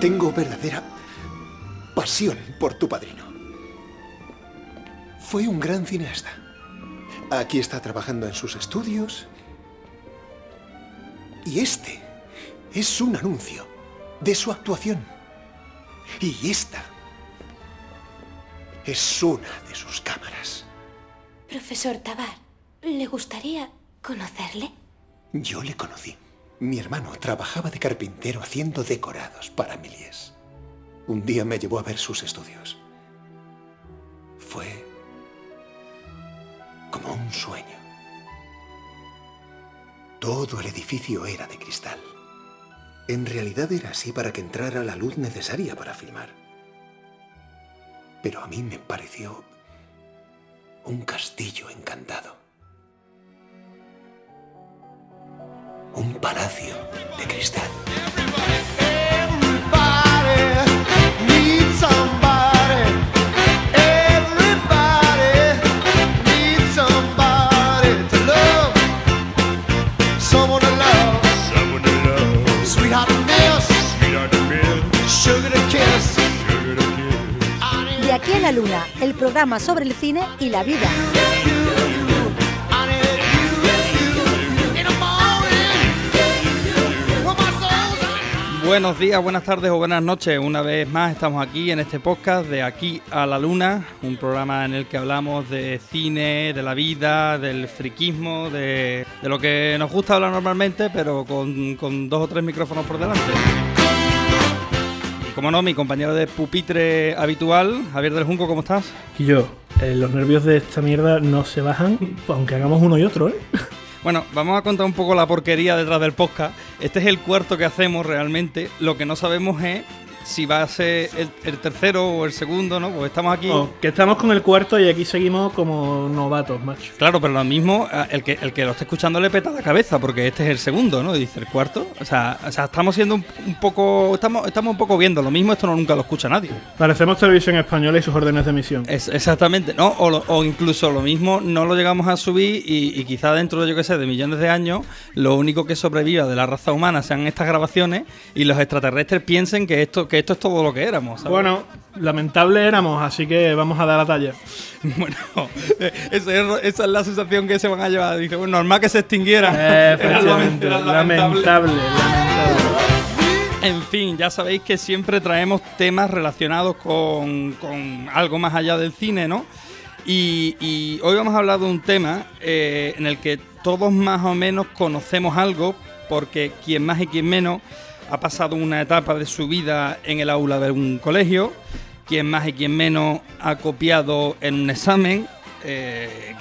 Tengo verdadera pasión por tu padrino. Fue un gran cineasta. Aquí está trabajando en sus estudios. Y este es un anuncio de su actuación. Y esta es una de sus cámaras. Profesor Tabar, ¿le gustaría conocerle? Yo le conocí. Mi hermano trabajaba de carpintero haciendo decorados para Méliès. Un día me llevó a ver sus estudios. Fue como un sueño. Todo el edificio era de cristal. En realidad era así para que entrara la luz necesaria para filmar. Pero a mí me pareció un castillo encantado. Un palacio de cristal. De aquí a la luna, el programa sobre el cine y la vida. Buenos días, buenas tardes o buenas noches. Una vez más estamos aquí en este podcast de Aquí a la Luna, un programa en el que hablamos de cine, de la vida, del friquismo, de lo que nos gusta hablar normalmente, pero con dos o tres micrófonos por delante. Y como no, mi compañero de pupitre habitual, Javier del Junco, ¿cómo estás? Y yo, los nervios de esta mierda no se bajan, aunque hagamos uno y otro, ¿eh? Bueno, vamos a contar un poco la porquería detrás del podcast. Este es el cuarto que hacemos realmente. Lo que no sabemos es si va a ser el tercero o el segundo, ¿no? Pues estamos aquí. No, que estamos con el cuarto y aquí seguimos como novatos, macho. Claro, pero lo mismo, el que lo está escuchando le peta la cabeza porque este es el segundo, ¿no? Dice el cuarto. O sea estamos siendo un poco. Estamos un poco viendo lo mismo, esto no nunca lo escucha nadie. Parecemos Televisión Española y sus órdenes de emisión. Exactamente, ¿no? O incluso lo mismo no lo llegamos a subir y quizá dentro de, yo qué sé, de millones de años, lo único que sobreviva de la raza humana sean estas grabaciones y los extraterrestres piensen que esto es todo lo que éramos, ¿sabes? Bueno, lamentable éramos, así que vamos a dar la talla. Bueno, esa es la sensación que se van a llevar. Dice, bueno, normal que se extinguieran. Efectivamente, lamentable. En fin, ya sabéis que siempre traemos temas relacionados con algo más allá del cine, ¿no? Y hoy vamos a hablar de un tema en el que todos más o menos conocemos algo, porque quien más y quien menos ha pasado una etapa de su vida en el aula de un colegio, quien más y quien menos ha copiado en un examen,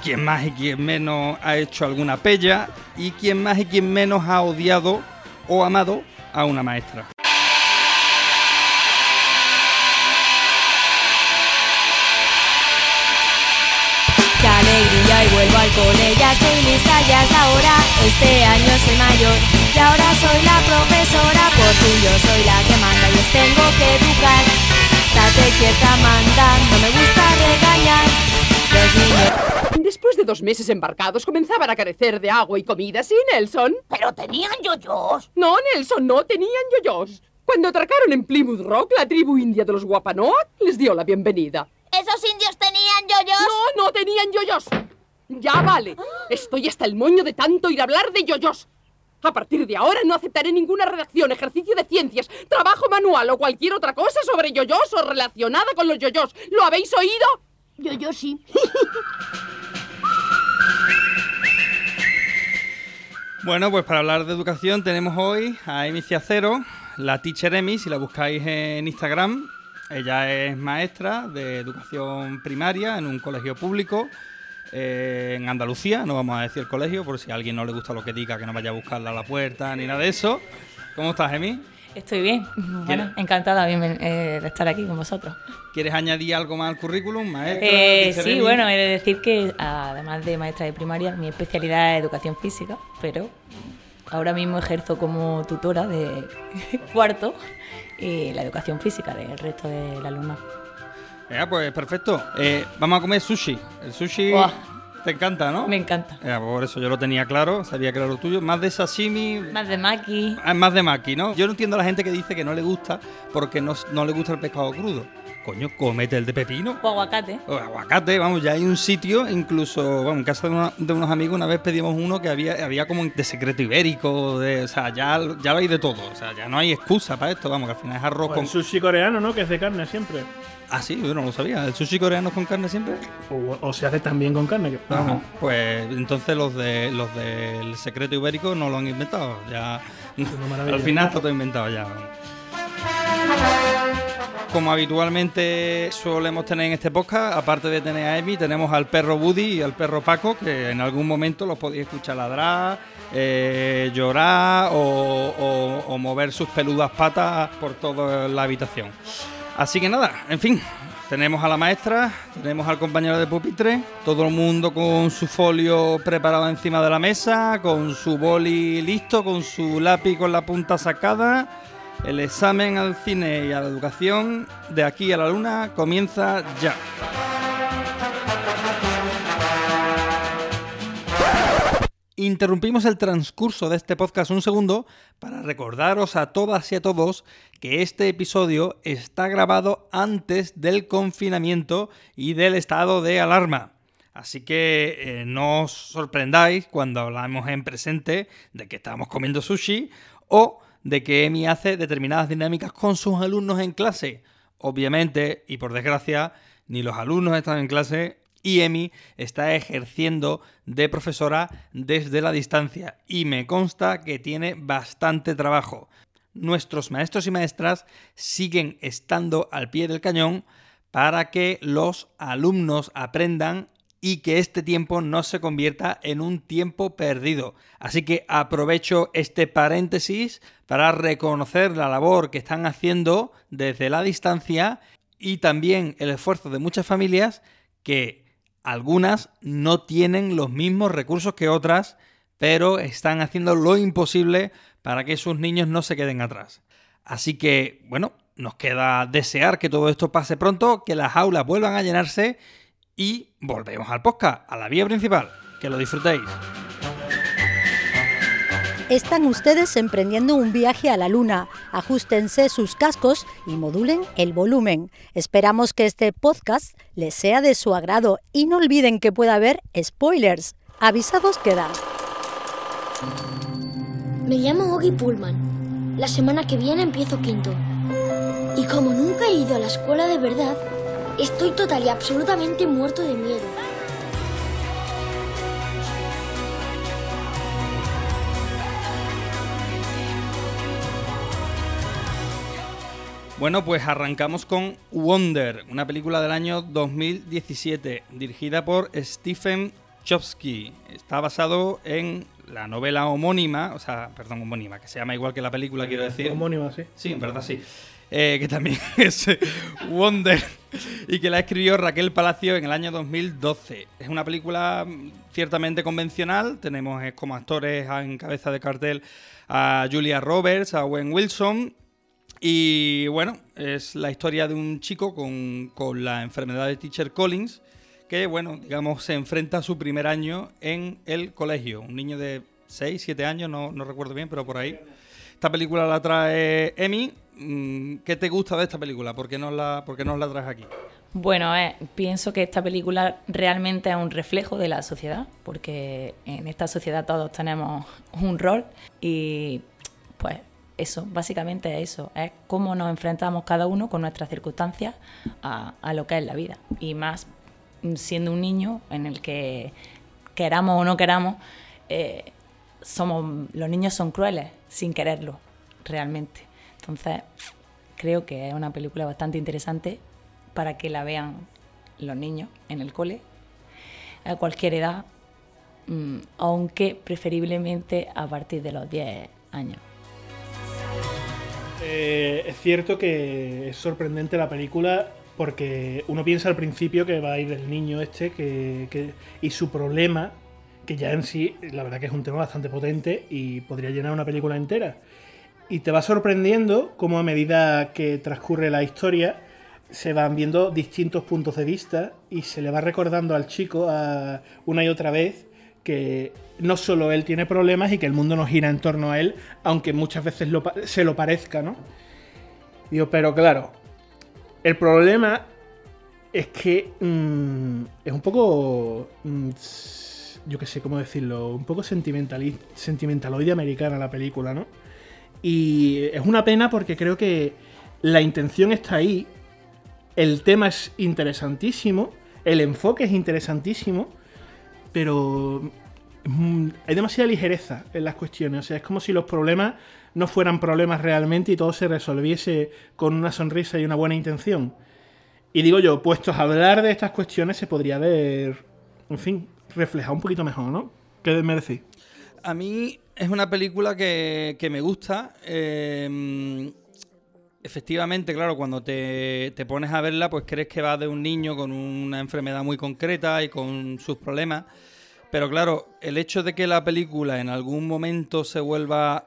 quien más y quien menos ha hecho alguna pella y quien más y quien menos ha odiado o amado a una maestra. ¡Qué alegría! Y vuelvo al cole, ya estoy lista, ya es la hora. Este año soy mayor y ahora soy la profesora. Por fin yo soy la que manda y os tengo que educar. Estate quieta, manda, no me gusta regañar. Los niños... Después de 2 meses embarcados comenzaban a carecer de agua y comida, ¿sí, Nelson? ¿Pero tenían yoyos? No, Nelson, no tenían yoyos. Cuando atracaron en Plymouth Rock, la tribu india de los Wapanoag les dio la bienvenida. ¿Esos indios tenían yoyos? No, no tenían yoyos. Ya vale. Estoy hasta el moño de tanto ir a hablar de yoyos. A partir de ahora no aceptaré ninguna redacción, ejercicio de ciencias, trabajo manual o cualquier otra cosa sobre yoyos o relacionada con los yoyos. ¿Lo habéis oído? Yo sí. Bueno, pues para hablar de educación tenemos hoy a Emicia Cero, la Teacher Emi, si la buscáis en Instagram. Ella es maestra de educación primaria en un colegio público en Andalucía. No vamos a decir el colegio, por si a alguien no le gusta lo que diga, que no vaya a buscarla a la puerta ni nada de eso. ¿Cómo estás, Emi? Estoy bien. Bueno, encantada de estar aquí con vosotros. ¿Quieres añadir algo más al currículum, maestra? Sí, bueno, he de decir que además de maestra de primaria, mi especialidad es educación física, pero ahora mismo ejerzo como tutora de cuarto y la educación física del resto del alumnado. Pues perfecto. Vamos a comer sushi. El sushi Te encanta, ¿no? Me encanta. Por eso yo lo tenía claro, sabía que era lo tuyo. Más de sashimi... Más de maki. Más de maki, ¿no? Yo no entiendo a la gente que dice que no le gusta porque no le gusta el pescado crudo. Coño, cómete el de pepino. O aguacate. O aguacate, vamos, ya hay un sitio, incluso, en casa de unos amigos una vez pedimos uno que había como de secreto ibérico, ya lo hay de todo, ya no hay excusa para esto, que al final es arroz con... El sushi coreano, ¿no? Que es de carne siempre. Ah, sí, yo no lo sabía. ¿El sushi coreano es con carne siempre? O se hace también con carne. Que... Ajá. Pues entonces los del secreto ibérico no lo han inventado. Ya. Al final está todo inventado ya. Como habitualmente solemos tener en este podcast, aparte de tener a Emi, tenemos al perro Buddy y al perro Paco, que en algún momento los podéis escuchar ladrar, llorar o mover sus peludas patas por toda la habitación. Así que nada, en fin, tenemos a la maestra, tenemos al compañero de pupitre, todo el mundo con su folio preparado encima de la mesa, con su boli listo, con su lápiz con la punta sacada... El examen al cine y a la educación de aquí a la luna comienza ya. Interrumpimos el transcurso de este podcast un segundo para recordaros a todas y a todos que este episodio está grabado antes del confinamiento y del estado de alarma. Así que no os sorprendáis cuando hablamos en presente de que estamos comiendo sushi o... de que Emi hace determinadas dinámicas con sus alumnos en clase. Obviamente, y por desgracia, ni los alumnos están en clase y Emi está ejerciendo de profesora desde la distancia. Y me consta que tiene bastante trabajo. Nuestros maestros y maestras siguen estando al pie del cañón para que los alumnos aprendan y que este tiempo no se convierta en un tiempo perdido. Así que aprovecho este paréntesis para reconocer la labor que están haciendo desde la distancia y también el esfuerzo de muchas familias que algunas no tienen los mismos recursos que otras, pero están haciendo lo imposible para que sus niños no se queden atrás. Así que, nos queda desear que todo esto pase pronto, que las aulas vuelvan a llenarse. Y volvemos al podcast, a la vía principal. Que lo disfrutéis. Están ustedes emprendiendo un viaje a la luna. Ajustense sus cascos y modulen el volumen. Esperamos que este podcast les sea de su agrado. Y no olviden que puede haber spoilers. Avisados quedan. Me llamo Oggy Pullman. La semana que viene empiezo quinto. Y como nunca he ido a la escuela de verdad... Estoy total y absolutamente muerto de miedo. Pues arrancamos con Wonder, una película del año 2017, dirigida por Stephen Chbosky. Está basado en la novela homónima, que se llama igual que la película, quiero decir. Homónima, sí. Sí, en verdad, sí. Que también es Wonder y que la escribió Raquel Palacio en el año 2012. Es una película ciertamente convencional. Tenemos como actores en cabeza de cartel a Julia Roberts, a Owen Wilson y es la historia de un chico con la enfermedad de Treacher Collins que se enfrenta a su primer año en el colegio. Un niño de 6, 7 años, no recuerdo bien, pero por ahí. Esta película la trae Emi. ¿Qué te gusta de esta película? ¿Por qué nos la traes aquí? Pienso que esta película realmente es un reflejo de la sociedad, porque en esta sociedad todos tenemos un rol y pues eso, básicamente es eso, es cómo nos enfrentamos cada uno con nuestras circunstancias a lo que es la vida, y más siendo un niño en el que queramos o no queramos, los niños son crueles sin quererlo realmente. Entonces, creo que es una película bastante interesante para que la vean los niños en el cole, a cualquier edad, aunque preferiblemente a partir de los 10 años. Es cierto que es sorprendente la película porque uno piensa al principio que va a ir del niño y su problema, que ya en sí, la verdad que es un tema bastante potente y podría llenar una película entera. Y te va sorprendiendo cómo a medida que transcurre la historia se van viendo distintos puntos de vista y se le va recordando al chico una y otra vez que no solo él tiene problemas y que el mundo no gira en torno a él, aunque muchas veces se lo parezca, ¿no? Digo, pero claro, el problema es que es un poco, yo qué sé cómo decirlo, un poco sentimentaloide americana la película, ¿no? Y es una pena porque creo que la intención está ahí, el tema es interesantísimo, el enfoque es interesantísimo, pero hay demasiada ligereza en las cuestiones. O sea, es como si los problemas no fueran problemas realmente y todo se resolviese con una sonrisa y una buena intención. Y digo yo, puestos a hablar de estas cuestiones se podría haber, en fin, reflejado un poquito mejor, ¿no? ¿Qué me decís? A mí es una película que me gusta. Efectivamente, claro, cuando te pones a verla, pues crees que va de un niño con una enfermedad muy concreta y con sus problemas. Pero claro, el hecho de que la película en algún momento se vuelva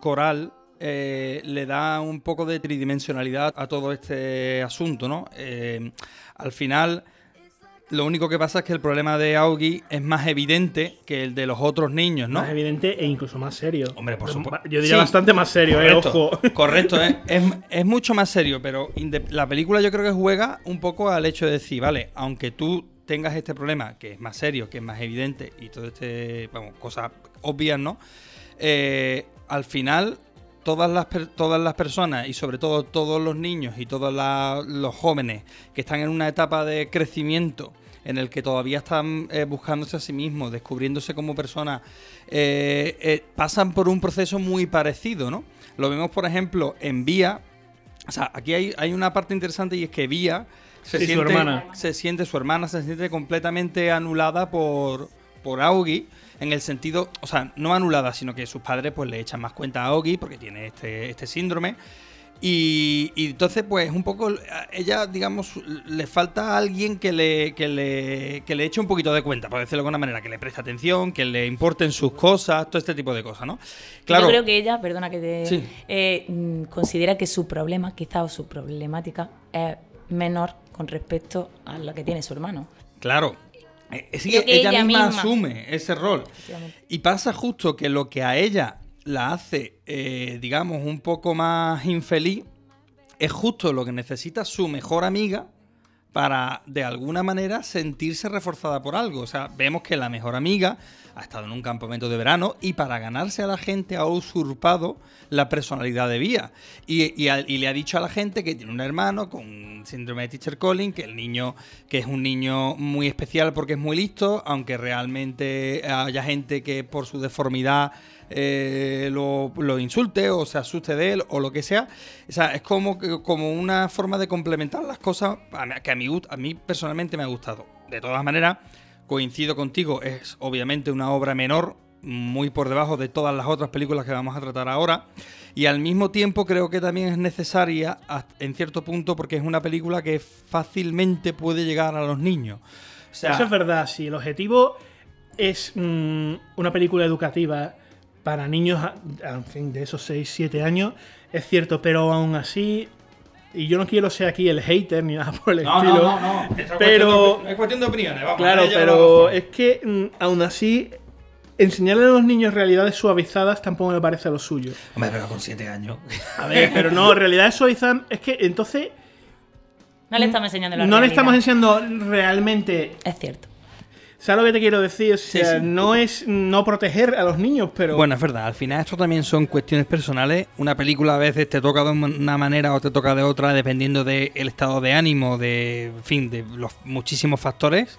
coral le da un poco de tridimensionalidad a todo este asunto, ¿no? Al final, lo único que pasa es que el problema de Augie es más evidente que el de los otros niños, ¿no? Más evidente e incluso más serio. Hombre, por supuesto. Yo diría sí, bastante más serio, correcto, ojo. Correcto, es mucho más serio, pero la película yo creo que juega un poco al hecho de decir, vale, aunque tú tengas este problema, que es más serio, que es más evidente y todo este, vamos, cosas obvias, ¿no? Al final, todas las personas y sobre todo todos los niños y todos los jóvenes que están en una etapa de crecimiento en el que todavía están buscándose a sí mismos, descubriéndose como personas, pasan por un proceso muy parecido, ¿no? Lo vemos, por ejemplo, en Vía. O sea, aquí hay una parte interesante y es que Vía se siente completamente anulada por Augie. En el sentido, o sea, no anulada, sino que sus padres pues le echan más cuenta a Augie porque tiene este síndrome. Y entonces, pues, un poco a ella, digamos, le falta a alguien que le eche un poquito de cuenta, por decirlo de alguna manera, que le preste atención, que le importen sus cosas, todo este tipo de cosas, ¿no? Claro. Yo creo que ella, considera que su problema, quizá, o su problemática es menor con respecto a la que tiene su hermano. Claro. Sí, ella misma asume ese rol y pasa justo que lo que a ella la hace, digamos, un poco más infeliz es justo lo que necesita su mejor amiga para, de alguna manera, sentirse reforzada por algo. O sea, vemos que la mejor amiga ha estado en un campamento de verano y para ganarse a la gente ha usurpado la personalidad de Vía. Y le ha dicho a la gente que tiene un hermano con síndrome de Treacher Collins, que el niño, que es un niño muy especial porque es muy listo, aunque realmente haya gente que por su deformidad lo insulte o se asuste de él o lo que sea. O sea, es como una forma de complementar las cosas que a mí personalmente me ha gustado. De todas maneras, coincido contigo, es obviamente una obra menor, muy por debajo de todas las otras películas que vamos a tratar ahora, y al mismo tiempo creo que también es necesaria en cierto punto porque es una película que fácilmente puede llegar a los niños. O sea, eso es verdad, si el objetivo es una película educativa para niños de esos 6-7 años, es cierto, pero aún así, y yo no quiero ser aquí el hater ni nada por el estilo. No. Pero es cuestión de opiniones, vamos. Claro, pero es que aún así, enseñarle a los niños realidades suavizadas tampoco me parece lo suyo. Hombre, pero con 7 años. A ver, pero no, realidades suavizadas, es que entonces no le estamos enseñando la realidad. No le estamos enseñando realmente. Es cierto. ¿Sabes lo que te quiero decir? O sea, sí. No es no proteger a los niños, pero... Bueno, es verdad. Al final esto también son cuestiones personales. Una película a veces te toca de una manera o te toca de otra, dependiendo del estado de ánimo, de los muchísimos factores.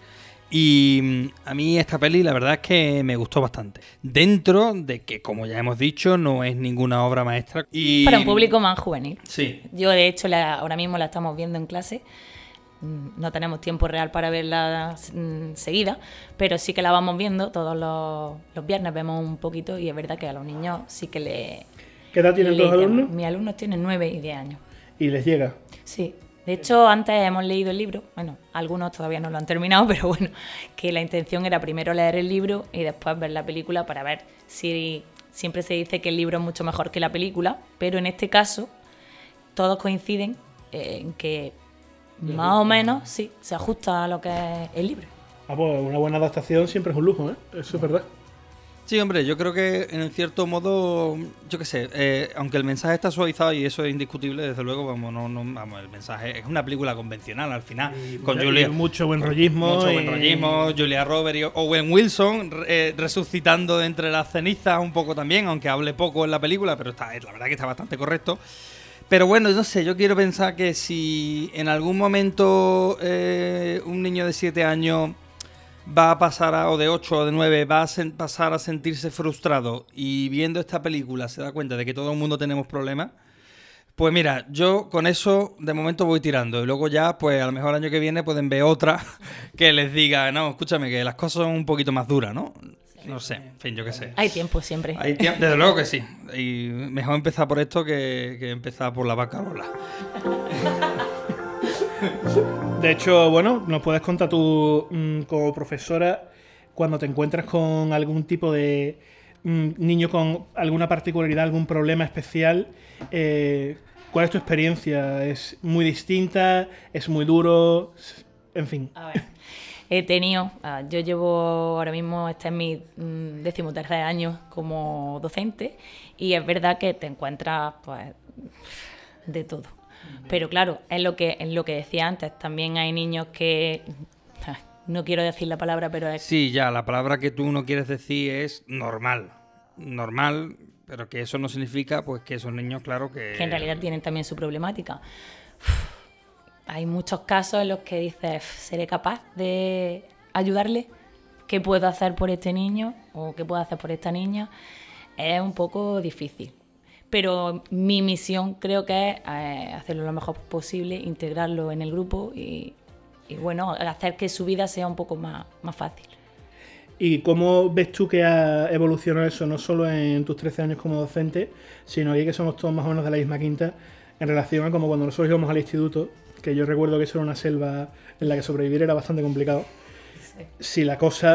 Y a mí esta peli, la verdad es que me gustó bastante. Dentro de que, como ya hemos dicho, no es ninguna obra maestra. Y... para un público más juvenil. Sí. Yo, de hecho, ahora mismo la estamos viendo en clase. No tenemos tiempo real para verla seguida, pero sí que la vamos viendo todos los viernes, vemos un poquito y es verdad que a los niños sí que le... ¿Qué edad tienen los alumnos? Mis alumnos tienen 9 y 10 años. ¿Y les llega? Sí, de hecho antes hemos leído el libro, bueno, algunos todavía no lo han terminado, pero bueno, que la intención era primero leer el libro y después ver la película para ver si... Siempre se dice que el libro es mucho mejor que la película, pero en este caso todos coinciden en que Más o menos, sí, se ajusta a lo que es el libro. Ah, pues una buena adaptación siempre es un lujo, ¿eh? Eso es verdad. Sí, hombre, yo creo que en cierto modo, yo qué sé, aunque el mensaje está suavizado y eso es indiscutible, desde luego, vamos, no, el mensaje es una película convencional al final, y con Julia, mucho buen rollismo, Julia Roberts y Owen Wilson resucitando de entre las cenizas un poco también, aunque hable poco en la película, pero está, la verdad que está bastante correcto. Pero bueno, no sé, yo quiero pensar que si en algún momento un niño de 7 años va a pasar, o de 8 o de 9, va a pasar a sentirse frustrado y viendo esta película se da cuenta de que todo el mundo tenemos problemas, pues mira, yo con eso de momento voy tirando. Y luego ya, pues a lo mejor el año que viene pueden ver otra que les diga, no, escúchame, que las cosas son un poquito más duras, ¿no? No sé, en fin, yo qué sé. Hay tiempo siempre. Hay tiempo, desde luego que sí. Y mejor empezar por esto que empezar por la vaca Lola. De hecho, bueno, nos puedes contar tú como profesora cuando te encuentras con algún tipo de niño con alguna particularidad, algún problema especial. ¿Cuál es tu experiencia? ¿Es muy distinta? ¿Es muy duro? En fin. A ver. He tenido, yo llevo ahora mismo, este es mi 13º año como docente, y es verdad que te encuentras pues de todo. Pero claro, es lo que decía antes, también hay niños que, no quiero decir la palabra, pero es... Sí, ya, la palabra que tú no quieres decir es normal, pero que eso no significa pues que esos niños, claro que... Que en realidad tienen también su problemática. Hay muchos casos en los que dices, ¿seré capaz de ayudarle? ¿Qué puedo hacer por este niño? ¿O qué puedo hacer por esta niña? Es un poco difícil. Pero mi misión creo que es hacerlo lo mejor posible, integrarlo en el grupo y bueno, hacer que su vida sea un poco más fácil. ¿Y cómo ves tú que ha evolucionado eso, no solo en tus 13 años como docente, sino que somos todos más o menos de la misma quinta, en relación a como cuando nosotros íbamos al instituto, que yo recuerdo que eso era una selva en la que sobrevivir era bastante complicado? Sí.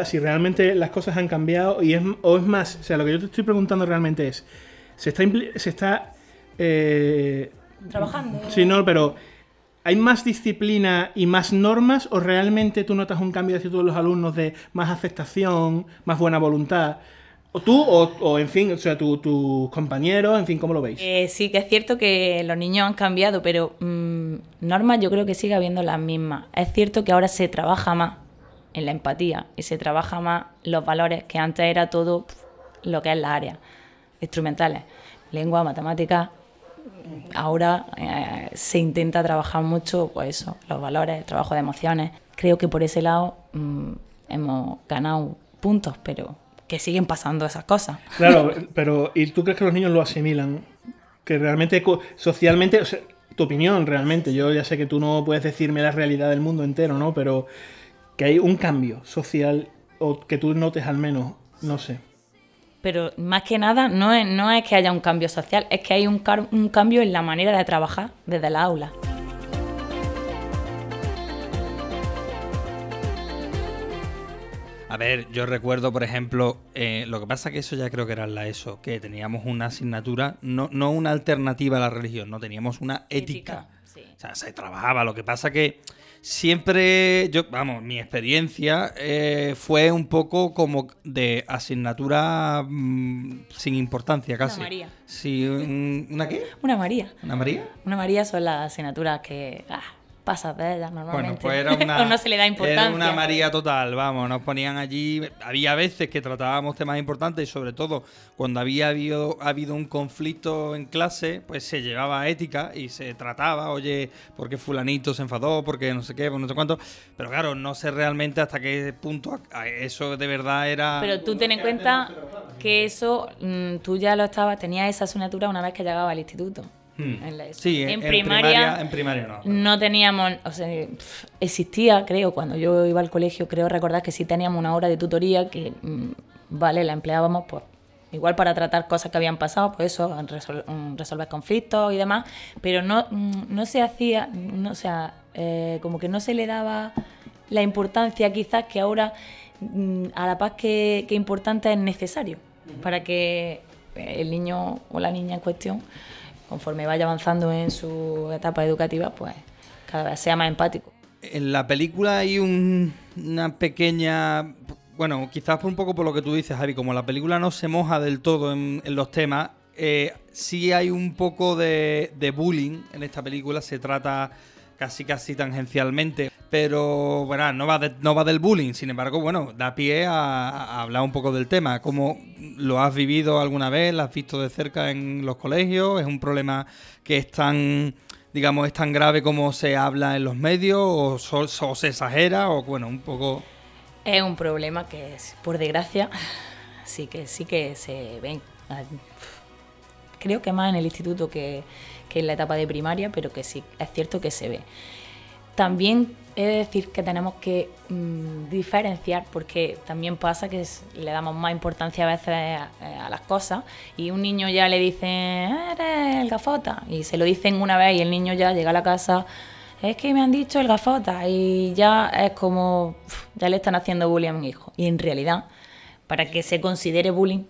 Si realmente las cosas han cambiado o es más, o sea, lo que yo te estoy preguntando realmente es, ¿se está trabajando? Sí, no, pero ¿hay más disciplina y más normas o realmente tú notas un cambio de actitud de los alumnos, de más aceptación, más buena voluntad? ¿O tú, o en fin, o sea, tus compañeros, en fin, cómo lo veis? Sí que es cierto que los niños han cambiado, pero normas yo creo que sigue habiendo las mismas. Es cierto que ahora se trabaja más en la empatía y se trabaja más los valores, que antes era todo lo que es las áreas instrumentales, lengua, matemáticas. Ahora se intenta trabajar mucho, pues eso, los valores, el trabajo de emociones. Creo que por ese lado hemos ganado puntos, pero... que siguen pasando esas cosas. Claro, pero ¿y tú crees que los niños lo asimilan? Que realmente, socialmente, o sea, tu opinión realmente, yo ya sé que tú no puedes decirme la realidad del mundo entero, ¿no? Pero que hay un cambio social, o que tú notes al menos, no sé. Pero más que nada, no es que haya un cambio social, es que hay un cambio en la manera de trabajar desde la aula. A ver, yo recuerdo, por ejemplo, lo que pasa que eso ya creo que era la ESO, que teníamos una asignatura, no una alternativa a la religión, no, teníamos una ética. Sí. O sea, se trabajaba. Lo que pasa que siempre, mi experiencia fue un poco como de asignatura sin importancia casi. Una María. Sí, ¿una qué? Una María. ¿Una María? Una María son las asignaturas que... pasas de ellas normalmente. Bueno, pues era una, no se le da importancia. Era una María total, vamos, nos ponían allí. Había veces que tratábamos temas importantes y sobre todo cuando ha habido un conflicto en clase, pues se llevaba ética y se trataba, oye, porque fulanito se enfadó, porque no sé qué, porque no sé cuánto. Pero claro, no sé realmente hasta qué punto eso de verdad era... Pero tú ten en cuenta que eso tú ya lo estabas, tenías esa asignatura una vez que llegaba al instituto. Sí, en primaria no. Pero... no teníamos, o sea, existía, creo, cuando yo iba al colegio, creo recordar que sí teníamos una hora de tutoría que, la empleábamos pues igual para tratar cosas que habían pasado, pues eso, resolver conflictos y demás, pero no se hacía, no, o sea, como que no se le daba la importancia quizás que ahora a la paz que importante es necesario para que el niño o la niña en cuestión, conforme vaya avanzando en su etapa educativa, pues cada vez sea más empático. En la película hay una pequeña... Bueno, quizás un poco por lo que tú dices, Javi, como la película no se moja del todo en los temas, sí hay un poco de bullying en esta película, se trata casi tangencialmente, pero bueno, no va del bullying, sin embargo, bueno, da pie a hablar un poco del tema. ¿Cómo lo has vivido alguna vez? ¿Lo has visto de cerca en los colegios? ¿Es un problema que es tan... digamos, ¿es tan grave como se habla en los medios o se exagera? O bueno, un poco... Es un problema que, por desgracia, sí que se ven. Creo que más en el instituto que en la etapa de primaria, pero que sí, es cierto que se ve. También he de decir que tenemos que diferenciar, porque también pasa que le damos más importancia a veces a las cosas, y un niño ya le dicen eres el gafota, y se lo dicen una vez y el niño ya llega a la casa, es que me han dicho el gafota, y ya es como, ya le están haciendo bullying a mi hijo. Y en realidad, para que se considere bullying,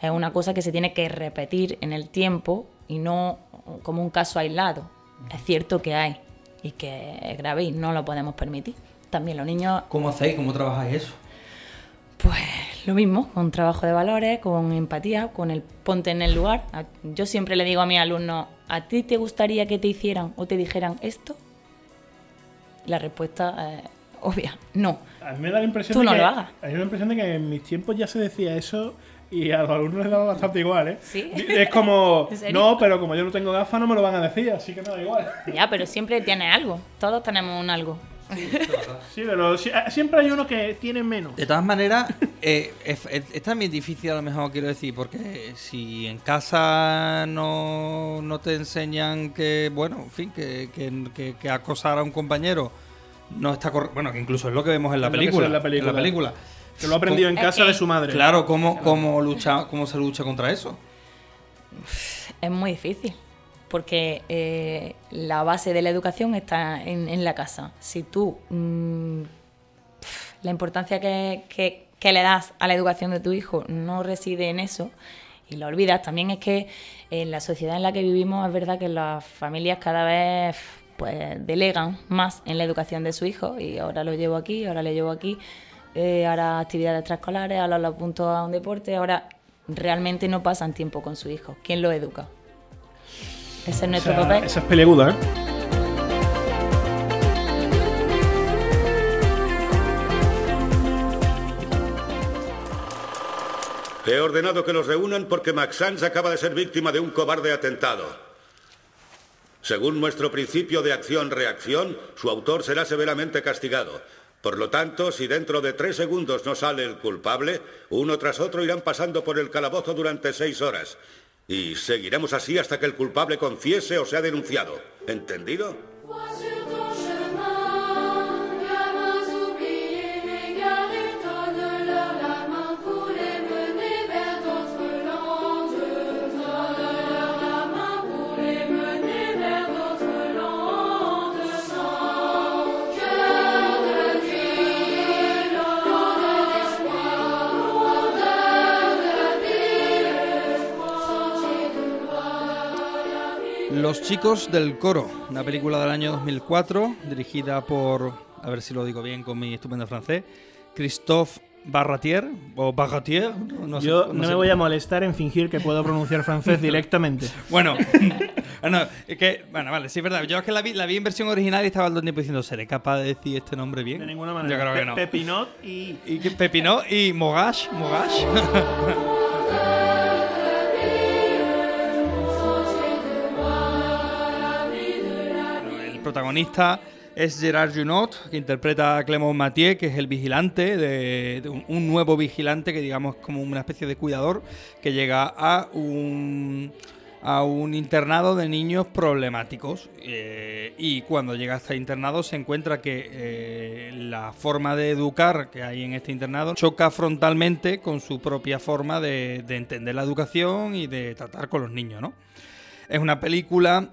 es una cosa que se tiene que repetir en el tiempo y no como un caso aislado. Es cierto que hay, y que es grave y no lo podemos permitir. También los niños... ¿Cómo hacéis? ¿Cómo trabajáis eso? Pues lo mismo, con trabajo de valores, con empatía, con el ponte en el lugar. Yo siempre le digo a mis alumnos, ¿a ti te gustaría que te hicieran o te dijeran esto? La respuesta es obvia, no. A mí me da la impresión de que en mis tiempos ya se decía eso... Y a los alumnos les daba bastante igual, ¿eh? ¿Sí? Es como, no, pero como yo no tengo gafas no me lo van a decir, así que me da igual. Ya, pero siempre tiene algo. Todos tenemos un algo. Sí, claro. Sí, pero siempre hay uno que tiene menos. De todas maneras, es también difícil, a lo mejor quiero decir, porque si en casa no te enseñan que, bueno, en fin, que acosar a un compañero no está correcto. Bueno, que incluso es lo que vemos en la película. Que lo ha aprendido en casa de su madre. Claro, ¿cómo se lucha contra eso? Es muy difícil, porque la base de la educación está en la casa. Si tú... la importancia que le das a la educación de tu hijo no reside en eso, y lo olvidas. También es que en la sociedad en la que vivimos es verdad que las familias cada vez pues delegan más en la educación de su hijo, y ahora lo llevo aquí, ahora le llevo aquí... ahora actividades extraescolares, ahora lo apunto a un deporte, ahora realmente no pasan tiempo con su hijo. ¿Quién lo educa? Ese es nuestro papel. Esa es peleaguda, ¿eh? He ordenado que los reúnan porque Max Sanz acaba de ser víctima de un cobarde atentado. Según nuestro principio de acción-reacción, su autor será severamente castigado. Por lo tanto, si dentro de 3 segundos no sale el culpable, uno tras otro irán pasando por el calabozo durante 6 horas. Y seguiremos así hasta que el culpable confiese o sea denunciado. ¿Entendido? Los chicos del coro, una película del año 2004 dirigida por, a ver si lo digo bien con mi estupendo francés, Christophe Barratier o Barratier. No me voy a molestar en fingir que puedo pronunciar francés directamente. Bueno, vale, sí es verdad. Yo es que la vi en versión original y estaba al tiempo diciendo, ¿seré capaz de decir este nombre bien? De ninguna manera. Yo creo que no. Pepinot y Pepinot y Mogash. El protagonista es Gerard Junot, que interpreta a Clément Mathieu, que es el vigilante, de un nuevo vigilante que digamos como una especie de cuidador que llega a un internado de niños problemáticos, y cuando llega a este internado se encuentra que la forma de educar que hay en este internado choca frontalmente con su propia forma de entender la educación y de tratar con los niños, ¿no? Es una película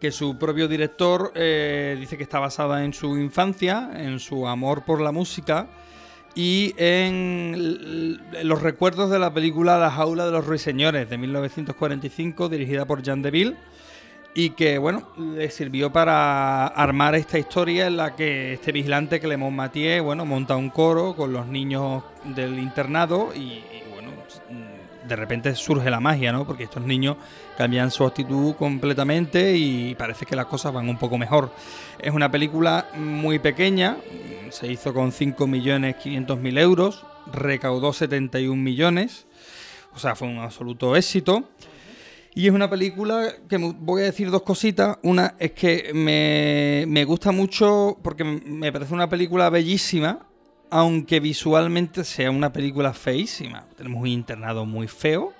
que su propio director dice que está basada en su infancia, en su amor por la música y en los recuerdos de la película La jaula de los ruiseñores de 1945, dirigida por Jean Deville, y que, bueno, le sirvió para armar esta historia en la que este vigilante, Clément Mathieu, bueno, monta un coro con los niños del internado y bueno, de repente surge la magia, ¿no? Porque estos niños cambian su actitud completamente y parece que las cosas van un poco mejor. Es una película muy pequeña, se hizo con 5.500.000 euros, recaudó 71 millones, o sea, fue un absoluto éxito. Y es una película que voy a decir dos cositas. Una es que me gusta mucho porque me parece una película bellísima, aunque visualmente sea una película feísima. Tenemos un internado muy feo,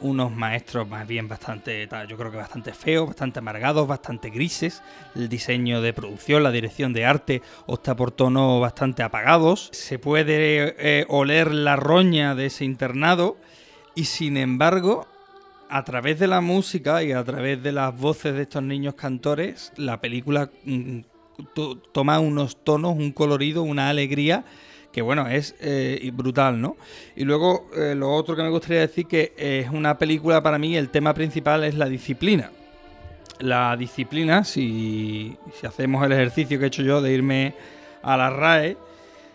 unos maestros más bien bastante, yo creo que bastante feos, bastante amargados, bastante grises. El diseño de producción, la dirección de arte opta por tonos bastante apagados. Se puede oler la roña de ese internado y, sin embargo, a través de la música y a través de las voces de estos niños cantores, la película toma unos tonos, un colorido, una alegría que, bueno, es brutal, ¿no? Y luego, lo otro que me gustaría decir que es una película, para mí, el tema principal es la disciplina. La disciplina, si hacemos el ejercicio que he hecho yo de irme a la RAE,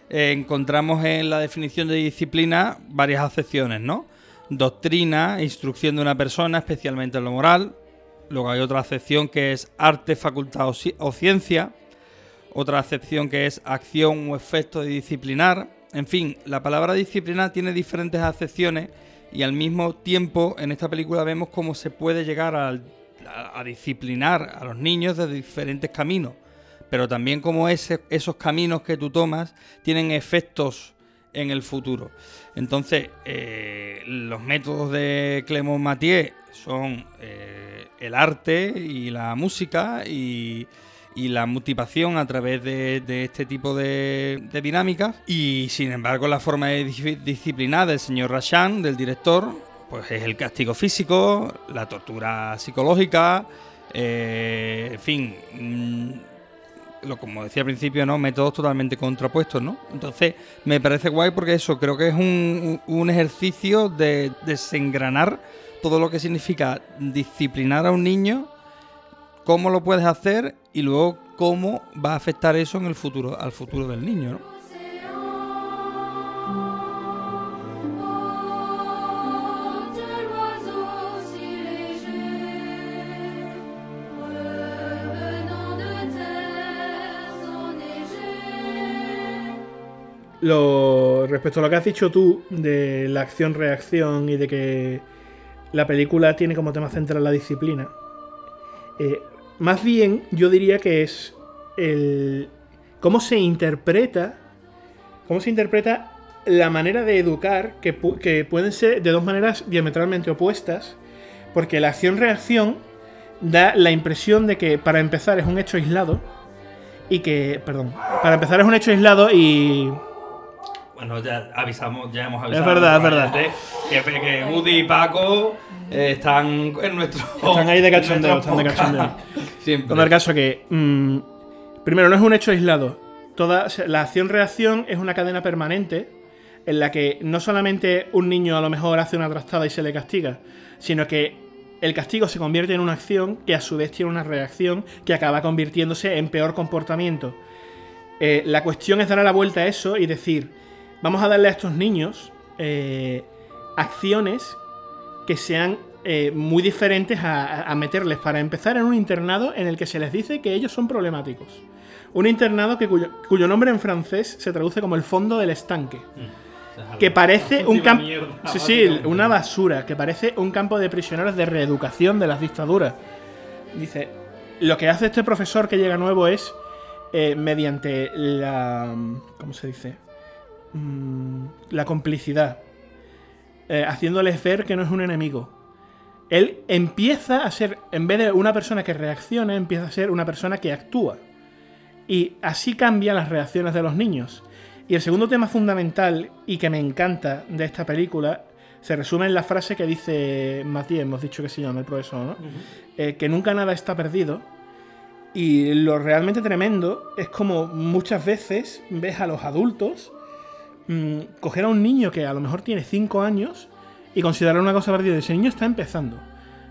encontramos en la definición de disciplina varias acepciones, ¿no? Doctrina, instrucción de una persona, especialmente en lo moral. Luego hay otra acepción que es arte, facultad o ciencia. Otra acepción que es acción o efecto de disciplinar. En fin, la palabra disciplina tiene diferentes acepciones y al mismo tiempo en esta película vemos cómo se puede llegar a disciplinar a los niños de diferentes caminos. Pero también cómo esos caminos que tú tomas tienen efectos en el futuro. Entonces, los métodos de Clément Mathieu son el arte y la música y la motivación a través de este tipo de dinámicas. Y sin embargo, la forma de disciplinar del señor Rasham, del director, pues es el castigo físico, la tortura psicológica, en fin, como decía al principio, ¿no? Métodos totalmente contrapuestos, ¿no? Entonces, me parece guay porque eso, creo que es un ejercicio de desengranar todo lo que significa disciplinar a un niño, cómo lo puedes hacer y luego cómo va a afectar eso en el futuro, al futuro del niño, ¿no? Respecto a lo que has dicho tú de la acción-reacción y de que la película tiene como tema central la disciplina, más bien yo diría que es cómo se interpreta la manera de educar, que pueden ser de dos maneras diametralmente opuestas, porque la acción-reacción da la impresión de que para empezar es un hecho aislado y... Bueno, ya hemos avisado. Es verdad. Que Woody y Paco están en nuestro... Están ahí de cachondeo. Siempre. Todo el caso que... primero, no es un hecho aislado. La acción-reacción es una cadena permanente en la que no solamente un niño a lo mejor hace una trastada y se le castiga, sino que el castigo se convierte en una acción que a su vez tiene una reacción que acaba convirtiéndose en peor comportamiento. La cuestión es darle la vuelta a eso y decir... Vamos a darle a estos niños acciones que sean muy diferentes a meterles, para empezar, en un internado en el que se les dice que ellos son problemáticos. Un internado cuyo nombre en francés se traduce como el fondo del estanque. Que parece un campo... una basura. Que parece un campo de prisioneros de reeducación de las dictaduras. Dice, lo que hace este profesor que llega nuevo es, mediante la... ¿Cómo se dice? La complicidad, haciéndoles ver que no es un enemigo. Él empieza a ser, en vez de una persona que reacciona, empieza a ser una persona que actúa, y así cambian las reacciones de los niños. Y el segundo tema fundamental, y que me encanta de esta película, se resume en la frase que dice Matías, hemos dicho que se llama el profesor, ¿no? Uh-huh. Que nunca nada está perdido. Y lo realmente tremendo es como muchas veces ves a los adultos coger a un niño que a lo mejor tiene 5 años y considerar una cosa perdida. Ese niño está empezando.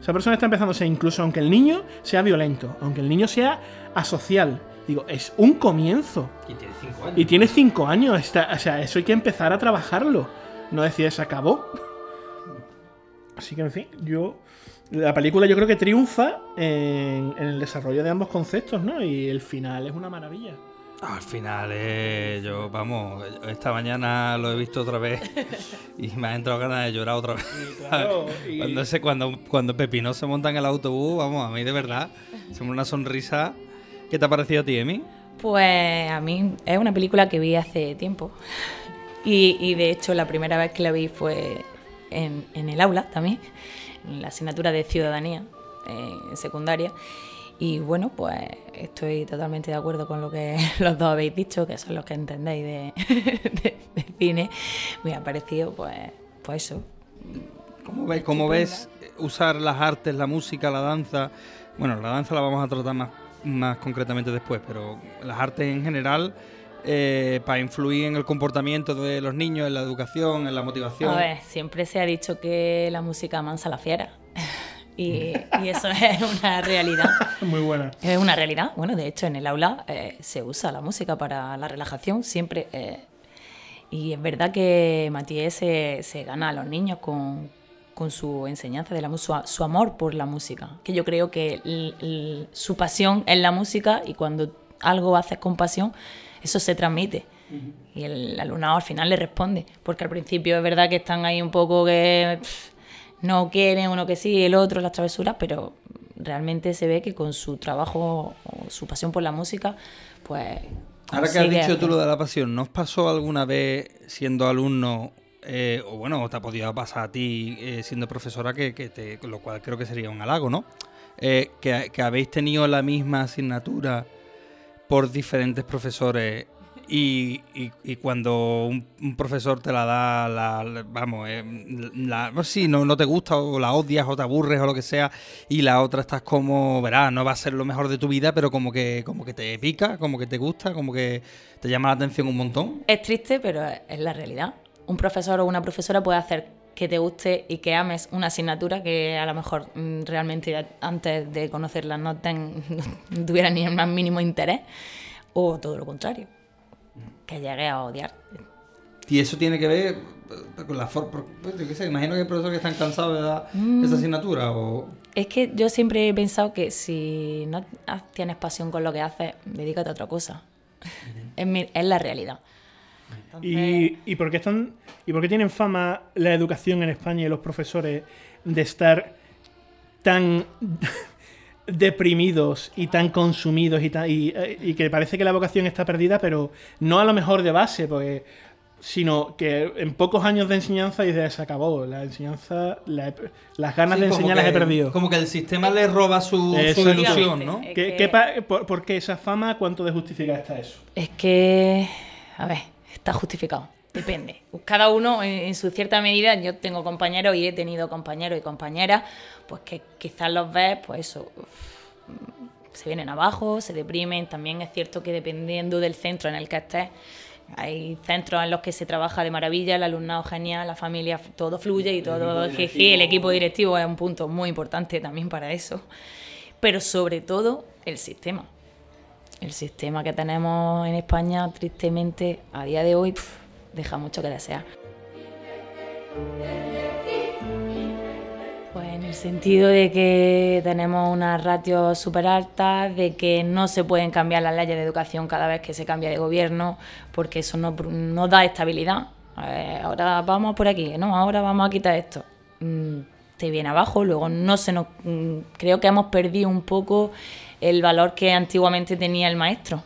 Esa persona está empezándose, incluso aunque el niño sea violento, aunque el niño sea asocial. Digo, es un comienzo. Y tiene 5 años. O sea, eso hay que empezar a trabajarlo. No decir, se acabó. Así que, en fin, la película yo creo que triunfa en el desarrollo de ambos conceptos, ¿no? Y el final es una maravilla. Al final, yo, vamos, esta mañana lo he visto otra vez y me ha entrado ganas de llorar otra vez. Y claro, cuando Pepino se monta en el autobús, vamos, a mí de verdad, se me una sonrisa. ¿Qué te ha parecido a ti, Emi? Pues a mí es una película que vi hace tiempo y de hecho la primera vez que la vi fue en el aula también, en la asignatura de Ciudadanía en secundaria. Y bueno, pues estoy totalmente de acuerdo con lo que los dos habéis dicho, que son los que entendéis de cine. Me ha parecido, pues eso. ¿Cómo ves usar las artes, la música, la danza? Bueno, la danza la vamos a tratar más concretamente después, pero las artes en general para influir en el comportamiento de los niños, en la educación, en la motivación. A ver, siempre se ha dicho que la música amansa a la fiera. Y eso es una realidad. Muy buena. Es una realidad. Bueno, de hecho, en el aula se usa la música para la relajación siempre. Y es verdad que Mathieu se gana a los niños con su enseñanza de la música, su amor por la música. Que yo creo que su pasión es la música, y cuando algo haces con pasión, eso se transmite. Uh-huh. Y el alumnado al final le responde. Porque al principio es verdad que están ahí un poco que... no quieren, uno que sí, el otro, las travesuras, pero realmente se ve que con su trabajo, su pasión por la música, pues... Ahora que has dicho tú lo de la pasión, ¿no os pasó alguna vez siendo alumno, o bueno, te ha podido pasar a ti siendo profesora, lo cual creo que sería un halago, ¿no? Que habéis tenido la misma asignatura por diferentes profesores... Y cuando un profesor te la da, no te gusta o la odias o te aburres o lo que sea, y la otra estás como, verás, no va a ser lo mejor de tu vida, pero como que te pica, como que te gusta, como que te llama la atención un montón. Es triste, pero es la realidad. Un profesor o una profesora puede hacer que te guste y que ames una asignatura que a lo mejor realmente antes de conocerla no tuviera ni el más mínimo interés, o todo lo contrario, que llegué a odiar. Y eso tiene que ver con la forma. Imagino que hay profesores que están cansados de dar esa asignatura. Es que yo siempre he pensado que si no tienes pasión con lo que haces, dedícate a otra cosa. Uh-huh. Es la realidad. Entonces... ¿Y por qué tienen fama la educación en España y los profesores de estar tan... deprimidos y tan consumidos y que parece que la vocación está perdida, pero no a lo mejor de base, sino que en pocos años de enseñanza y se acabó la enseñanza, las ganas de enseñar las he perdido? Como que el sistema le roba su ilusión, ¿no? ¿Por qué esa fama? ¿Cuánto de justificada está eso? Es que, a ver, está justificado. Depende. Cada uno en su cierta medida. Yo tengo compañeros y he tenido compañeros y compañeras, pues que quizás los ves, pues eso, se vienen abajo, se deprimen. También es cierto que dependiendo del centro en el que estés, hay centros en los que se trabaja de maravilla, el alumnado genial, la familia, todo fluye y todo jeje. El equipo directivo es un punto muy importante también para eso. Pero sobre todo el sistema. El sistema que tenemos en España, tristemente, a día de hoy... deja mucho que desear. Pues en el sentido de que tenemos unas ratios súper altas, de que no se pueden cambiar las leyes de educación cada vez que se cambia de gobierno, porque eso no da estabilidad. Ahora vamos por aquí, no, ahora vamos a quitar esto. Te viene abajo, luego no se nos... Creo que hemos perdido un poco el valor que antiguamente tenía el maestro.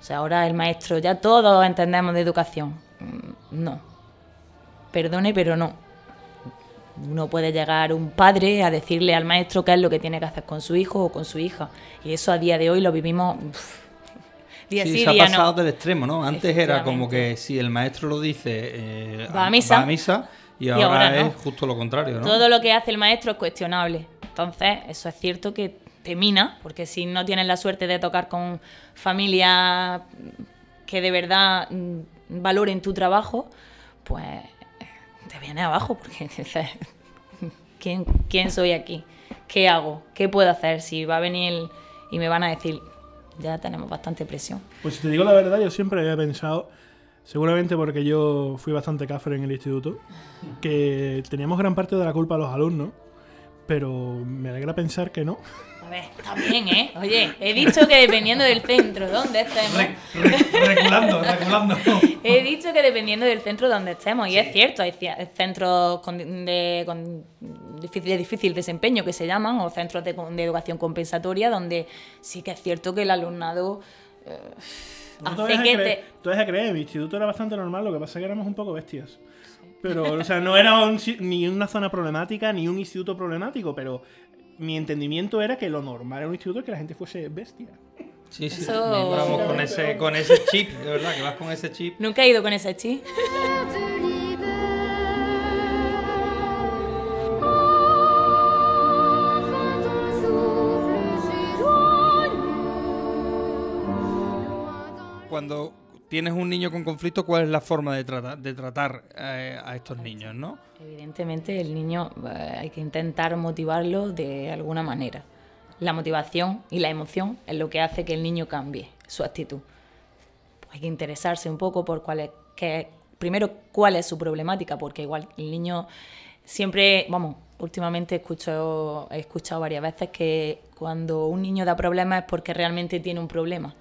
O sea, ahora el maestro, ya todos entendemos de educación. No, perdone, pero no. No puede llegar un padre a decirle al maestro qué es lo que tiene que hacer con su hijo o con su hija. Y eso a día de hoy lo vivimos día sí, día no. Se ha pasado del extremo, ¿no? Antes era como que si el maestro lo dice, va a misa y ahora es justo lo contrario, ¿no? Todo lo que hace el maestro es cuestionable. Entonces, eso es cierto que te mina, porque si no tienes la suerte de tocar con familia que de verdad... valor en tu trabajo, pues te viene abajo, porque ¿quién soy aquí? ¿qué hago? ¿Qué puedo hacer si va a venir y me van a decir, ya tenemos bastante presión? Pues si te digo la verdad, yo siempre he pensado, seguramente porque yo fui bastante cafre en el instituto, que teníamos gran parte de la culpa a los alumnos, pero me alegra pensar que no. A ver, también, ¿eh? Oye, he dicho que dependiendo del centro donde estemos... Reculando. He dicho que dependiendo del centro donde estemos, y sí, es cierto, hay centros de difícil desempeño que se llaman, o centros de educación compensatoria, donde sí que es cierto que el alumnado... Tú vas a creer, mi instituto era bastante normal, lo que pasa es que éramos un poco bestias. Sí. Pero, o sea, no era ni una zona problemática, ni un instituto problemático, pero... Mi entendimiento era que lo normal en un instituto es que la gente fuese bestia. Sí, sí. Vamos con ese chip, de verdad, que vas con ese chip. Nunca he ido con ese chip. Cuando tienes un niño con conflicto, ¿cuál es la forma de tratar a estos niños, no? Evidentemente, el niño hay que intentar motivarlo de alguna manera. La motivación y la emoción es lo que hace que el niño cambie su actitud. Pues hay que interesarse un poco por cuál es su problemática, porque igual el niño siempre, últimamente he escuchado varias veces que cuando un niño da problemas es porque realmente tiene un problema.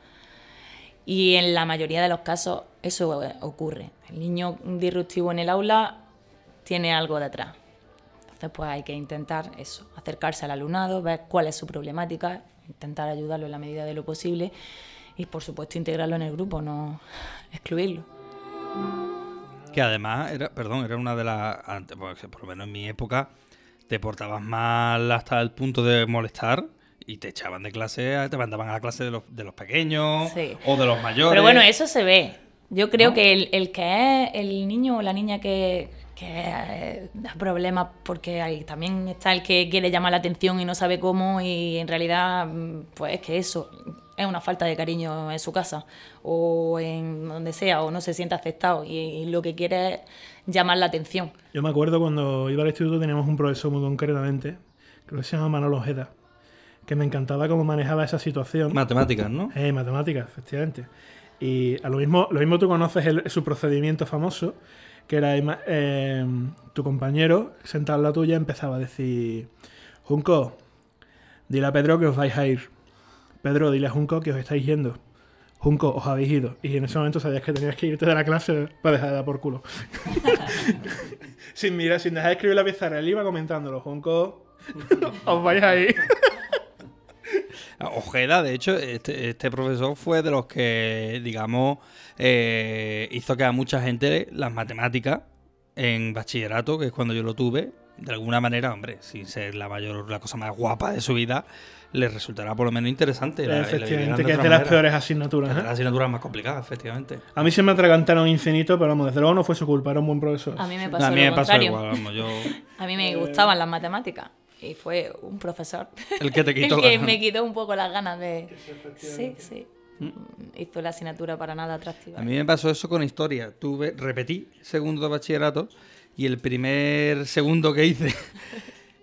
Y en la mayoría de los casos eso ocurre. El niño disruptivo en el aula tiene algo detrás. Entonces pues hay que intentar eso, acercarse al alumnado, ver cuál es su problemática, intentar ayudarlo en la medida de lo posible y por supuesto integrarlo en el grupo, no excluirlo. Que además, era una de las... Antes, por lo menos en mi época, te portabas mal hasta el punto de molestar y te echaban de clase, te mandaban a la clase de los pequeños, sí, o de los mayores. Pero bueno, eso se ve. Yo creo, ¿no?, que el que es el niño o la niña que da problemas, porque ahí también está el que quiere llamar la atención y no sabe cómo, y en realidad pues es que eso es una falta de cariño en su casa o en donde sea, o no se siente aceptado y lo que quiere es llamar la atención. Yo me acuerdo cuando iba al instituto teníamos un profesor muy concretamente, creo que se llama Manuel Ojeda, que me encantaba cómo manejaba esa situación. Matemáticas, ¿no? Matemáticas, efectivamente. Y a lo mismo tú conoces su procedimiento famoso, que era tu compañero, sentado en la tuya, empezaba a decir: Junco, dile a Pedro que os vais a ir. Pedro, dile a Junco que os estáis yendo. Junco, os habéis ido. Y en ese momento sabías que tenías que irte de la clase para dejar de dar por culo. sin dejar de escribir la pizarra, él iba comentándolo: Junco, os vais a ir. Ojeda, de hecho, este profesor fue de los que, digamos, hizo que a mucha gente las matemáticas en bachillerato, que es cuando yo lo tuve, de alguna manera, hombre, sin ser la cosa más guapa de su vida, les resultará por lo menos interesante. Efectivamente, que es de las peores asignaturas. Es de las asignaturas más complicadas, efectivamente. A mí se me atragantaron infinito, pero desde luego no fue su culpa, era un buen profesor. A mí me pasó igual, a mí me gustaban las matemáticas. Y fue un profesor el que te quitó el que me quitó un poco las ganas de... Sí, sí. Hizo la asignatura para nada atractiva. A mí me pasó eso con historia. Repetí segundo de bachillerato y el primer segundo que hice,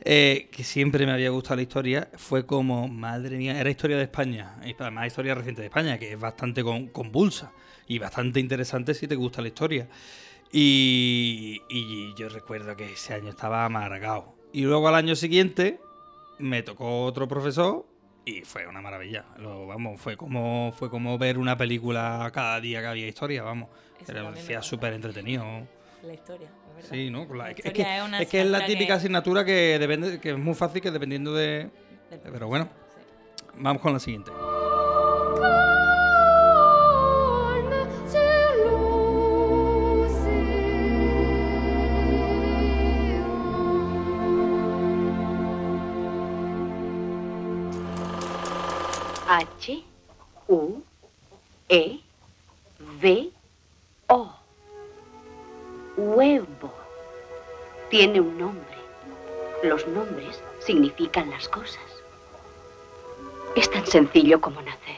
que siempre me había gustado la historia, fue como, madre mía, era historia de España. Y además historia reciente de España, que es bastante convulsa y bastante interesante si te gusta la historia. Y yo recuerdo que ese año estaba amargado. Y luego al año siguiente me tocó otro profesor y fue una maravilla. Fue como ver una película cada día que había historia, Era súper entretenido. La historia, es verdad. Sí, ¿no? Es que es la típica asignatura que depende, que es muy fácil, que dependiendo de... Pero bueno, sí. Vamos con la siguiente. H-U-E-V-O. Huevo. Tiene un nombre. Los nombres significan las cosas. Es tan sencillo como nacer.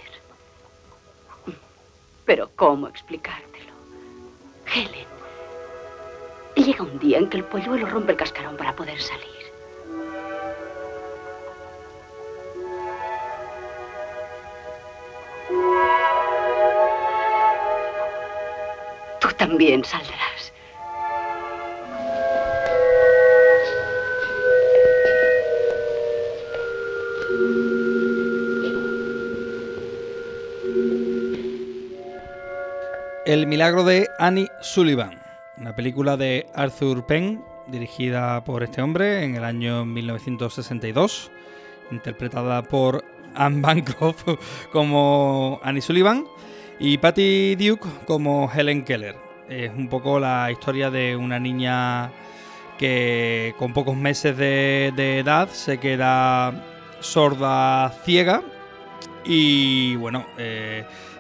Pero ¿cómo explicártelo? Helen, llega un día en que el polluelo rompe el cascarón para poder salir. también saldrás. El milagro de Annie Sullivan, una película de Arthur Penn, dirigida por este hombre en el año 1962, interpretada por Anne Bancroft como Annie Sullivan y Patty Duke como Helen Keller. Es un poco la historia de una niña que con pocos meses de edad se queda sorda, ciega y bueno,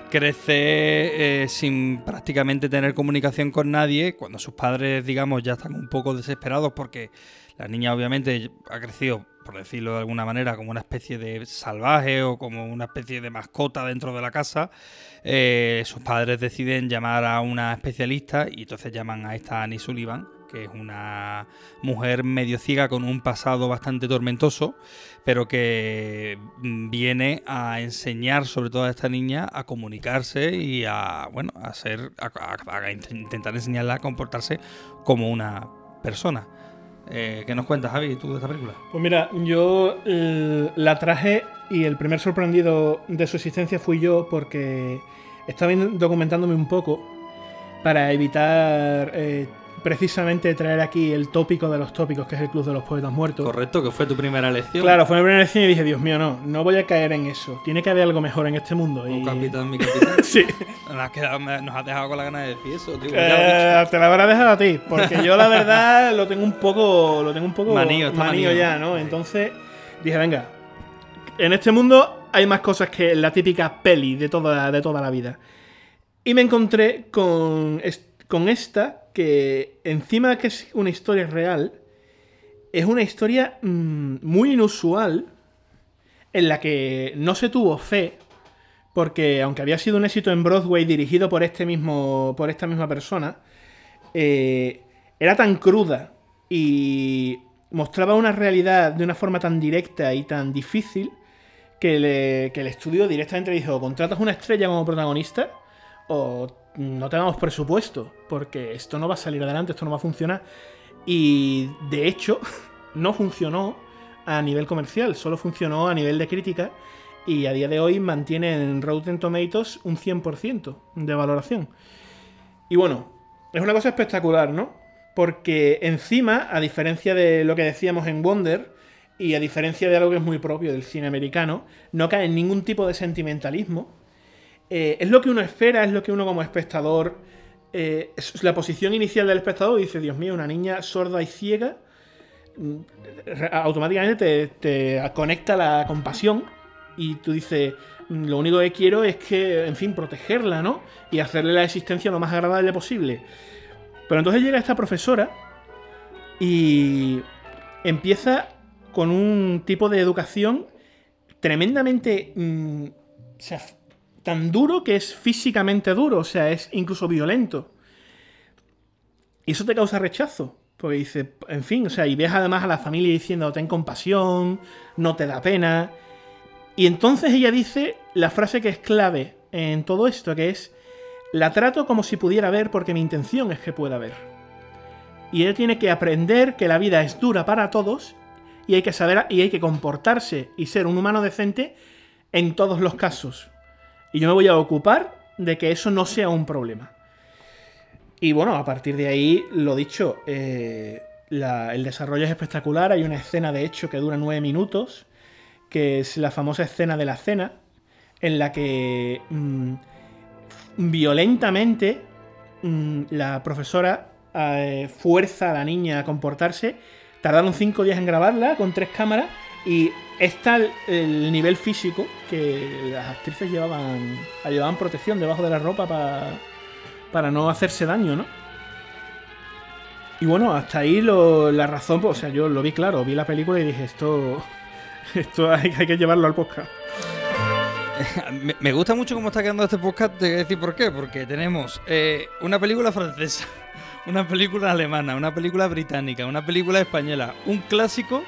crece sin prácticamente tener comunicación con nadie, cuando sus padres, digamos, ya están un poco desesperados porque la niña obviamente ha crecido, por decirlo de alguna manera, como una especie de salvaje o como una especie de mascota dentro de la casa. Sus padres deciden llamar a una especialista y entonces llaman a esta Annie Sullivan, que es una mujer medio ciega con un pasado bastante tormentoso, pero que viene a enseñar sobre todo a esta niña a comunicarse y a, bueno, a ser, a intentar enseñarla a comportarse como una persona. ¿Qué nos cuentas, Javi, tú de esta película? Pues mira, yo la traje y el primer sorprendido de su existencia fui yo, porque estaba documentándome un poco para evitar precisamente traer aquí el tópico de los tópicos, que es el Club de los Poetas Muertos. Correcto, que fue tu primera elección. Claro, fue mi primera elección y dije, Dios mío, no voy a caer en eso. Tiene que haber algo mejor en este mundo. Y... capitán, mi capitán. Sí. Nos has dejado con la gana de decir eso, tío. Te la habrás dejado a ti, porque yo la verdad lo tengo un poco manío ya, ¿no? Entonces dije, venga, en este mundo hay más cosas que la típica peli de toda la vida. Y me encontré con esta, que encima de que es una historia real, es una historia muy inusual en la que no se tuvo fe, porque aunque había sido un éxito en Broadway dirigido por esta misma persona, era tan cruda y mostraba una realidad de una forma tan directa y tan difícil que el estudio directamente le dijo, ¿contratas una estrella como protagonista? O no te damos presupuesto, porque esto no va a salir adelante, esto no va a funcionar. Y de hecho, no funcionó a nivel comercial, solo funcionó a nivel de crítica. Y a día de hoy mantiene en Rotten Tomatoes un 100% de valoración. Y bueno, es una cosa espectacular, ¿no? Porque encima, a diferencia de lo que decíamos en Wonder, y a diferencia de algo que es muy propio del cine americano, no cae en ningún tipo de sentimentalismo. Es lo que uno espera, es lo que uno como espectador... es la posición inicial del espectador, dice, Dios mío, una niña sorda y ciega, automáticamente te conecta la compasión y tú dices, lo único que quiero es que, en fin, protegerla, ¿no? Y hacerle la existencia lo más agradable posible. Pero entonces llega esta profesora y empieza con un tipo de educación tremendamente... tan duro que es físicamente duro, o sea, es incluso violento. Y eso te causa rechazo, porque dices, en fin, o sea, y ves además a la familia diciendo, ten compasión, no te da pena. Y entonces ella dice la frase que es clave en todo esto, que es, la trato como si pudiera ver porque mi intención es que pueda ver. Y ella tiene que aprender que la vida es dura para todos y hay que saber y hay que comportarse y ser un humano decente en todos los casos. Y yo me voy a ocupar de que eso no sea un problema. Y bueno, a partir de ahí, lo dicho, el desarrollo es espectacular. Hay una escena, de hecho, que dura 9 minutos, que es la famosa escena de la cena, en la que violentamente la profesora fuerza a la niña a comportarse. Tardaron 5 días en grabarla con 3 cámaras. Y es tal el nivel físico que las actrices llevaban protección debajo de la ropa para no hacerse daño, ¿no? Y bueno, hasta ahí la razón, pues, o sea, yo lo vi claro, vi la película y dije, esto hay que llevarlo al podcast. Me gusta mucho cómo está quedando este podcast, te voy a decir por qué, porque tenemos una película francesa, una película alemana, una película británica, una película española, un clásico...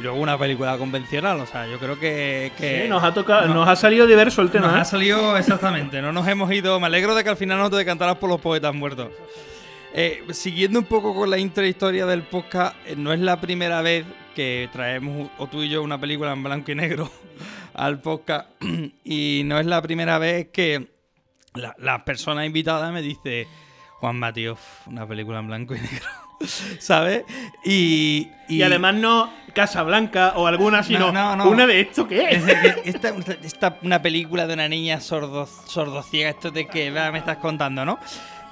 Y luego una película convencional, o sea, yo creo que sí, nos ha tocado, nos ha salido diverso el tema. Nos ha salido, exactamente, no nos hemos ido. Me alegro de que al final no te decantaras por los poetas muertos. Siguiendo un poco con la intrahistoria del podcast, no es la primera vez que traemos, o tú y yo, una película en blanco y negro al podcast. Y no es la primera vez que la persona invitada me dice: Juan Mateo, una película en blanco y negro, ¿sabes? Y además no Casablanca o alguna, sino no. ¿Una de esto qué es? Esta una película de una niña sordociega, esto de que me estás contando, ¿no?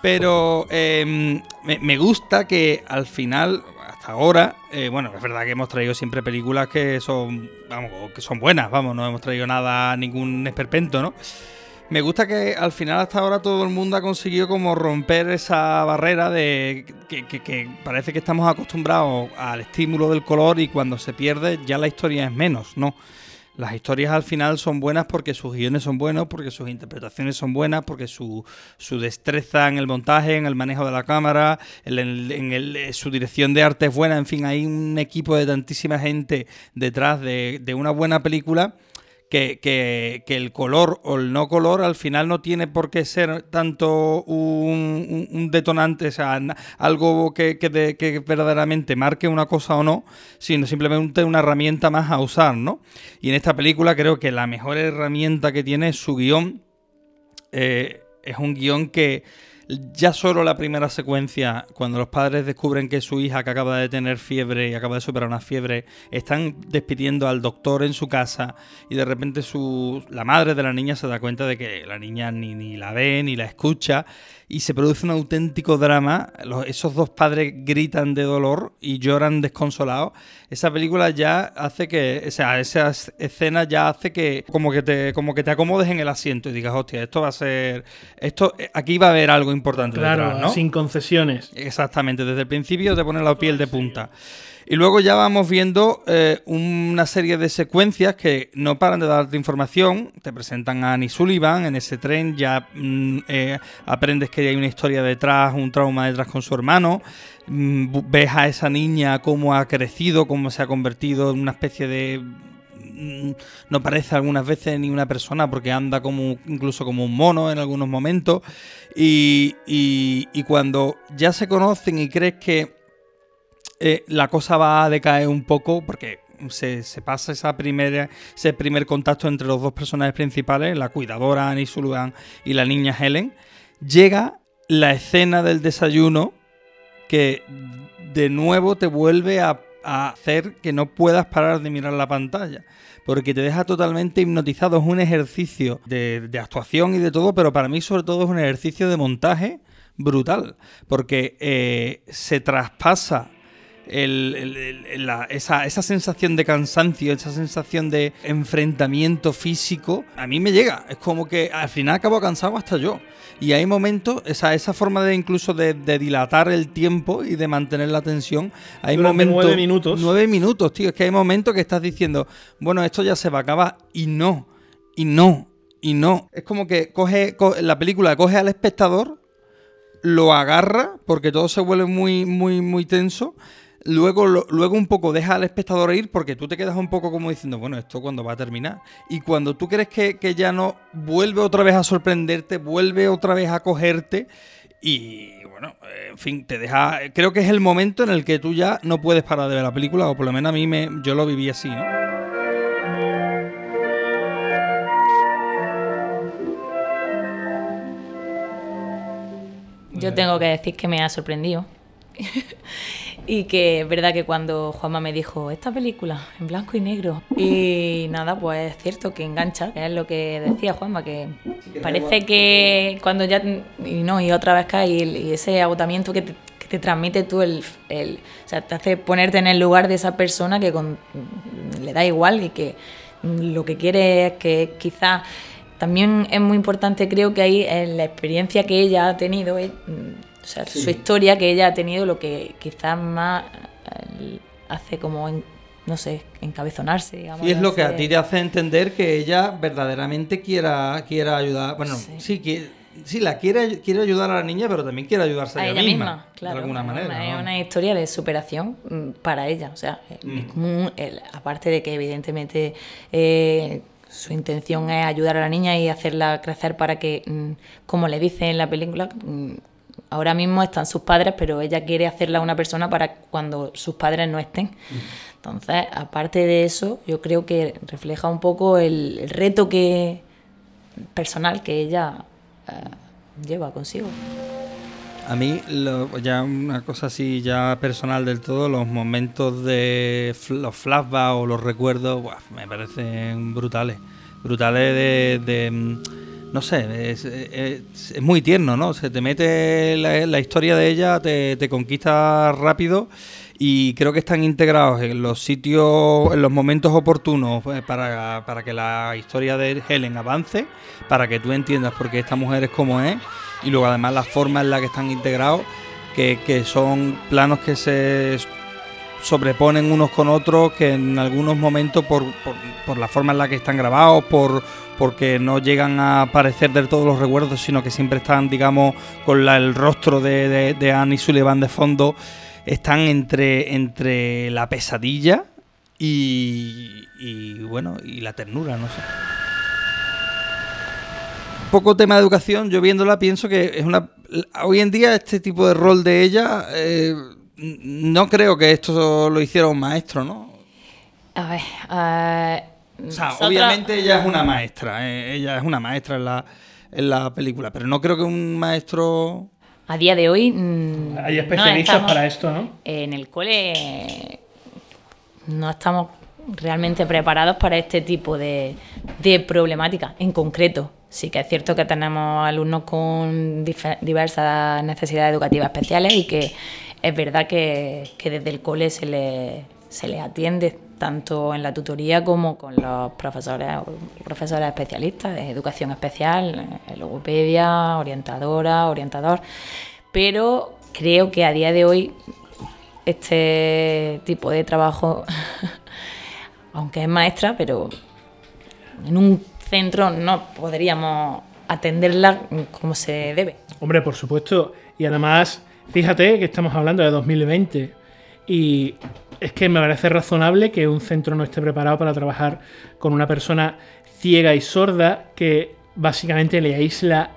Pero me gusta que al final, hasta ahora, bueno, es verdad que hemos traído siempre películas que son, vamos, que son buenas, vamos, no hemos traído nada, ningún esperpento, ¿no? Me gusta que al final hasta ahora todo el mundo ha conseguido como romper esa barrera de que parece que estamos acostumbrados al estímulo del color y cuando se pierde ya la historia es menos, ¿no? Las historias al final son buenas porque sus guiones son buenos, porque sus interpretaciones son buenas, porque su destreza en el montaje, en el manejo de la cámara, su dirección de arte es buena. En fin, hay un equipo de tantísima gente detrás de una buena película que el color o el no color al final no tiene por qué ser tanto un detonante, o sea, algo que verdaderamente marque una cosa o no, sino simplemente una herramienta más a usar, ¿no? Y en esta película creo que la mejor herramienta que tiene es su guión. Es un guión que ya solo la primera secuencia, cuando los padres descubren que su hija, que acaba de tener fiebre y acaba de superar una fiebre, están despidiendo al doctor en su casa y de repente la madre de la niña se da cuenta de que la niña ni la ve ni la escucha y se produce un auténtico drama. Esos dos padres gritan de dolor y lloran desconsolados. Esa película ya hace que, o sea, esa escena ya hace que como que te acomodes en el asiento y digas, hostia, esto va a ser, esto aquí va a haber algo importante, claro, detrás, ¿no? Sin concesiones. Exactamente, desde el principio te pone la piel de punta. Y luego ya vamos viendo una serie de secuencias que no paran de darte información. Te presentan a Annie Sullivan en ese tren, ya aprendes que hay una historia detrás, un trauma detrás con su hermano. Ves a esa niña cómo ha crecido, cómo se ha convertido en una especie de... No parece algunas veces ni una persona porque anda incluso como un mono en algunos momentos. Y cuando ya se conocen y crees que la cosa va a decaer un poco porque se pasa ese primer contacto entre los dos personajes principales, la cuidadora Annie Sullivan y la niña Helen, llega la escena del desayuno que de nuevo te vuelve a hacer que no puedas parar de mirar la pantalla, porque te deja totalmente hipnotizado. Es un ejercicio de actuación y de todo, pero para mí sobre todo es un ejercicio de montaje brutal, porque se traspasa esa sensación de cansancio, esa sensación de enfrentamiento físico. A mí me llega, es como que al final acabo cansado hasta yo, y hay momentos, esa forma de incluso de dilatar el tiempo y de mantener la tensión. Hay momentos, 9 minutos, tío, es que hay momentos que estás diciendo, bueno, esto ya se va a acabar, y no, es como que la película coge al espectador, lo agarra, porque todo se vuelve muy, muy, muy tenso. Luego un poco deja al espectador ir, porque tú te quedas un poco como diciendo, bueno, ¿esto cuándo va a terminar? Y cuando tú crees que ya no, vuelve otra vez a sorprenderte, vuelve otra vez a cogerte y, bueno, en fin, te deja... Creo que es el momento en el que tú ya no puedes parar de ver la película, o por lo menos a mí yo lo viví así, ¿no? Yo tengo que decir que me ha sorprendido y que es verdad que cuando Juanma me dijo esta película en blanco y negro y nada, pues es cierto que engancha, que es lo que decía Juanma, que parece que cuando ya y otra vez cae y ese agotamiento que te transmite tú, o sea, te hace ponerte en el lugar de esa persona que le da igual y que lo que quiere es que quizás... También es muy importante, creo que ahí en la experiencia que ella ha tenido, o sea, sí, su historia que ella ha tenido, lo que quizás más hace como no sé, encabezonarse, digamos. Y es lo que a ti te hace entender que ella verdaderamente quiera ayudar. Bueno, quiere ayudar a la niña, pero también quiere ayudarse a ella misma, claro, de alguna manera. Es una historia de superación para ella. O sea, aparte de que evidentemente su intención es ayudar a la niña y hacerla crecer para que, como le dice en la película, ahora mismo están sus padres, pero ella quiere hacerla una persona para cuando sus padres no estén. Entonces, aparte de eso, yo creo que refleja un poco el reto personal que ella lleva consigo. A mí, ya una cosa así ya personal del todo, los momentos de los flashbacks o los recuerdos, me parecen brutales de no sé, es muy tierno, ¿no? Se te mete la historia de ella, te conquista rápido, y creo que están integrados en los sitios, en los momentos oportunos, pues, para que la historia de Helen avance, para que tú entiendas por qué esta mujer es como es, y luego además la forma en la que están integrados, que son planos que se sobreponen unos con otros, que en algunos momentos por la forma en la que están grabados, porque no llegan a aparecer del todo los recuerdos, sino que siempre están, digamos, con el rostro de Annie Sullivan de fondo, están entre la pesadilla y la ternura, no sé. Un poco tema de educación, yo viéndola pienso que es hoy en día este tipo de rol de ella, no creo que esto lo hiciera un maestro, ¿no? A ver, obviamente ella es una maestra, en la película, pero no creo que un maestro... A día de hoy... hay especialistas para esto, ¿no? En el cole no estamos realmente preparados para este tipo de problemática en concreto. Sí que es cierto que tenemos alumnos con diversas necesidades educativas especiales y que es verdad que desde el cole se les atiende tanto en la tutoría como con los profesores especialistas de educación especial, logopedia, orientador, pero creo que a día de hoy este tipo de trabajo, aunque es maestra, pero en un centro no podríamos atenderla como se debe. Hombre, por supuesto, y además fíjate que estamos hablando de 2020 y... Es que me parece razonable que un centro no esté preparado para trabajar con una persona ciega y sorda que básicamente le aísla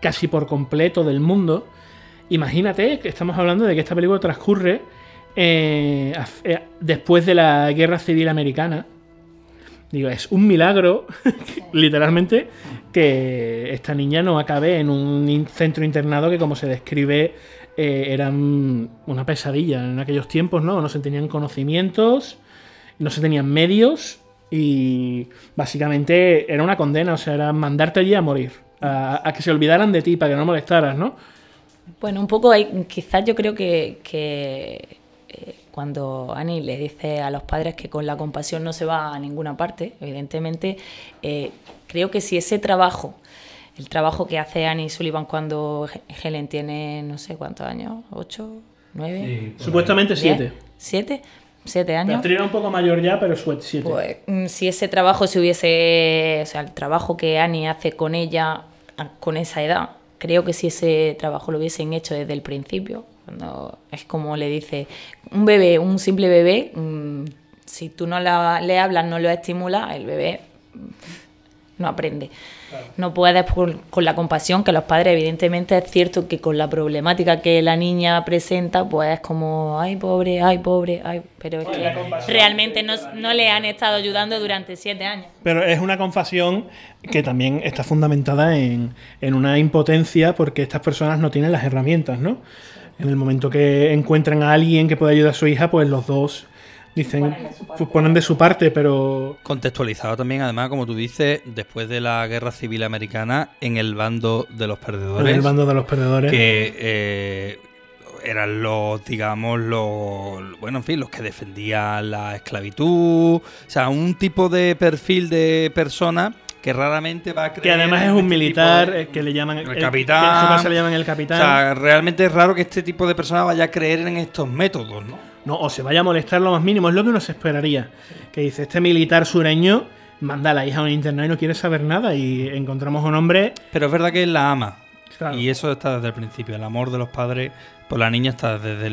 casi por completo del mundo. Imagínate que estamos hablando de que esta película transcurre después de la Guerra Civil Americana. Digo, es un milagro, literalmente, que esta niña no acabe en un centro internado que, como se describe... eran una pesadilla en aquellos tiempos, ¿no? No se tenían conocimientos, no se tenían medios y básicamente era una condena, o sea, era mandarte allí a morir, a que se olvidaran de ti para que no molestaras, ¿no? Bueno, un poco ahí, quizás yo creo que cuando Annie le dice a los padres que con la compasión no se va a ninguna parte, evidentemente, creo que si ese trabajo... El trabajo que hace Annie Sullivan cuando Helen tiene, no sé cuántos años, 8, 9... Sí, supuestamente 10, 7 años. La actriz era un poco mayor ya, pero 7. Pues si ese trabajo se hubiese... O sea, el trabajo que Annie hace con ella, con esa edad, creo que si ese trabajo lo hubiesen hecho desde el principio, cuando es como le dice, un bebé, un simple bebé, si tú no le hablas, no lo estimulas, el bebé... no aprende. Claro. No puedes con la compasión que los padres, evidentemente, es cierto que con la problemática que la niña presenta, pues es como, ay, pobre, pero es que realmente no le han estado ayudando durante 7 años. Pero es una compasión que también está fundamentada en una impotencia porque estas personas no tienen las herramientas, ¿no? En el momento que encuentran a alguien que pueda ayudar a su hija, pues los dos... dicen, ponen de su parte, pero... Contextualizado también, además, como tú dices, después de la Guerra Civil Americana, en el bando de los perdedores. En el bando de los perdedores. Que eran los que defendían la esclavitud. O sea, un tipo de perfil de persona que raramente va a creer... Que además es un militar, que le llaman... El capitán. Que en su casa le llaman el capitán. O sea, realmente es raro que este tipo de persona vaya a creer en estos métodos, ¿no? no, o se vaya a molestar lo más mínimo, es lo que uno se esperaría. Que dice, este militar sureño manda a la hija a un internado y no quiere saber nada, y encontramos a un hombre... Pero es verdad que él la ama. Claro. Y eso está desde el principio, el amor de los padres por la niña está desde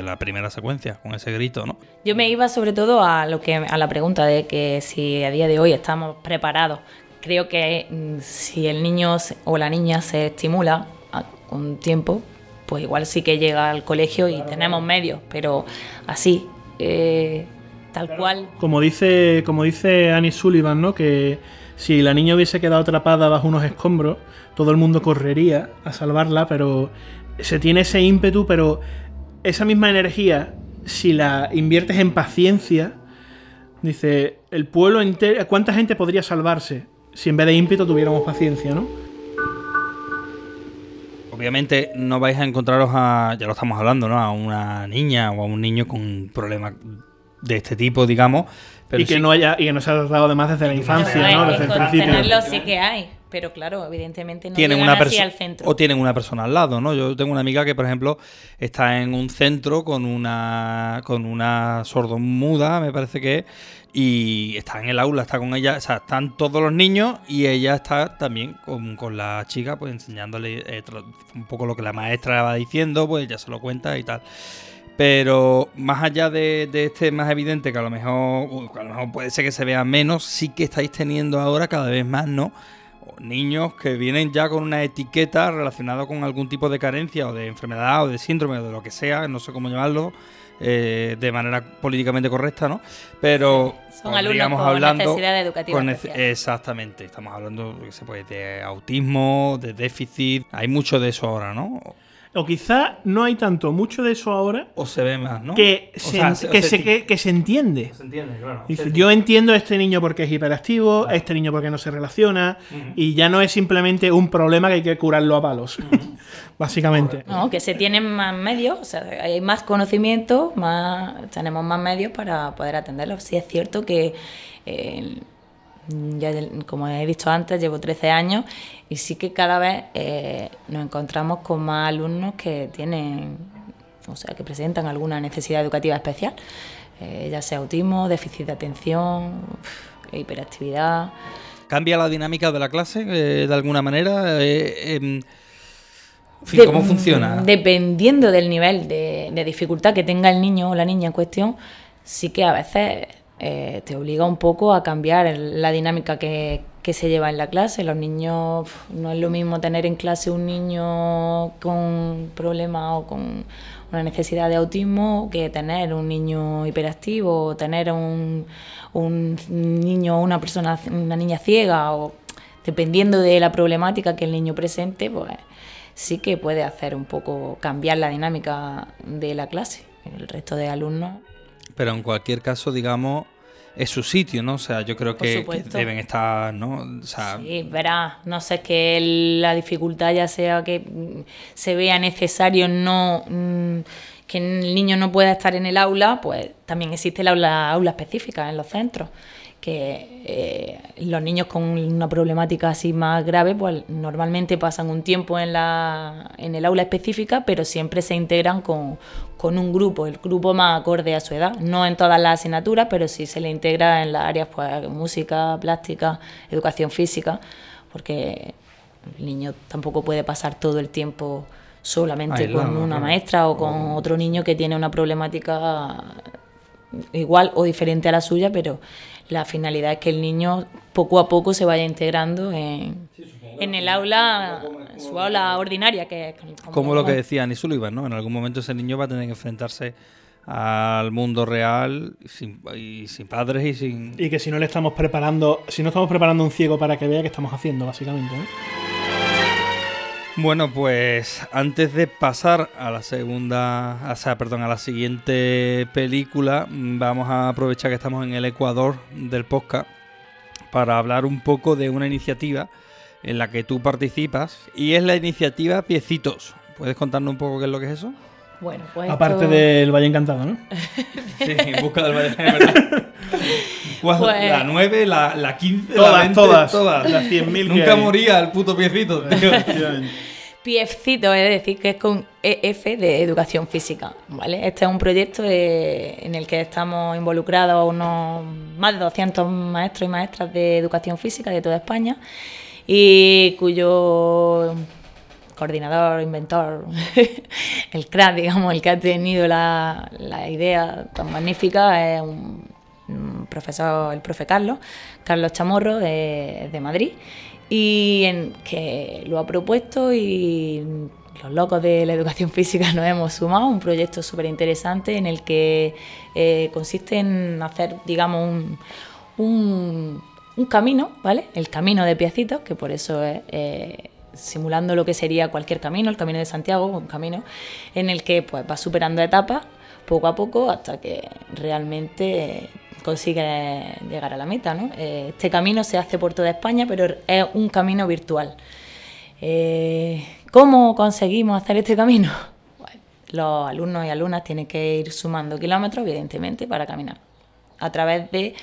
la primera secuencia, con ese grito, ¿no? Yo me iba sobre todo a la pregunta de que si a día de hoy estamos preparados. Creo que si el niño o la niña se estimula con tiempo, pues igual sí que llega al colegio y tenemos medios, pero así, tal cual. Como dice Annie Sullivan, ¿no? Que si la niña hubiese quedado atrapada bajo unos escombros, todo el mundo correría a salvarla, pero se tiene ese ímpetu, pero esa misma energía, si la inviertes en paciencia, dice, el pueblo entero, ¿cuánta gente podría salvarse si en vez de ímpetu tuviéramos paciencia, no? Obviamente no vais a encontraros ya lo estamos hablando, ¿no? A una niña o a un niño con problemas de este tipo, digamos. Pero que no se ha tratado de más desde la infancia, ¿no? Desde el principio. Tenerlo sí que hay, pero claro, evidentemente no tienen llegan hacia el centro. O tienen una persona al lado, ¿no? Yo tengo una amiga que, por ejemplo, está en un centro con una sordomuda, me parece que es, y está en el aula, está con ella, o sea, están todos los niños y ella está también con la chica, pues enseñándole un poco lo que la maestra va diciendo, pues ella se lo cuenta y tal. Pero más allá de este más evidente, que a lo mejor puede ser que se vea menos, sí que estáis teniendo ahora cada vez más, ¿no? Niños que vienen ya con una etiqueta relacionada con algún tipo de carencia o de enfermedad o de síndrome o de lo que sea, no sé cómo llamarlo, de manera políticamente correcta, ¿no? Pero sí, son alumnos digamos, con hablando, necesidad educativa especial. Exactamente, estamos hablando de autismo, de déficit, hay mucho de eso ahora, ¿no? O quizá no hay tanto, mucho de eso ahora. O se ve más, ¿no? Que se entiende. Se entiende, claro. Dice, yo entiendo a este niño porque es hiperactivo, a este niño porque no se relaciona, y ya no es simplemente un problema que hay que curarlo a palos, básicamente. No, que se tienen más medios, o sea, hay más conocimiento, tenemos más medios para poder atenderlo. Sí, es cierto que... ya, como he dicho antes, llevo 13 años y sí que cada vez nos encontramos con más alumnos que tienen, o sea, que presentan alguna necesidad educativa especial, ya sea autismo, déficit de atención, hiperactividad. ¿Cambia la dinámica de la clase de alguna manera? En fin, ¿cómo funciona? Dependiendo del nivel de dificultad que tenga el niño o la niña en cuestión, sí que a veces... te obliga un poco a cambiar la dinámica que se lleva en la clase. Los niños, no es lo mismo tener en clase un niño con problemas o con una necesidad de autismo que tener un niño hiperactivo o tener un niño o una niña ciega, o dependiendo de la problemática que el niño presente, pues sí que puede hacer un poco cambiar la dinámica de la clase. El resto de alumnos... Pero en cualquier caso, digamos, es su sitio, ¿no? O sea, yo creo que deben estar, ¿no? O sea, sí, verás, no sé, es que la dificultad ya sea que se vea necesario no que el niño no pueda estar en el aula, pues también existe el aula específica en los centros, que los niños con una problemática así más grave, pues normalmente pasan un tiempo en el aula específica, pero siempre se integran con un grupo, el grupo más acorde a su edad. No en todas las asignaturas, pero sí se le integra en las áreas, pues, música, plástica, educación física, porque el niño tampoco puede pasar todo el tiempo solamente maestra o con otro niño que tiene una problemática igual o diferente a la suya, pero... La finalidad es que el niño poco a poco se vaya integrando en el aula, su aula ordinaria. Que es como lo que decía Annie Sullivan, ¿no? En algún momento ese niño va a tener que enfrentarse al mundo real y sin padres y sin... Y que si no estamos preparando un ciego para que vea qué estamos haciendo, básicamente, ¿eh? Bueno, pues antes de pasar a a la siguiente película, vamos a aprovechar que estamos en el Ecuador del podcast para hablar un poco de una iniciativa en la que tú participas, y es la iniciativa Piecitos. ¿Puedes contarnos un poco qué es lo que es eso? Bueno, pues aparte del Valle Encantado, ¿no? Sí, en busca del Valle Encantado. Pues, la 9, la 15, todas, la 20, todas. Las 100.000 Nunca moría el puto Piecito. Piecitos, es decir, que es con EF de Educación Física, ¿vale? Este es un proyecto en el que estamos involucrados unos más de 200 maestros y maestras de Educación Física de toda España y cuyo coordinador, inventor, el crack, digamos, el que ha tenido la idea tan magnífica es un profesor, el profe Carlos Chamorro de Madrid, y que lo ha propuesto y los locos de la educación física nos hemos sumado, un proyecto súper interesante en el que consiste en hacer, digamos, un camino, ¿vale? El camino de Piecitos, que por eso es simulando lo que sería cualquier camino, el Camino de Santiago, un camino en el que pues va superando etapas poco a poco hasta que realmente consigue llegar a la meta, ¿no? Este camino se hace por toda España, pero es un camino virtual. ¿Cómo conseguimos hacer este camino? Bueno, los alumnos y alumnas tienen que ir sumando kilómetros, evidentemente, para caminar, a través de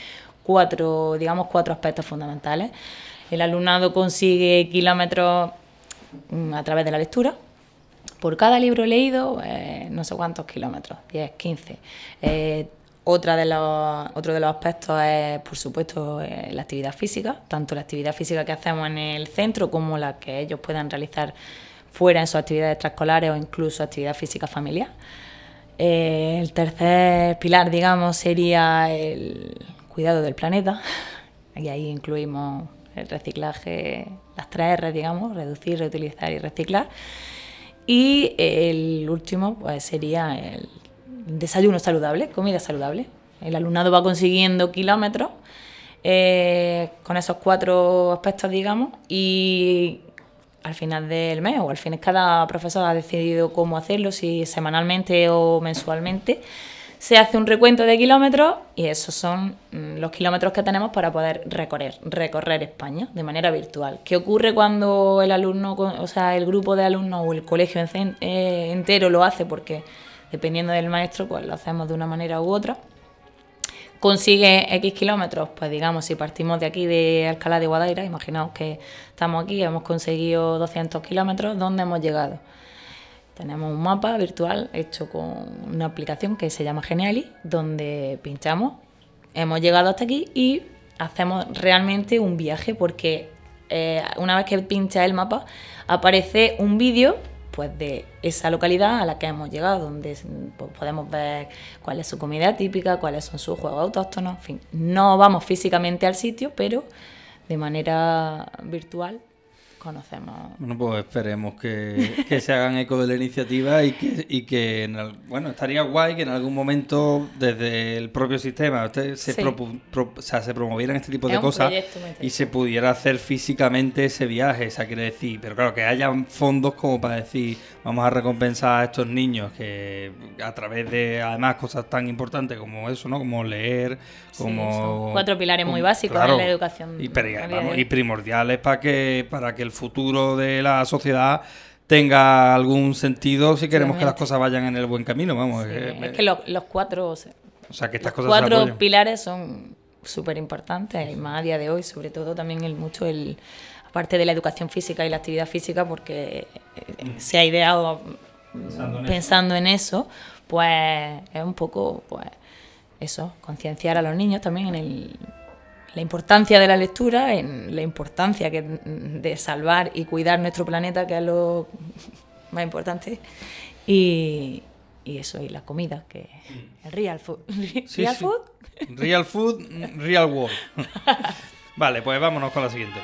cuatro aspectos fundamentales. El alumnado consigue kilómetros a través de la lectura. Por cada libro leído, no sé cuántos kilómetros, 10, 15... Otro de los aspectos es, por supuesto, la actividad física, tanto la actividad física que hacemos en el centro como la que ellos puedan realizar fuera en sus actividades extraescolares o incluso actividad física familiar. El tercer pilar, digamos, sería el cuidado del planeta. Y ahí incluimos el reciclaje, las 3 R, digamos, reducir, reutilizar y reciclar. Y el último, pues, sería el desayuno saludable, comida saludable. El alumnado va consiguiendo kilómetros con esos 4 aspectos, digamos, y al final del mes o al final cada profesor ha decidido cómo hacerlo, si semanalmente o mensualmente. Se hace un recuento de kilómetros y esos son los kilómetros que tenemos para poder recorrer España de manera virtual. ¿Qué ocurre cuando el alumno, o sea, el grupo de alumnos o el colegio entero lo hace? Porque dependiendo del maestro, pues lo hacemos de una manera u otra. Consigue X kilómetros, pues digamos, si partimos de aquí, de Alcalá de Guadaira, imaginaos que estamos aquí, hemos conseguido 200 kilómetros, ¿dónde hemos llegado? Tenemos un mapa virtual hecho con una aplicación que se llama Genially, donde pinchamos, hemos llegado hasta aquí y hacemos realmente un viaje, porque una vez que pinchas el mapa aparece un vídeo pues de esa localidad a la que hemos llegado, donde pues podemos ver cuál es su comida típica, cuáles son sus juegos autóctonos, en fin. No vamos físicamente al sitio, pero de manera virtual conocemos. Bueno, pues esperemos que se hagan eco de la iniciativa y que estaría guay que en algún momento desde el propio sistema se promovieran este tipo de cosas y se pudiera hacer físicamente ese viaje, o sea, quiere decir, pero claro, que haya fondos como para decir, vamos a recompensar a estos niños que a través de, además, cosas tan importantes como eso, ¿no? Como leer, como... 4 pilares muy básicos, claro, en la educación. Y primordiales para que el futuro de la sociedad tenga algún sentido si queremos que las cosas vayan en el buen camino. Vamos, sí, es que los 4, que estas cosas 4 pilares son súper importantes, y más a día de hoy, sobre todo también aparte de la educación física y la actividad física, porque se ha ideado pensando en eso, pues es un poco pues eso, concienciar a los niños también la importancia de la lectura, en la importancia de salvar y cuidar nuestro planeta, que es lo más importante, y eso, y la comida, que es real food. ¿Real food? Real food, real world. Vale, pues vámonos con la siguiente.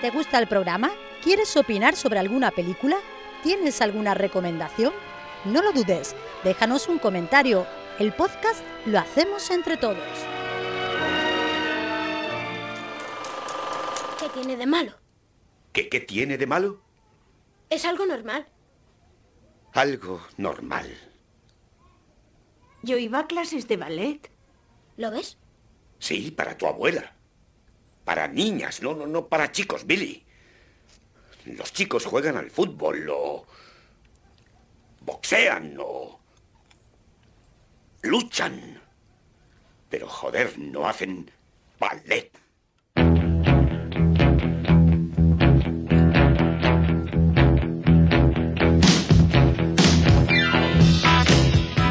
¿Te gusta el programa? ¿Quieres opinar sobre alguna película? ¿Tienes alguna recomendación? No lo dudes, déjanos un comentario. El podcast lo hacemos entre todos. ¿Qué tiene de malo? ¿Qué tiene de malo? Es algo normal. Algo normal. Yo iba a clases de ballet. ¿Lo ves? Sí, para tu abuela. Para niñas, no para chicos, Billy. Los chicos juegan al fútbol o boxean o luchan. Pero, joder, no hacen ballet.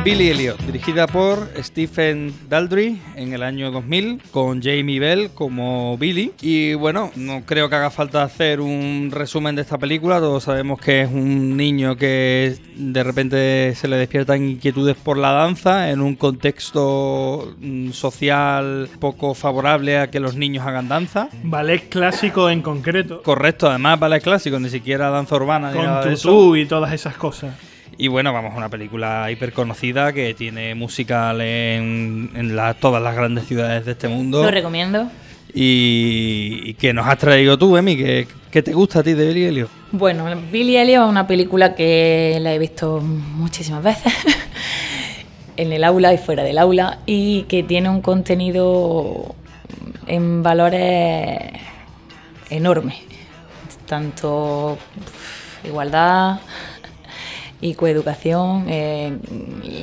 Billy Elliot, dirigida por Stephen Daldry en el año 2000, con Jamie Bell como Billy. Y bueno, no creo que haga falta hacer un resumen de esta película. Todos sabemos que es un niño que de repente se le despiertan inquietudes por la danza en un contexto social poco favorable a que los niños hagan danza. Ballet clásico en concreto. Correcto, además ballet clásico, ni siquiera danza urbana. Con tutú y todas esas cosas. Y bueno, vamos, una película hiper conocida que tiene musical en todas las grandes ciudades de este mundo. Lo recomiendo. Y que nos has traído tú, Emi, ¿qué te gusta a ti de Billy Elliot? Bueno, Billy Elliot es una película que la he visto muchísimas veces, en el aula y fuera del aula, y que tiene un contenido en valores enorme, tanto igualdad y coeducación,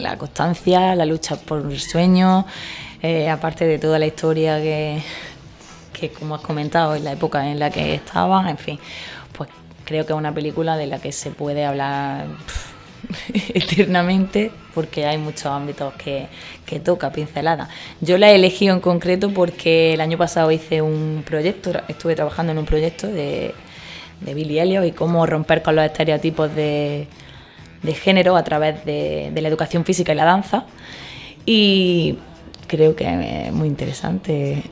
la constancia, la lucha por el sueño, aparte de toda la historia que como has comentado, en la época en la que estaban, en fin, pues creo que es una película de la que se puede hablar eternamente, porque hay muchos ámbitos que toca, pincelada. Yo la he elegido en concreto porque el año pasado hice un proyecto, estuve trabajando en un proyecto de Billy Elliot y cómo romper con los estereotipos de género a través de la educación física y la danza, y creo que es muy interesante,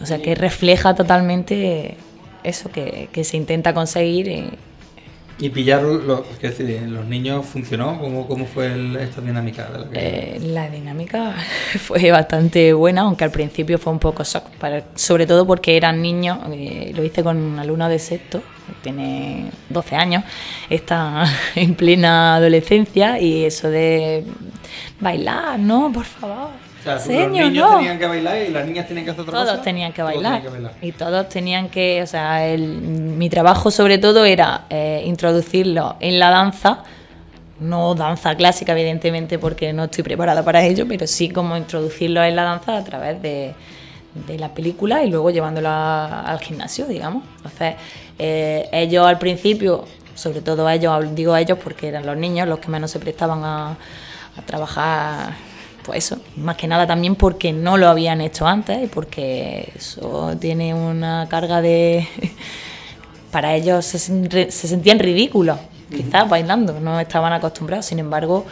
o sea, que refleja totalmente eso que se intenta conseguir. Y pillar los niños funcionó. ¿Cómo fue esta dinámica? La dinámica fue bastante buena, aunque al principio fue un poco shock, sobre todo porque eran niños. Lo hice con un alumno de sexto, tiene 12 años, está en plena adolescencia, y eso de bailar, no, por favor. O sea, señor, los niños no tenían que bailar y las niñas tenían que hacer otra cosa. Todos tenían que bailar. Y todos tenían que... O sea, mi trabajo sobre todo era introducirlo en la danza. No danza clásica, evidentemente, porque no estoy preparada para ello, pero sí como introducirlo en la danza a través de la película y luego llevándolo al gimnasio, digamos. Entonces, ellos al principio, sobre todo ellos, digo ellos porque eran los niños los que menos se prestaban a trabajar, pues eso, más que nada también porque no lo habían hecho antes y porque eso tiene una carga de... Para ellos se sentían ridículos, quizás bailando, no estaban acostumbrados. Sin embargo,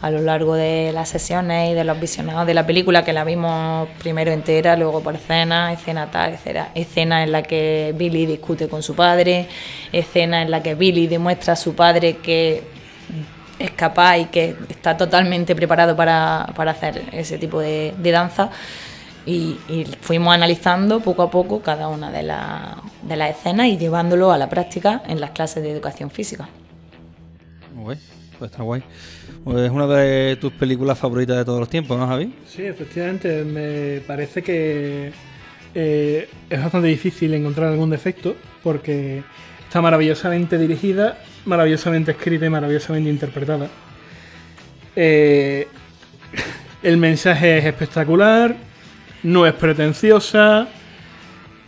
a lo largo de las sesiones y de los visionados de la película, que la vimos primero entera, luego por escenas, escena tal, etcétera, escena en la que Billy discute con su padre, escena en la que Billy demuestra a su padre que es capaz y que está totalmente preparado para hacer ese tipo de danza, y fuimos analizando poco a poco cada una de las escenas y llevándolo a la práctica en las clases de educación física. Guay, pues está guay. Es una de tus películas favoritas de todos los tiempos, ¿no, Javi? Sí, efectivamente, me parece que es bastante difícil encontrar algún defecto, porque está maravillosamente dirigida, maravillosamente escrita y maravillosamente interpretada. El mensaje es espectacular, no es pretenciosa,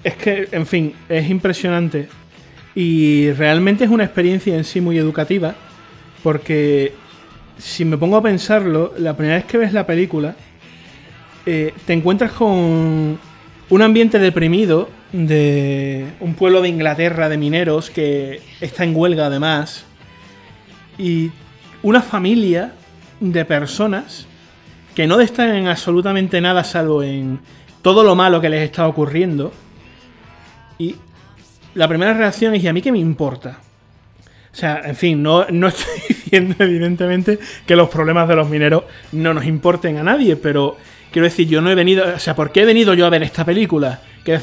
es que, en fin, es impresionante. Y realmente es una experiencia en sí muy educativa, porque si me pongo a pensarlo, la primera vez que ves la película, te encuentras con un ambiente deprimido de un pueblo de Inglaterra de mineros que está en huelga además, y una familia de personas que no destacan en absolutamente nada salvo en todo lo malo que les está ocurriendo, y la primera reacción es: ¿y a mí qué me importa? O sea, en fin, no estoy diciendo evidentemente que los problemas de los mineros no nos importen a nadie, pero quiero decir, yo no he venido, o sea, ¿por qué he venido yo a ver esta película? Que es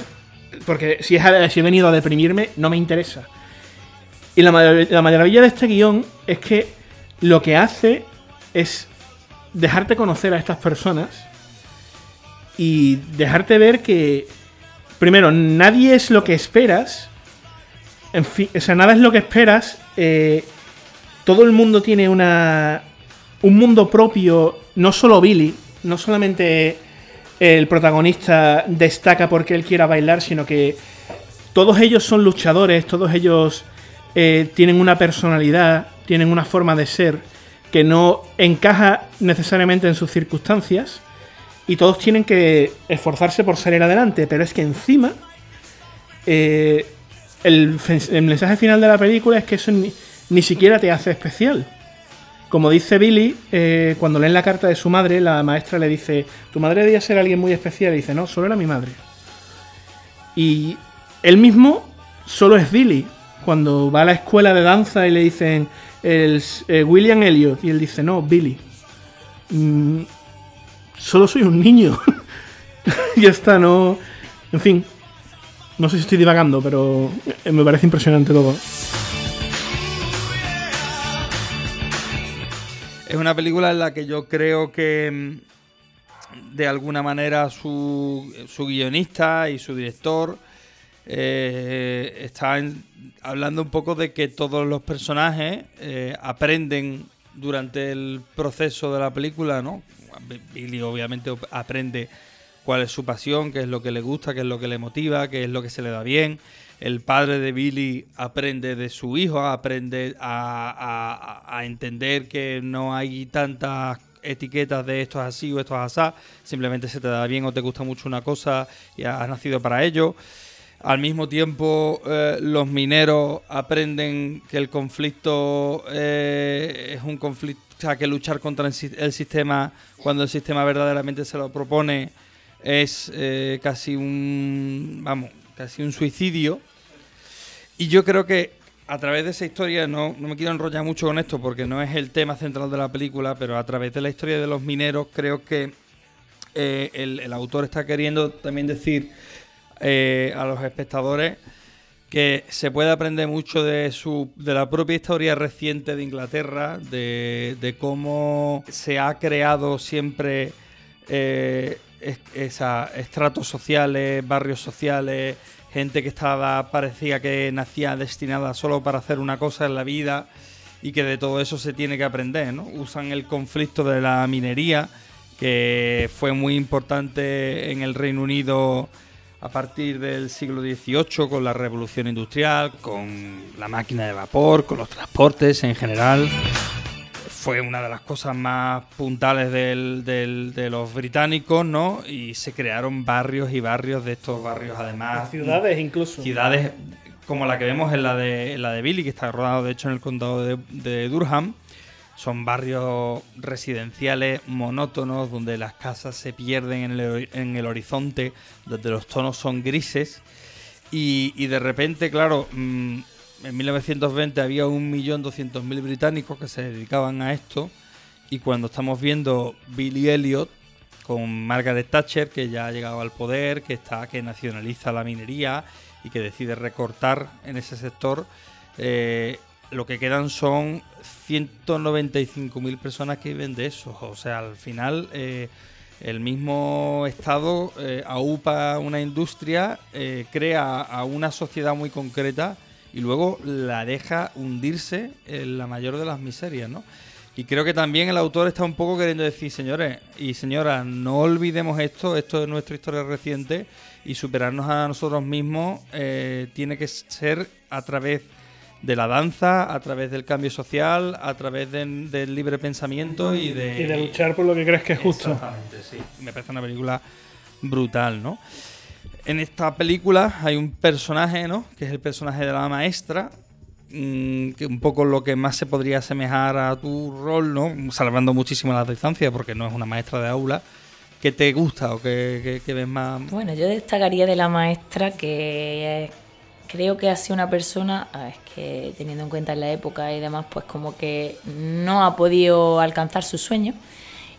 porque si he venido a deprimirme, no me interesa. Y la maravilla de este guión es que lo que hace es dejarte conocer a estas personas y dejarte ver que, primero, nadie es lo que esperas. En fin, o sea, nada es lo que esperas. Todo el mundo tiene un mundo propio, no solo Billy, no solamente el protagonista destaca porque él quiera bailar, sino que todos ellos son luchadores, todos ellos tienen una personalidad, tienen una forma de ser que no encaja necesariamente en sus circunstancias, y todos tienen que esforzarse por salir adelante. Pero es que encima el mensaje final de la película es que eso ni siquiera te hace especial. Como dice Billy, cuando leen la carta de su madre, la maestra le dice: tu madre debía ser alguien muy especial. Y dice: no, solo era mi madre. Y él mismo solo es Billy. Cuando va a la escuela de danza y le dicen William Elliot, y él dice: no, Billy. Solo soy un niño. Ya está, no. En fin, no sé si estoy divagando, pero me parece impresionante todo. Es una película en la que yo creo que de alguna manera su guionista y su director están hablando un poco de que todos los personajes aprenden durante el proceso de la película, ¿no? Billy obviamente aprende cuál es su pasión, qué es lo que le gusta, qué es lo que le motiva, qué es lo que se le da bien. El padre de Billy aprende de su hijo, aprende a entender que no hay tantas etiquetas de esto es así o esto es asá, simplemente se te da bien o te gusta mucho una cosa y has nacido para ello. Al mismo tiempo, los mineros aprenden que el conflicto es un conflicto, o sea, que luchar contra el sistema cuando el sistema verdaderamente se lo propone es casi un suicidio. Y yo creo que a través de esa historia, no me quiero enrollar mucho con esto porque no es el tema central de la película, pero a través de la historia de los mineros creo que el autor está queriendo también decir a los espectadores que se puede aprender mucho de la propia historia reciente de Inglaterra, de cómo se ha creado siempre estratos sociales, barrios sociales, gente que parecía que nacía destinada solo para hacer una cosa en la vida, y que de todo eso se tiene que aprender, ¿no? Usan el conflicto de la minería, que fue muy importante en el Reino Unido a partir del siglo XVIII, con la revolución industrial, con la máquina de vapor, con los transportes en general. Fue una de las cosas más puntales de los británicos, ¿no? Y se crearon barrios y barrios de estos barrios, además. Ciudades, incluso. Ciudades como la que vemos en la de Billy, que está rodado, de hecho, en el condado de Durham. Son barrios residenciales monótonos, donde las casas se pierden en el horizonte, donde los tonos son grises. Y de repente, claro, en 1920 había 1.200.000 británicos que se dedicaban a esto, y cuando estamos viendo Billy Elliot con Margaret Thatcher, que ya ha llegado al poder, que nacionaliza la minería y que decide recortar en ese sector, lo que quedan son 195.000 personas que viven de eso. O sea, al final el mismo Estado aupa una industria, crea a una sociedad muy concreta y luego la deja hundirse en la mayor de las miserias, ¿no? Y creo que también el autor está un poco queriendo decir: señores y señoras, no olvidemos esto es nuestra historia reciente, y superarnos a nosotros mismos tiene que ser a través de la danza, a través del cambio social, a través del libre pensamiento y de luchar por lo que crees que es justo. Exactamente, sí. Me parece una película brutal, ¿no? En esta película hay un personaje, ¿no?, que es el personaje de la maestra, que un poco lo que más se podría asemejar a tu rol, ¿no?, salvando muchísimo las distancias, porque no es una maestra de aula. ¿Qué te gusta o qué ves más? Bueno, yo destacaría de la maestra que creo que ha sido una persona, es que teniendo en cuenta la época y demás, pues como que no ha podido alcanzar su sueño,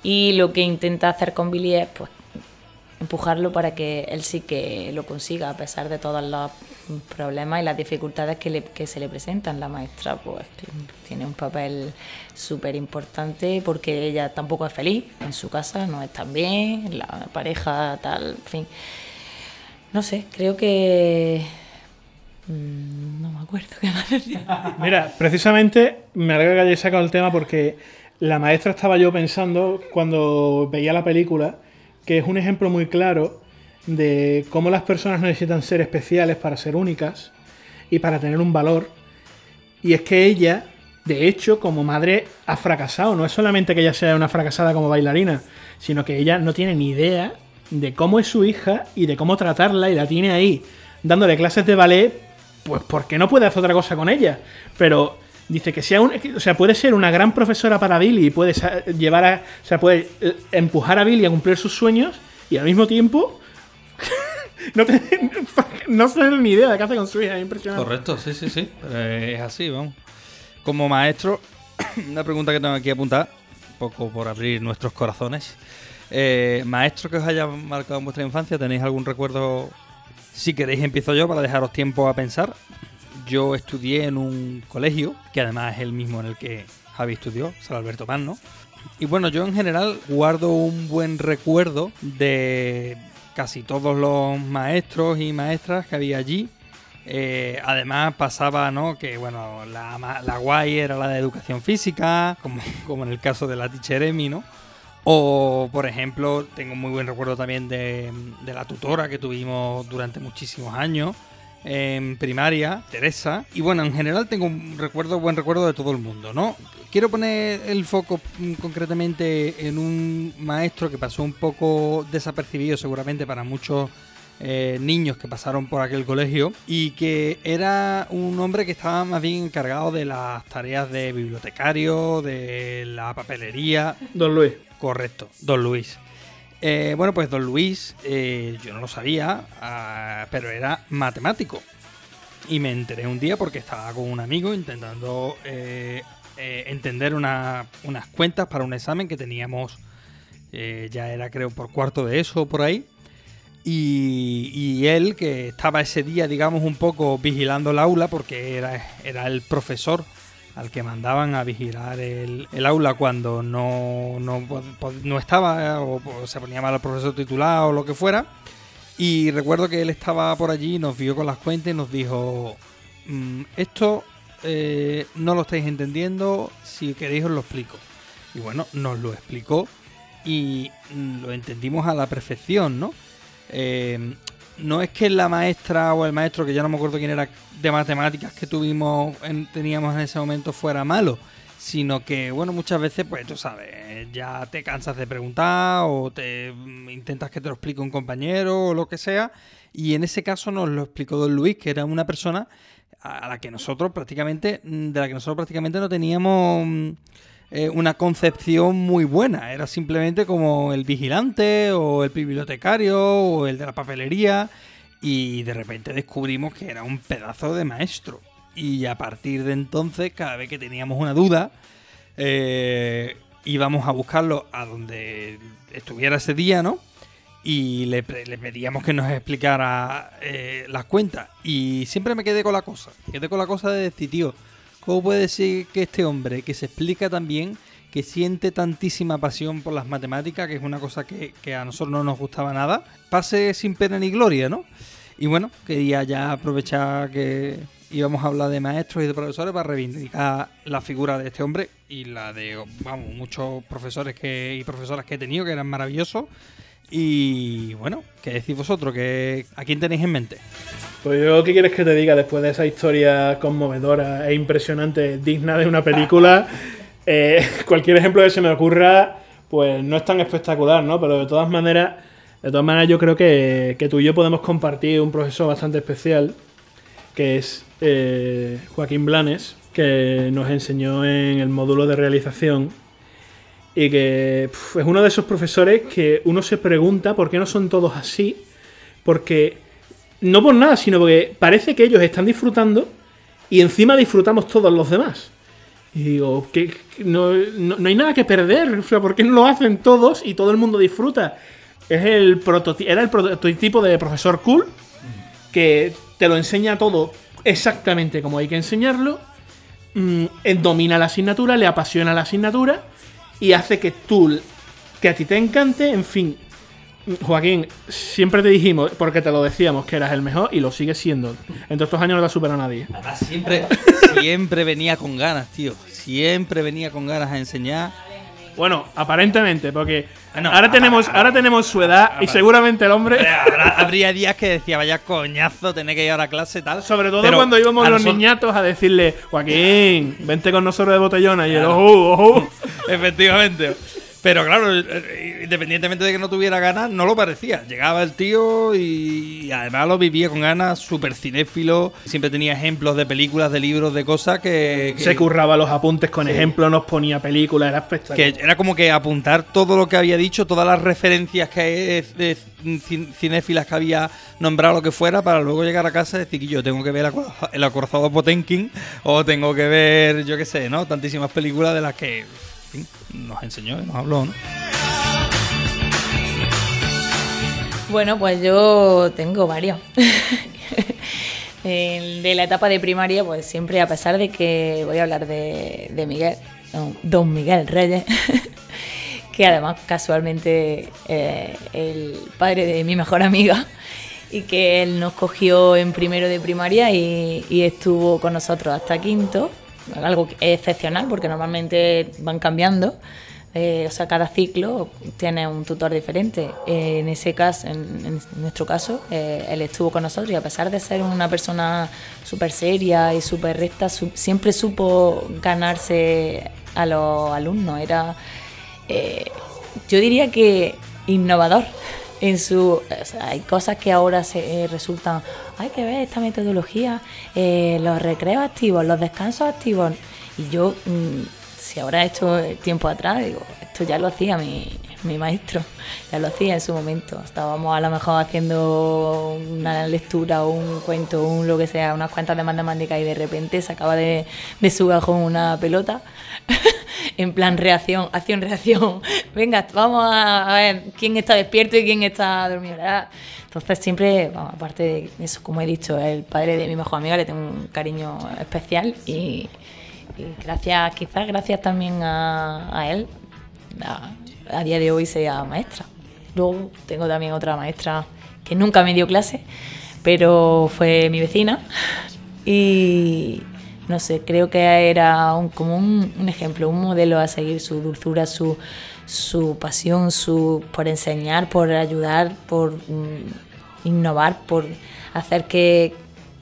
y lo que intenta hacer con Billy es, pues, empujarlo para que él sí que lo consiga, a pesar de todos los problemas y las dificultades que se le presentan. La maestra, pues, tiene un papel súper importante, porque ella tampoco es feliz en su casa, no es tan bien, la pareja tal, en fin. No sé, creo que... no me acuerdo qué más decía. Mira, precisamente me alegra que hayáis sacado el tema, porque la maestra estaba yo pensando cuando veía la película... que es un ejemplo muy claro de cómo las personas necesitan ser especiales para ser únicas y para tener un valor. Y es que ella, de hecho, como madre ha fracasado. No es solamente que ella sea una fracasada como bailarina, sino que ella no tiene ni idea de cómo es su hija y de cómo tratarla, y la tiene ahí dándole clases de ballet, pues porque no puede hacer otra cosa con ella. Pero dice que sea puede ser una gran profesora para Billy, puede llevar puede empujar a Billy a cumplir sus sueños, y al mismo tiempo no tener ni idea de qué hace con su hija. Es impresionante. Correcto, sí. Es así, vamos. Como maestro, una pregunta que tengo aquí apuntada, un poco por abrir nuestros corazones. Maestro que os haya marcado en vuestra infancia, ¿tenéis algún recuerdo? Si queréis empiezo yo para dejaros tiempo a pensar. Yo estudié en un colegio, que además es el mismo en el que Javi estudió, San Alberto Magno. Y bueno, yo en general guardo un buen recuerdo de casi todos los maestros y maestras que había allí. Además pasaba, ¿no?, que bueno, la guay era la de educación física, como en el caso de la teacher Emi, ¿no? O por ejemplo, tengo muy buen recuerdo también de la tutora que tuvimos durante muchísimos años en primaria, Teresa. Y bueno, en general tengo un buen recuerdo de todo el mundo, ¿no? Quiero poner el foco concretamente en un maestro que pasó un poco desapercibido seguramente para muchos niños que pasaron por aquel colegio, y que era un hombre que estaba más bien encargado de las tareas de bibliotecario, de la papelería. Don Luis. Correcto, Don Luis. Bueno, pues Don Luis, yo no lo sabía, pero era matemático. Y me enteré un día porque estaba con un amigo intentando entender unas cuentas para un examen que teníamos, ya era creo por cuarto de ESO o por ahí. Y él, que estaba ese día, digamos, un poco vigilando el aula, porque era el profesor al que mandaban a vigilar el aula cuando no estaba, o se ponía mal al profesor titular o lo que fuera. Y recuerdo que él estaba por allí, nos vio con las cuentas y nos dijo: esto no lo estáis entendiendo, si queréis os lo explico. Y bueno, nos lo explicó y lo entendimos a la perfección, ¿no? No es que la maestra o el maestro, que ya no me acuerdo quién era, de matemáticas que teníamos en ese momento fuera malo, sino que, bueno, muchas veces, pues tú sabes, ya te cansas de preguntar o te intentas que te lo explique un compañero o lo que sea, y en ese caso nos lo explicó Don Luis, que era una persona de la que nosotros prácticamente no teníamos una concepción muy buena. Era simplemente como el vigilante o el bibliotecario o el de la papelería, y de repente descubrimos que era un pedazo de maestro. Y a partir de entonces, cada vez que teníamos una duda, íbamos a buscarlo a donde estuviera ese día, ¿no? Y le pedíamos que nos explicara las cuentas, y siempre me quedé con la cosa de decir, tío, ¿cómo puede decir que este hombre, que se explica tan bien, que siente tantísima pasión por las matemáticas, que es una cosa que a nosotros no nos gustaba nada, pase sin pena ni gloria, ¿no? Y bueno, quería ya aprovechar que íbamos a hablar de maestros y de profesores para reivindicar la figura de este hombre y la de, vamos, muchos profesores y profesoras que he tenido, que eran maravillosos. Y bueno, ¿qué decís vosotros? ¿A quién tenéis en mente? Pues yo, ¿qué quieres que te diga? Después de esa historia conmovedora e impresionante, digna de una película, cualquier ejemplo que se me ocurra, pues no es tan espectacular, ¿no? Pero de todas maneras yo creo que tú y yo podemos compartir un profesor bastante especial, que es Joaquín Blanes, que nos enseñó en el módulo de realización. Y que es uno de esos profesores que uno se pregunta por qué no son todos así, porque no por nada, sino porque parece que ellos están disfrutando y encima disfrutamos todos los demás. Y digo, que no hay nada que perder, o sea, ¿por qué no lo hacen todos y todo el mundo disfruta? Era el prototipo de profesor cool, que te lo enseña todo exactamente como hay que enseñarlo, domina la asignatura, le apasiona la asignatura, y hace que a ti te encante. En fin, Joaquín, siempre te dijimos, porque te lo decíamos, que eras el mejor, y lo sigues siendo. En todos estos años no te ha superado a nadie. Además, siempre venía con ganas, tío. Siempre venía con ganas a enseñar. Bueno, aparentemente, porque No, ahora tenemos su edad y seguramente el hombre... Habría días que decía, vaya coñazo, tener que ir ahora a clase y tal. Sobre todo cuando íbamos los niñatos a decirle, Joaquín, vente con nosotros de botellona y el ojo. Efectivamente. Pero claro, independientemente de que no tuviera ganas, no lo parecía. Llegaba el tío y además lo vivía con ganas, súper cinéfilo. Siempre tenía ejemplos de películas, de libros, de cosas que... Se curraba los apuntes con ejemplos, nos ponía películas, era espectacular. Que era como que apuntar todo lo que había dicho, todas las referencias que cinéfilas que había nombrado, lo que fuera, para luego llegar a casa y decir que yo tengo que ver El acorazado Potemkin o tengo que ver, yo qué sé, ¿no? Tantísimas películas de las que... nos enseñó y nos habló, ¿no? Bueno, pues yo tengo varios. De la etapa de primaria, pues siempre, a pesar de que voy a hablar de Miguel, no, Don Miguel Reyes, que además casualmente el padre de mi mejor amiga, y que él nos cogió en primero de primaria y estuvo con nosotros hasta quinto. Algo excepcional porque normalmente van cambiando, o sea, cada ciclo tiene un tutor diferente. En ese caso, en nuestro caso, él estuvo con nosotros y a pesar de ser una persona súper seria y súper recta, siempre supo ganarse a los alumnos. Era, yo diría que innovador. O sea, hay cosas que ahora se resultan, hay que ver esta metodología, los recreos activos, los descansos activos, y yo, si ahora esto tiempo atrás, digo, esto ya lo hacía mi maestro, ya lo hacía en su momento. Estábamos a lo mejor haciendo una lectura o un cuento, un lo que sea, unas cuantas de matemáticas, y de repente sacaba de su gajón una pelota en plan reacción, acción, reacción. Venga, vamos a ver quién está despierto y quién está dormido. Entonces siempre, bueno, aparte de eso, como he dicho, el padre de mi mejor amiga, le tengo un cariño especial y gracias, quizás gracias también a él, a día de hoy sea maestra. Luego tengo también otra maestra que nunca me dio clase, pero fue mi vecina y no sé, creo que era como un ejemplo, un modelo a seguir, su dulzura, su pasión, por enseñar, por ayudar, por innovar, por hacer que,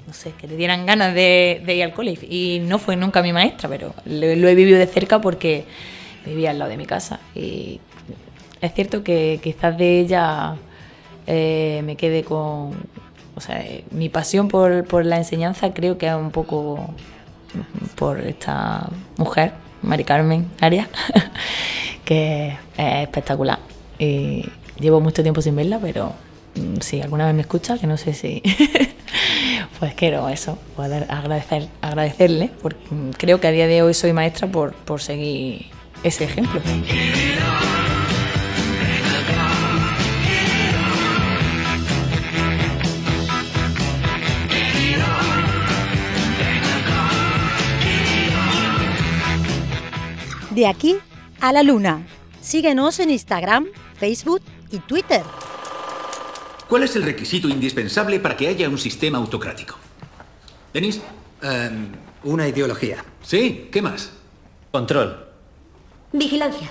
no sé, que te dieran ganas de ir al colegio. Y no fue nunca mi maestra, pero lo he vivido de cerca porque vivía al lado de mi casa y es cierto que quizás de ella me quede con, o sea, mi pasión por la enseñanza, creo que es un poco por esta mujer, Mari Carmen Arias, que es espectacular. Y llevo mucho tiempo sin verla, pero si alguna vez me escucha, que no sé si... pues quiero eso, poder agradecerle, porque creo que a día de hoy soy maestra por seguir ese ejemplo. De aquí a la luna. Síguenos en Instagram, Facebook y Twitter. ¿Cuál es el requisito indispensable para que haya un sistema autocrático? ¿Denis? Una ideología. ¿Sí? ¿Qué más? Control. Vigilancia.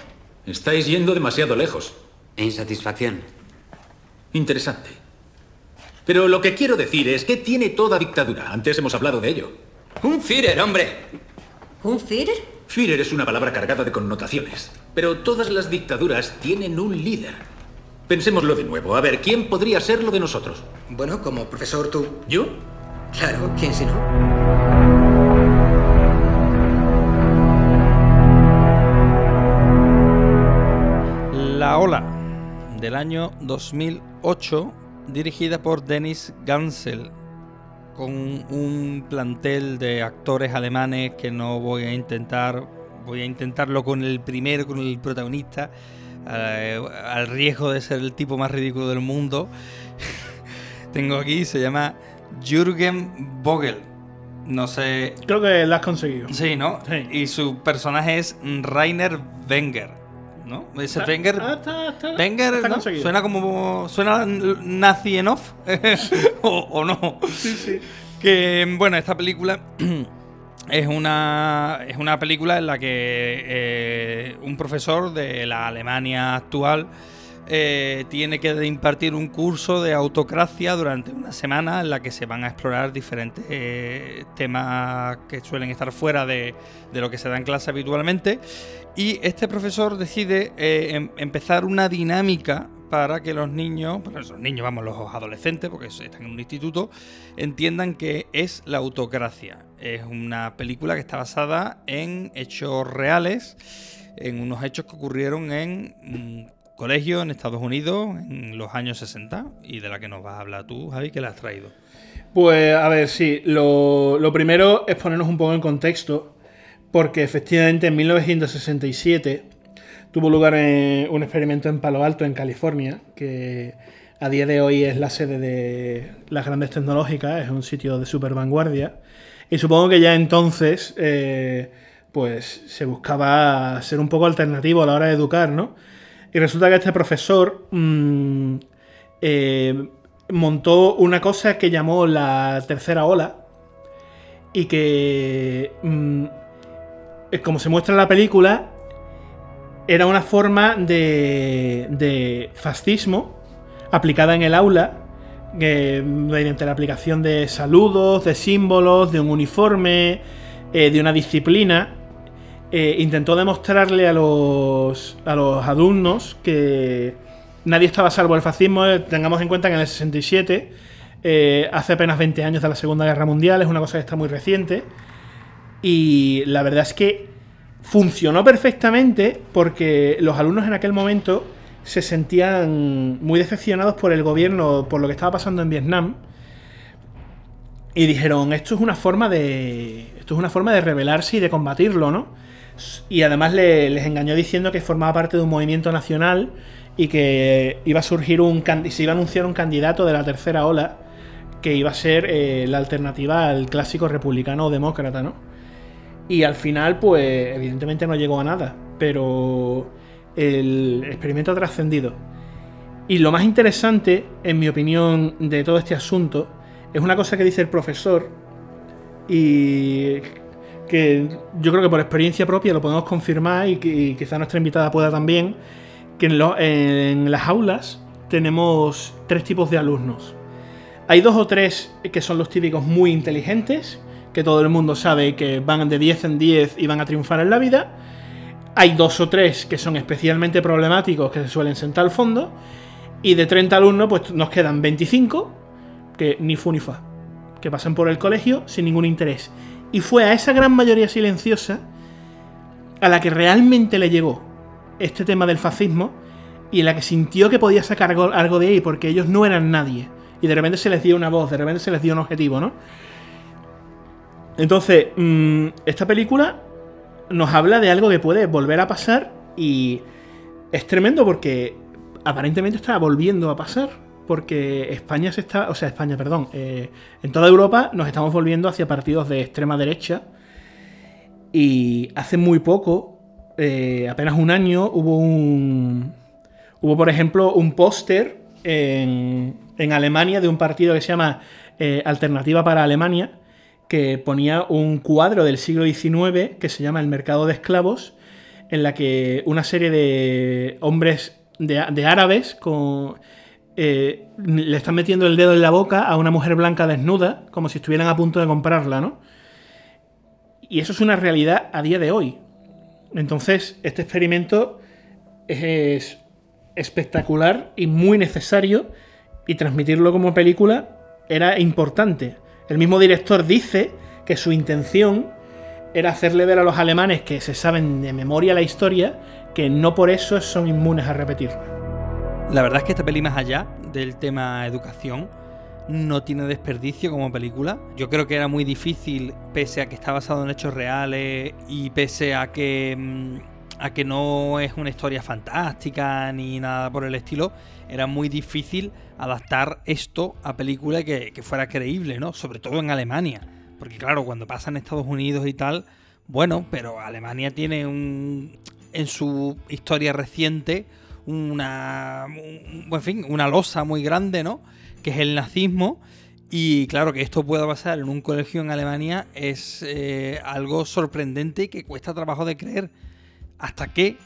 Estáis yendo demasiado lejos. Insatisfacción. Interesante. Pero lo que quiero decir es que tiene toda dictadura. Antes hemos hablado de ello. ¡Un Führer, hombre! ¿Un Führer? Führer es una palabra cargada de connotaciones. Pero todas las dictaduras tienen un líder. Pensémoslo de nuevo. A ver, ¿quién podría serlo de nosotros? Bueno, como profesor, tú. ¿Yo? Claro, ¿quién si no? La Ola, del año 2008, dirigida por Dennis Gansel, con un plantel de actores alemanes que no voy a intentarlo con el protagonista, al riesgo de ser el tipo más ridículo del mundo. Tengo aquí, se llama Jürgen Vogel, no sé... Creo que lo has conseguido. Sí, ¿no? Sí. Y su personaje es Rainer Wenger. ¿No? Ese Wenger. Wenger, ¿no? Suena nazi en off. o no. Sí, sí. Que bueno, esta película Es una película en la que un profesor de la Alemania actual tiene que impartir un curso de autocracia durante una semana en la que se van a explorar diferentes temas que suelen estar fuera de lo que se da en clase habitualmente, y este profesor decide empezar una dinámica para que los adolescentes, porque están en un instituto, entiendan qué es la autocracia. Es una película que está basada en hechos reales, en unos hechos que ocurrieron en un colegio en Estados Unidos en los años 60, y de la que nos vas a hablar tú, Javi, que la has traído. Pues, a ver, sí, lo primero es ponernos un poco en contexto, porque efectivamente en 1967... tuvo lugar un experimento en Palo Alto, en California, que a día de hoy es la sede de las grandes tecnológicas, es un sitio de super vanguardia, y supongo que ya entonces pues se buscaba ser un poco alternativo a la hora de educar, ¿no? Y resulta que este profesor montó una cosa que llamó la tercera ola, y que, como se muestra en la película, era una forma de fascismo aplicada en el aula, mediante la aplicación de saludos, de símbolos, de un uniforme, de una disciplina. Intentó demostrarle a los alumnos que nadie estaba a salvo del fascismo. Tengamos en cuenta que en el 67, hace apenas 20 años de la Segunda Guerra Mundial, es una cosa que está muy reciente, y la verdad es que funcionó perfectamente, porque los alumnos en aquel momento se sentían muy decepcionados por el gobierno, por lo que estaba pasando en Vietnam, y dijeron: esto es una forma de rebelarse y de combatirlo, ¿no? Y además les engañó diciendo que formaba parte de un movimiento nacional y que iba a surgir se iba a anunciar un candidato de la tercera ola que iba a ser la alternativa al clásico republicano o demócrata, ¿no? Y al final, pues, evidentemente no llegó a nada, pero el experimento ha trascendido. Y lo más interesante, en mi opinión, de todo este asunto, es una cosa que dice el profesor, y que yo creo que por experiencia propia lo podemos confirmar, y quizá nuestra invitada pueda también, que en las aulas tenemos tres tipos de alumnos. Hay dos o tres que son los típicos muy inteligentes, que todo el mundo sabe que van de 10 en 10 y van a triunfar en la vida. Hay dos o tres que son especialmente problemáticos, que se suelen sentar al fondo. Y de 30 alumnos, pues nos quedan 25, que ni fu ni fa, que pasan por el colegio sin ningún interés. Y fue a esa gran mayoría silenciosa a la que realmente le llegó este tema del fascismo, y en la que sintió que podía sacar algo de ahí, porque ellos no eran nadie. Y de repente se les dio una voz, de repente se les dio un objetivo, ¿no? Entonces, esta película nos habla de algo que puede volver a pasar, y es tremendo porque aparentemente está volviendo a pasar, porque en toda Europa nos estamos volviendo hacia partidos de extrema derecha, y hace muy poco, apenas un año, hubo por ejemplo un póster en Alemania de un partido que se llama Alternativa para Alemania, que ponía un cuadro del siglo XIX que se llama El mercado de esclavos, en la que una serie de hombres de árabes le están metiendo el dedo en la boca a una mujer blanca desnuda, como si estuvieran a punto de comprarla, ¿no? Y eso es una realidad a día de hoy. Entonces, este experimento es espectacular y muy necesario, y transmitirlo como película era importante. El mismo director dice que su intención era hacerle ver a los alemanes, que se saben de memoria la historia, que no por eso son inmunes a repetirla. La verdad es que esta peli, más allá del tema educación, no tiene desperdicio como película. Yo creo que era muy difícil, pese a que está basado en hechos reales y pese a que no es una historia fantástica ni nada por el estilo, era muy difícil adaptar esto a película que fuera creíble, ¿no? Sobre todo en Alemania, porque claro, cuando pasa en Estados Unidos y tal, bueno, pero Alemania tiene en su historia reciente una losa muy grande, ¿no? Que es el nazismo, Y claro, que esto pueda pasar en un colegio en Alemania es algo sorprendente y que cuesta trabajo de creer hasta que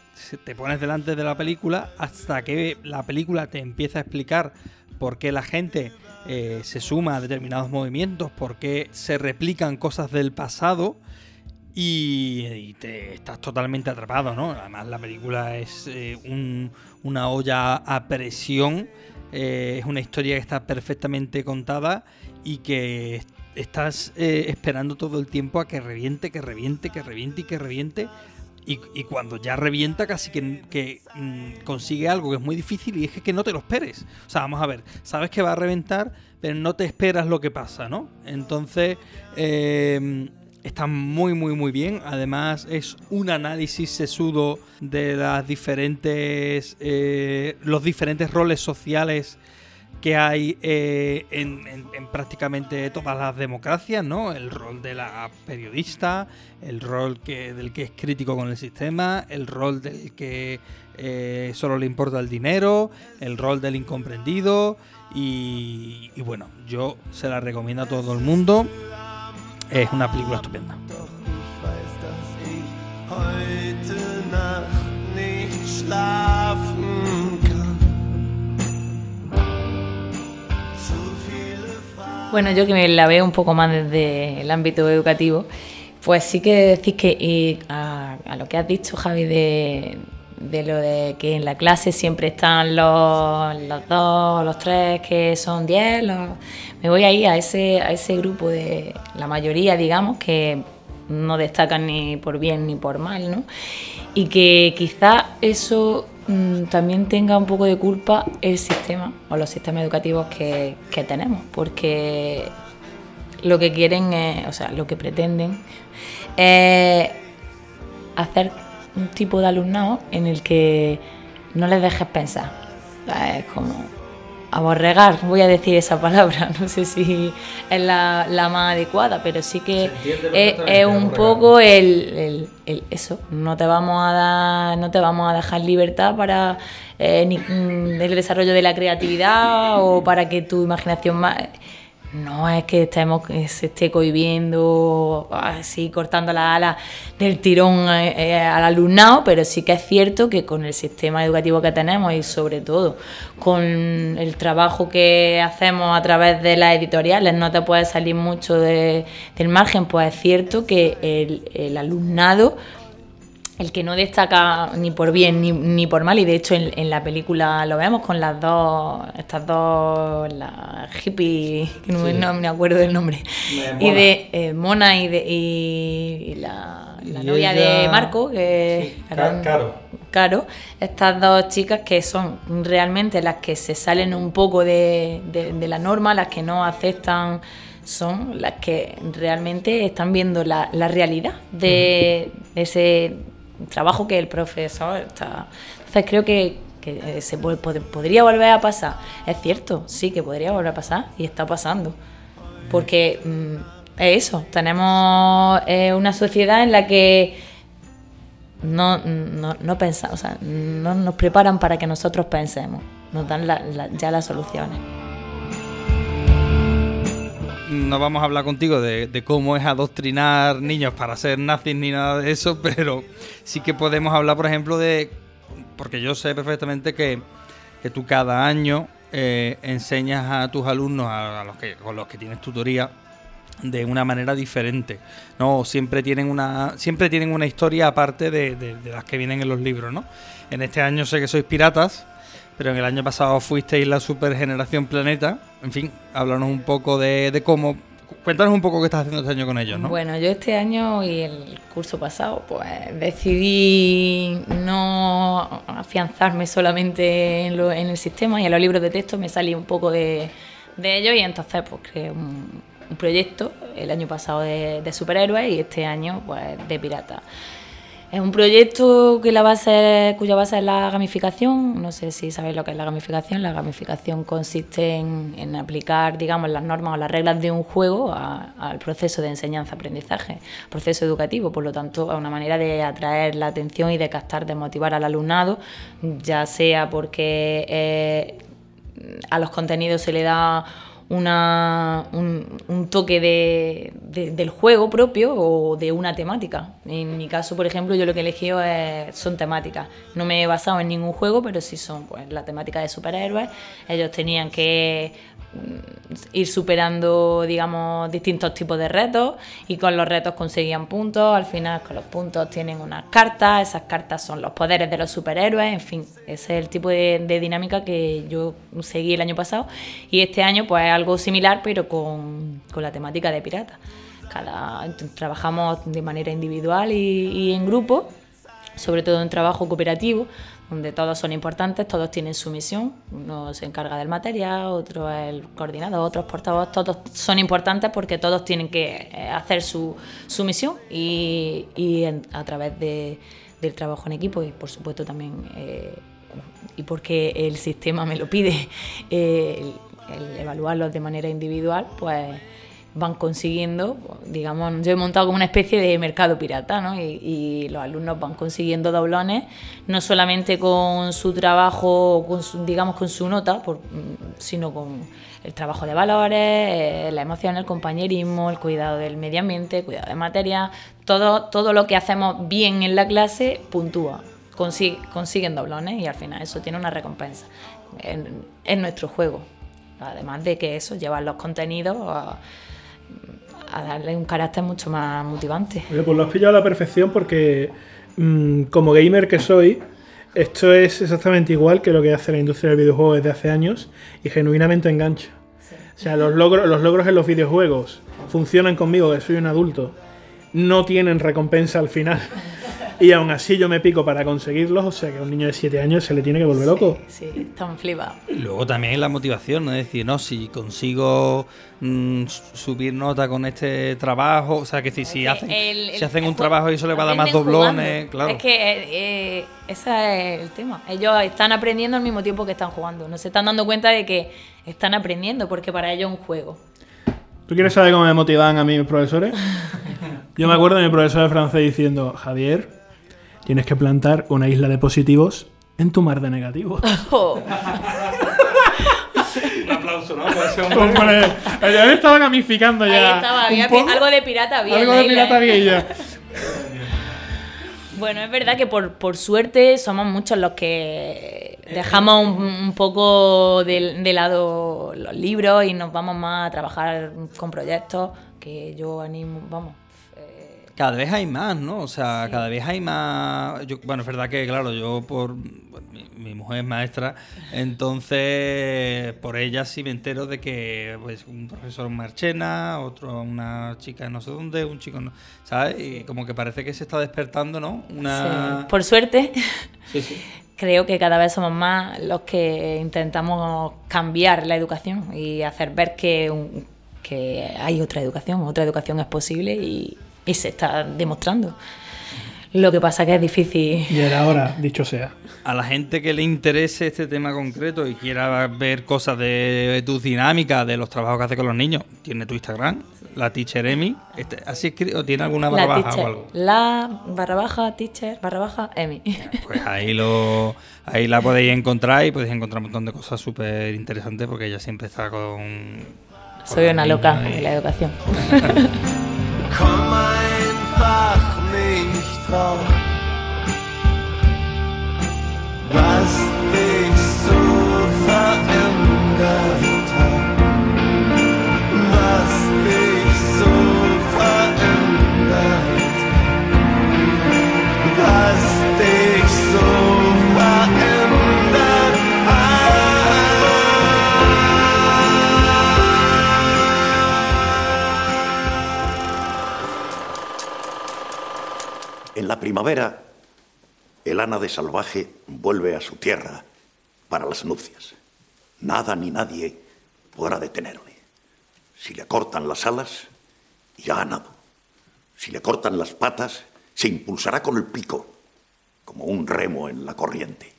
te pones delante de la película, hasta que la película te empieza a explicar por qué la gente se suma a determinados movimientos, por qué se replican cosas del pasado y te estás totalmente atrapado, ¿no? Además, la película es una olla a presión. Es una historia que está perfectamente contada y que estás esperando todo el tiempo a que reviente. Y cuando ya revienta, casi que consigue algo que es muy difícil y es que no te lo esperes. O sea, vamos a ver, sabes que va a reventar, pero no te esperas lo que pasa, ¿no? Entonces, está muy, muy, muy bien. Además, es un análisis sesudo de las diferentes los diferentes roles sociales que hay en prácticamente todas las democracias, ¿no? El rol de la periodista, el rol del que es crítico con el sistema, el rol del que solo le importa el dinero, el rol del incomprendido y bueno, yo se la recomiendo a todo el mundo. Es una película estupenda. Bueno, yo que me la veo un poco más desde el ámbito educativo, pues sí que decís que a lo que has dicho, Javi, de lo de que en la clase siempre están los dos, los tres que son 10, me voy ahí a ese grupo de la mayoría, digamos, que no destacan ni por bien ni por mal, ¿no? Y que quizá eso también tenga un poco de culpa el sistema o los sistemas educativos que tenemos, porque lo que quieren es, o sea, lo que pretenden es hacer un tipo de alumnado en el que no les dejes pensar. Es como aborregar, voy a decir esa palabra, no sé si es la más adecuada, pero sí que es un poco el eso, no te vamos a dejar libertad para el desarrollo de la creatividad o para que tu imaginación más... No es que se esté cohibiendo, así cortando las alas del tirón al alumnado, pero sí que es cierto que con el sistema educativo que tenemos y sobre todo con el trabajo que hacemos a través de las editoriales, no te puedes salir mucho del margen, pues es cierto que el alumnado, el que no destaca ni por bien ni por mal, y de hecho en la película lo vemos con estas dos, la hippie, que sí, no me acuerdo del nombre, y de Mona y la novia ella, de Marco, que sí, Caro, estas dos chicas que son realmente las que se salen un poco de la norma, las que no aceptan, son las que realmente están viendo la realidad de ese trabajo que el profesor está... Entonces creo que se podría volver a pasar. Es cierto, sí que podría volver a pasar y está pasando. Porque es eso, tenemos una sociedad en la que no pensamos, o sea, no nos preparan para que nosotros pensemos, nos dan ya las soluciones. No vamos a hablar contigo de cómo es adoctrinar niños para ser nazis ni nada de eso, pero sí que podemos hablar, por ejemplo, porque yo sé perfectamente que tú cada año enseñas a tus alumnos, con los que tienes tutoría, de una manera diferente, ¿no? Siempre tienen una historia aparte de las que vienen en los libros, ¿no? En este año sé que sois piratas, pero en el año pasado fuisteis la supergeneración Planeta. En fin, háblanos un poco de cómo... Cuéntanos un poco qué estás haciendo este año con ellos, ¿no? Bueno, yo este año y el curso pasado, pues decidí no afianzarme solamente en el sistema y en los libros de texto, me salí un poco de ellos y entonces pues creé un proyecto el año pasado de superhéroes y este año pues de piratas. Es un proyecto cuya base es la gamificación. No sé si sabéis lo que es la gamificación. La gamificación consiste en aplicar, digamos, las normas o las reglas de un juego al proceso de enseñanza-aprendizaje, proceso educativo, por lo tanto, a una manera de atraer la atención y de captar, de motivar al alumnado, ya sea porque a los contenidos se le da un toque del juego propio o de una temática. En mi caso, por ejemplo, yo lo que he elegido son temáticas. No me he basado en ningún juego, pero sí son, pues, la temática de superhéroes. Ellos tenían que ir superando, digamos, distintos tipos de retos, y con los retos conseguían puntos. Al final, con los puntos tienen unas cartas. Esas cartas son los poderes de los superhéroes. En fin, ese es el tipo de dinámica que yo seguí el año pasado, y este año pues algo similar, pero con la temática de pirata. Trabajamos de manera individual y en grupo, sobre todo en trabajo cooperativo, donde todos son importantes, todos tienen su misión. Uno se encarga del material, otro es el coordinador, otro es portavoz. Todos son importantes porque todos tienen que hacer su misión y a través del trabajo en equipo, y por supuesto también, y porque el sistema me lo pide, el evaluarlos de manera individual, pues van consiguiendo, digamos, yo he montado como una especie de mercado pirata, ¿no? Y los alumnos van consiguiendo doblones, no solamente con su trabajo, digamos, con su nota, sino con el trabajo de valores, la emoción, el compañerismo, el cuidado del medio ambiente, el cuidado de materia. Todo lo que hacemos bien en la clase puntúa, consiguen doblones, y al final eso tiene una recompensa en nuestro juego. Además de que eso, llevar los contenidos a darle un carácter mucho más motivante. Pues lo has pillado a la perfección, porque como gamer que soy, esto es exactamente igual que lo que hace la industria del videojuego desde hace años, y genuinamente engancha. Sí. O sea, los logros en los videojuegos funcionan conmigo, que soy un adulto, no tienen recompensa al final. Y aún así yo me pico para conseguirlos, o sea que a un niño de 7 años se le tiene que volver loco. Sí, están flipados. Y luego también la motivación, ¿no? Es decir, no, si consigo subir nota con este trabajo, o sea que si hacen un trabajo y eso le va a dar más doblones, jugando. Claro. Es que ese es el tema. Ellos están aprendiendo al mismo tiempo que están jugando, no se están dando cuenta de que están aprendiendo, porque para ellos es un juego. ¿Tú quieres saber cómo me motivaban a mí mis profesores? Yo me acuerdo de mi profesor de francés diciendo: Javier, tienes que plantar una isla de positivos en tu mar de negativos. Oh. Un aplauso, ¿no? Yo estaba gamificando ya. Algo de pirata había. Bueno, es verdad que por suerte somos muchos los que dejamos un poco de lado los libros y nos vamos más a trabajar con proyectos que yo animo, vamos. Cada vez hay más, ¿no? O sea, sí. Cada vez hay más. Bueno, es verdad que, claro, yo mi mujer es maestra, entonces por ella sí me entero de que, pues, un profesor en Marchena, otro una chica en no sé dónde, un chico, no, ¿sabes? Y como que parece que se está despertando, ¿no? Sí. Por suerte. Sí, sí. Creo que cada vez somos más los que intentamos cambiar la educación y hacer ver que hay otra educación es posible y se está demostrando. Lo que pasa que es difícil. Y era hora, dicho sea. A la gente que le interese este tema concreto y quiera ver cosas de tus dinámicas, de los trabajos que haces con los niños, tiene tu Instagram, sí. La Teacher Emi. ¿Así es, o tiene alguna barra baja o algo? La _ Teacher _ Emi. Pues ahí la podéis encontrar, y podéis encontrar un montón de cosas súper interesantes, porque ella siempre está con soy una loca de la educación. Komm einfach nicht drauf, was dich so verändert hat, was dich so verändert, was dich so verändert hat. En la primavera, el ánade salvaje vuelve a su tierra para las nupcias. Nada ni nadie podrá detenerle. Si le cortan las alas, irá a nado. Si le cortan las patas, se impulsará con el pico, como un remo en la corriente.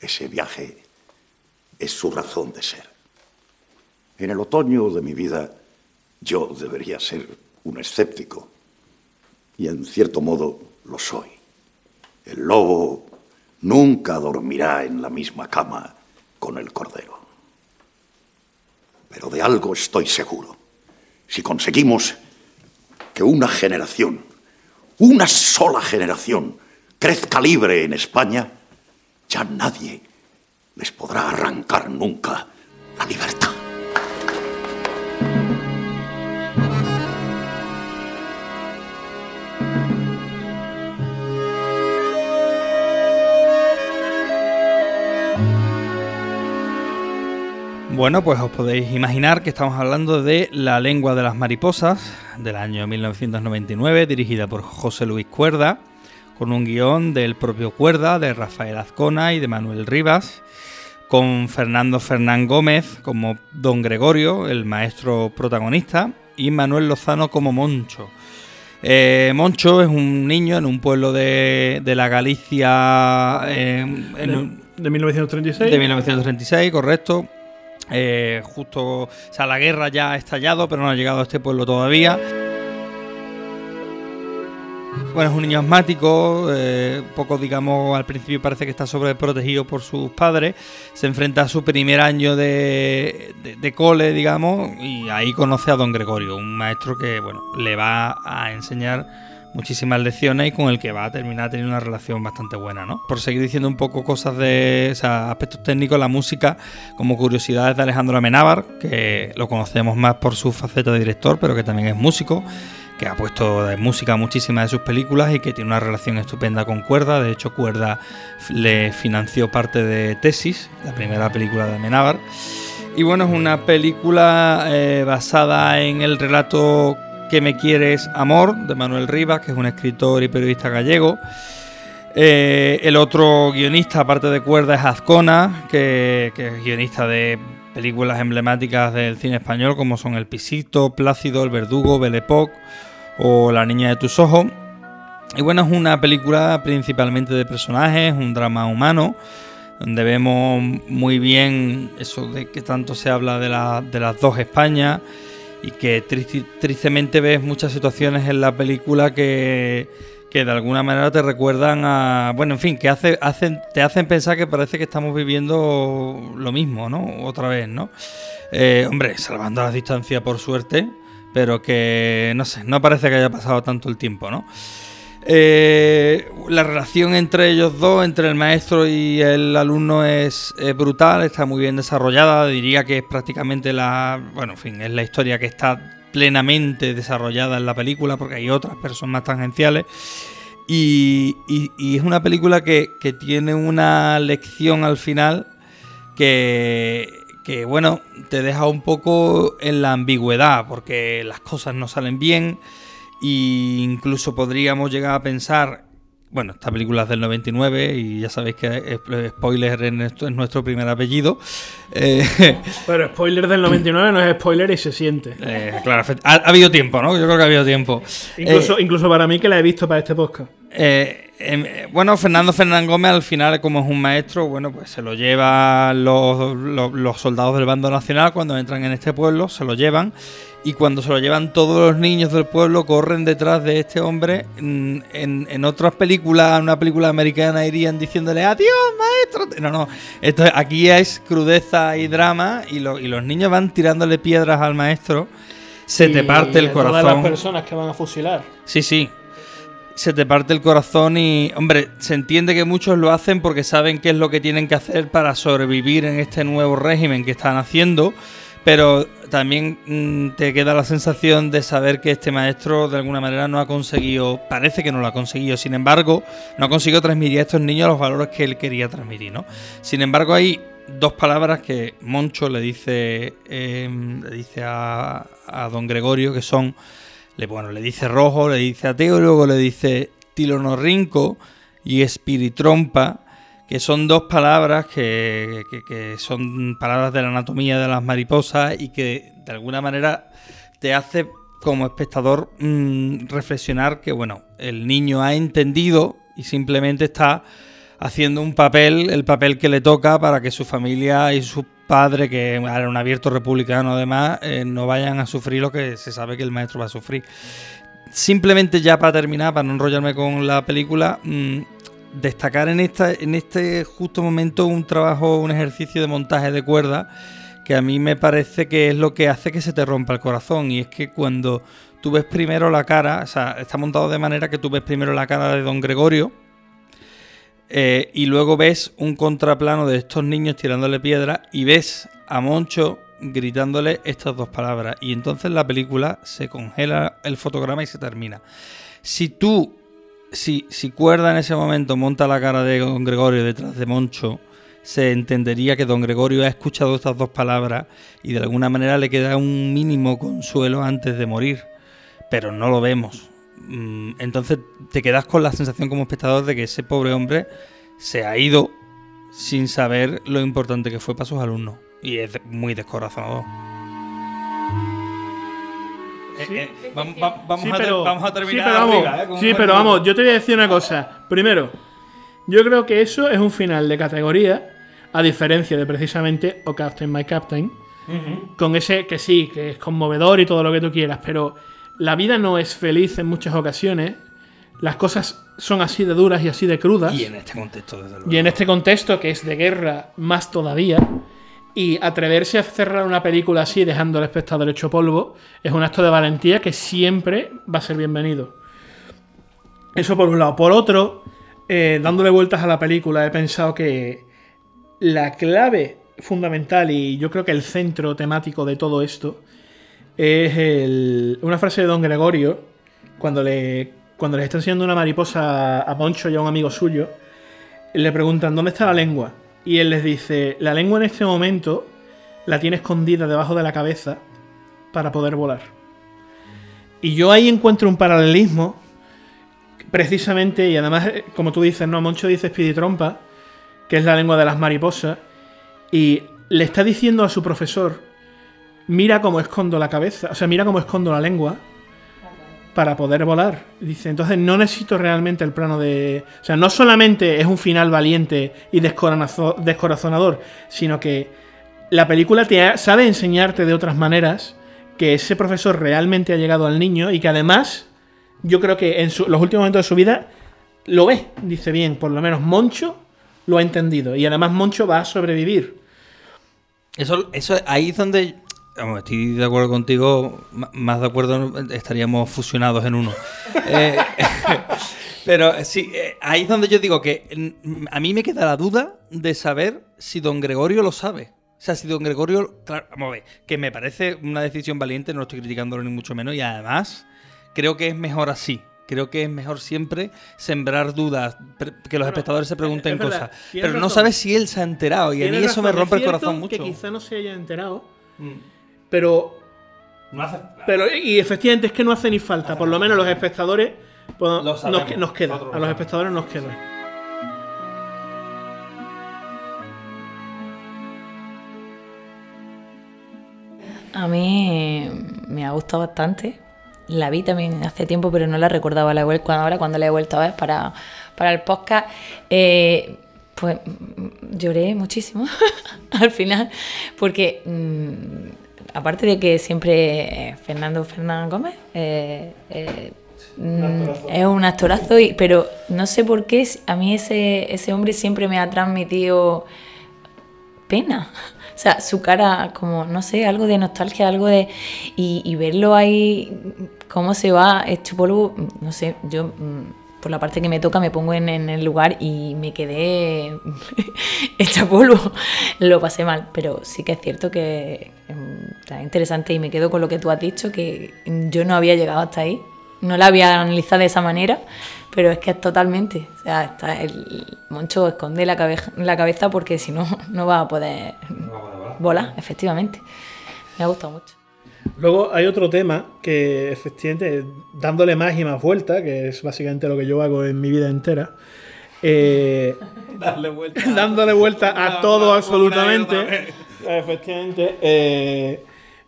Ese viaje es su razón de ser. En el otoño de mi vida, yo debería ser un escéptico. Y en cierto modo lo soy. El lobo nunca dormirá en la misma cama con el cordero. Pero de algo estoy seguro. Si conseguimos que una generación, una sola generación, crezca libre en España, ya nadie les podrá arrancar nunca la libertad. Bueno, pues os podéis imaginar que estamos hablando de La lengua de las mariposas, del año 1999, dirigida por José Luis Cuerda, con un guión del propio Cuerda, de Rafael Azcona y de Manuel Rivas, con Fernando Fernán Gómez como Don Gregorio, el maestro protagonista, y Manuel Lozano como Moncho. Moncho es un niño en un pueblo de la Galicia... ¿De 1936? De 1936, correcto. Justo, o sea, la guerra ya ha estallado, pero no ha llegado a este pueblo todavía. Bueno, es un niño asmático, poco, digamos, al principio parece que está sobreprotegido por sus padres. Se enfrenta a su primer año de cole, digamos, y ahí conoce a Don Gregorio, un maestro que, bueno, le va a enseñar muchísimas lecciones y con el que va a terminar teniendo una relación bastante buena, ¿no? Por seguir diciendo un poco cosas de, o sea, aspectos técnicos, la música, como curiosidades de Alejandro Amenábar, que lo conocemos más por su faceta de director, pero que también es músico, que ha puesto de música a muchísimas de sus películas y que tiene una relación estupenda con Cuerda. De hecho, Cuerda le financió parte de Tesis, la primera película de Amenábar. Y bueno, es una película basada en el relato Que me quieres amor, de Manuel Rivas, que es un escritor y periodista gallego. El otro guionista, aparte de Cuerda, es Azcona, que es guionista de películas emblemáticas del cine español, como son El Pisito, Plácido, El Verdugo, Belle Époque o La niña de tus ojos. Y bueno, es una película principalmente de personajes, un drama humano, donde vemos muy bien eso de que tanto se habla de las dos Españas, y que tristemente ves muchas situaciones en la película que de alguna manera te recuerdan a... Bueno, en fin, que te hacen pensar que parece que estamos viviendo lo mismo, ¿no? Otra vez, ¿no? Hombre, salvando las distancias por suerte, pero que, no sé, no parece que haya pasado tanto el tiempo, ¿no? La relación entre ellos dos, entre el maestro y el alumno, es brutal, está muy bien desarrollada. Diría que es prácticamente es la historia que está plenamente desarrollada en la película, porque hay otras personas tangenciales. Y es una película que tiene una lección al final que bueno, te deja un poco en la ambigüedad, porque las cosas no salen bien. E incluso podríamos llegar a pensar, bueno, esta película es del 99 y ya sabéis que spoiler es nuestro primer apellido. Pero spoiler del 99 no es spoiler y se siente. Claro, ha habido tiempo, ¿no? Yo creo que ha habido tiempo. Incluso para mí, que la he visto para este podcast. Bueno, Fernando Fernán Gómez al final, como es un maestro, bueno, pues se lo llevan los soldados del bando nacional cuando entran en este pueblo, se lo llevan, y cuando se lo llevan todos los niños del pueblo corren detrás de este hombre. En otras películas, en una película americana, irían diciéndole adiós, maestro. No, esto aquí es crudeza y drama, y los niños van tirándole piedras al maestro. Se te parte el corazón. Todas las personas que van a fusilar. Sí. Se te parte el corazón y, hombre, se entiende que muchos lo hacen porque saben qué es lo que tienen que hacer para sobrevivir en este nuevo régimen que están haciendo, pero también te queda la sensación de saber que este maestro de alguna manera no ha conseguido, parece que no lo ha conseguido, sin embargo, no ha conseguido transmitir a estos niños los valores que él quería transmitir, ¿no? Sin embargo, hay dos palabras que Moncho le dice a Don Gregorio, que son... le dice rojo, le dice ateo, y luego le dice tilonorrinco y espiritrompa, que son dos palabras que son palabras de la anatomía de las mariposas y que de alguna manera te hace como espectador reflexionar que, bueno, el niño ha entendido y simplemente está haciendo el papel que le toca para que su familia y su padre, que era un abierto republicano además, no vayan a sufrir lo que se sabe que el maestro va a sufrir. Simplemente, ya para terminar, para no enrollarme con la película, destacar en este justo momento un ejercicio de montaje de Cuerda que a mí me parece que es lo que hace que se te rompa el corazón, y es que cuando tú ves primero la cara, o sea, está montado de manera que tú ves primero la cara de don Gregorio, y luego ves un contraplano de estos niños tirándole piedras y ves a Moncho gritándole estas dos palabras, y entonces la película se congela el fotograma y se termina. Si Cuerda en ese momento monta la cara de don Gregorio detrás de Moncho, se entendería que don Gregorio ha escuchado estas dos palabras y de alguna manera le queda un mínimo consuelo antes de morir, pero no lo vemos. Entonces te quedas con la sensación como espectador de que ese pobre hombre se ha ido sin saber lo importante que fue para sus alumnos, y es muy descorazonador. Vamos a terminar. Pero vamos, yo te voy a decir una cosa. Primero, yo creo que eso es un final de categoría, a diferencia de precisamente O Captain, My Captain, con ese que sí, que es conmovedor y todo lo que tú quieras, pero la vida no es feliz en muchas ocasiones. Las cosas son así de duras y así de crudas. Y en este contexto, desde luego. Y en este contexto, que es de guerra más todavía. Y atreverse a cerrar una película así, dejando al espectador hecho polvo, es un acto de valentía que siempre va a ser bienvenido. Eso por un lado. Por otro, dándole vueltas a la película, he pensado que la clave fundamental, y yo creo que el centro temático de todo esto, es una frase de don Gregorio, cuando le está enseñando una mariposa a Moncho y a un amigo suyo, le preguntan ¿dónde está la lengua? Y él les dice, la lengua en este momento la tiene escondida debajo de la cabeza para poder volar. Y yo ahí encuentro un paralelismo, precisamente, y además, como tú dices, no, Moncho dice espiditrompa, que es la lengua de las mariposas, y le está diciendo a su profesor, mira cómo escondo la cabeza, o sea, mira cómo escondo la lengua para poder volar. Dice, entonces no necesito realmente el plano de... O sea, no solamente es un final valiente y descorazonador, sino que la película sabe enseñarte de otras maneras que ese profesor realmente ha llegado al niño, y que además, yo creo que en los últimos momentos de su vida lo ve. Dice, bien, por lo menos Moncho lo ha entendido, y además Moncho va a sobrevivir. Eso ahí es donde... Estoy de acuerdo contigo, más de acuerdo estaríamos fusionados en uno. Pero sí, ahí es donde yo digo que a mí me queda la duda de saber si don Gregorio lo sabe. O sea, si don Gregorio... Claro, vamos a ver, que me parece una decisión valiente, no estoy criticándolo ni mucho menos, y además creo que es mejor así. Creo que es mejor siempre sembrar dudas, que los espectadores se pregunten cosas. Pero no sabes si él se ha enterado, y a mí eso me rompe el corazón mucho. Que quizá no se haya enterado, Pero y efectivamente es que no hace ni falta. Por lo menos los espectadores nos quedan. A los espectadores nos quedan. A mí me ha gustado bastante. La vi también hace tiempo, pero no la recordaba. Ahora cuando la he vuelto a ver para el podcast, pues lloré muchísimo al final, porque aparte de que siempre Fernando Fernán Gómez es un actorazo, pero no sé por qué a mí ese hombre siempre me ha transmitido pena. O sea, su cara, como, no sé, algo de nostalgia, algo de... Y verlo ahí, cómo se va hecho polvo, no sé, yo... Por la parte que me toca me pongo en el lugar y me quedé hecha polvo, lo pasé mal, pero sí que es cierto que está interesante, y me quedo con lo que tú has dicho, que yo no había llegado hasta ahí, no la había analizado de esa manera, pero es que es totalmente, o sea, Moncho esconde la cabeza porque si no, no va a poder volar, efectivamente, me ha gustado mucho. Luego hay otro tema que, efectivamente, dándole más y más vueltas, que es básicamente lo que yo hago en mi vida entera, dándole vueltas a todo absolutamente, efectivamente,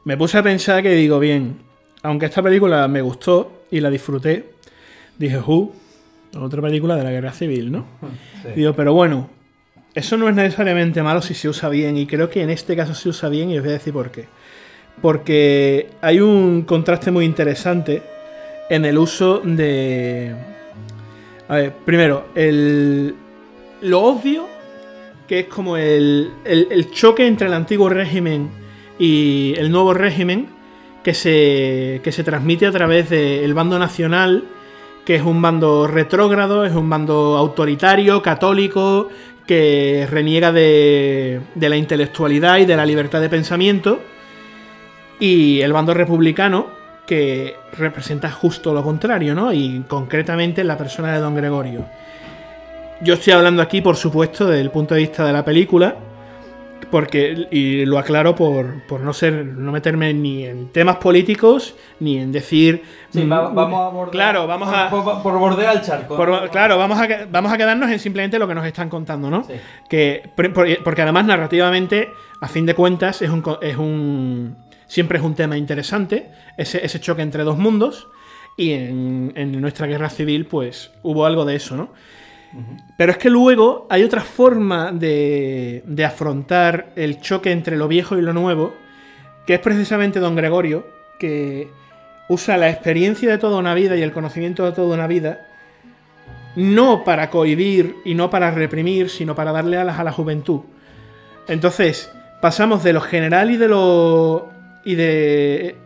me puse a pensar que digo, bien, aunque esta película me gustó y la disfruté, dije, otra película de la guerra civil, ¿no? Sí. Digo, pero bueno, eso no es necesariamente malo si se usa bien, y creo que en este caso se usa bien, y os voy a decir por qué. Porque hay un contraste muy interesante en el uso de... A ver, primero, lo obvio, que es como el choque entre el antiguo régimen y el nuevo régimen que se transmite a través del bando nacional, que es un bando retrógrado, es un bando autoritario, católico, que reniega de la intelectualidad y de la libertad de pensamiento, y el bando republicano, que representa justo lo contrario, ¿no? Y concretamente la persona de Don Gregorio. Yo estoy hablando aquí, por supuesto, desde el punto de vista de la película, porque, y lo aclaro por no meterme ni en temas políticos, ni en decir... Sí, vamos a bordear... Claro, vamos a... Por bordear el charco. Claro, vamos a quedarnos en simplemente lo que nos están contando, ¿no? Sí. Que, porque además, narrativamente, a fin de cuentas, siempre es un tema interesante, ese choque entre dos mundos, y en nuestra guerra civil, pues, hubo algo de eso, ¿no? Pero es que luego hay otra forma de afrontar el choque entre lo viejo y lo nuevo, que es precisamente Don Gregorio, que usa la experiencia de toda una vida y el conocimiento de toda una vida, no para cohibir y no para reprimir, sino para darle alas a la juventud. Entonces, pasamos de lo general y de lo... y de...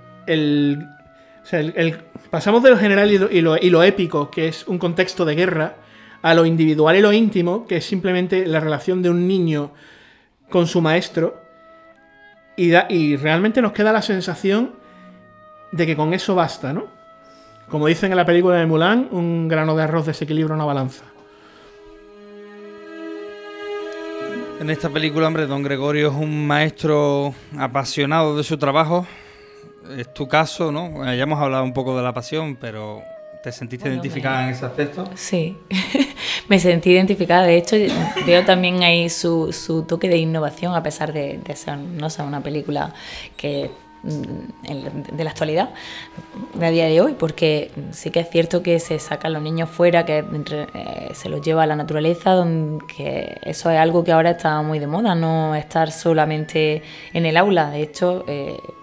pasamos de lo general y lo épico, que es un contexto de guerra, a lo individual y lo íntimo, que es simplemente la relación de un niño con su maestro, y realmente nos queda la sensación de que con eso basta, ¿no? Como dicen en la película de Mulan, un grano de arroz desequilibra una balanza. En esta película, hombre, Don Gregorio es un maestro apasionado de su trabajo. Es tu caso, ¿no? Ya hemos hablado un poco de la pasión, pero... ¿Te sentiste identificada en ese aspecto? Sí, me sentí identificada. De hecho, veo también ahí su toque de innovación, a pesar de ser, no sé, una película que de la actualidad, de a día de hoy, porque sí que es cierto que se sacan los niños fuera, que se los lleva a la naturaleza, que eso es algo que ahora está muy de moda, no estar solamente en el aula. De hecho,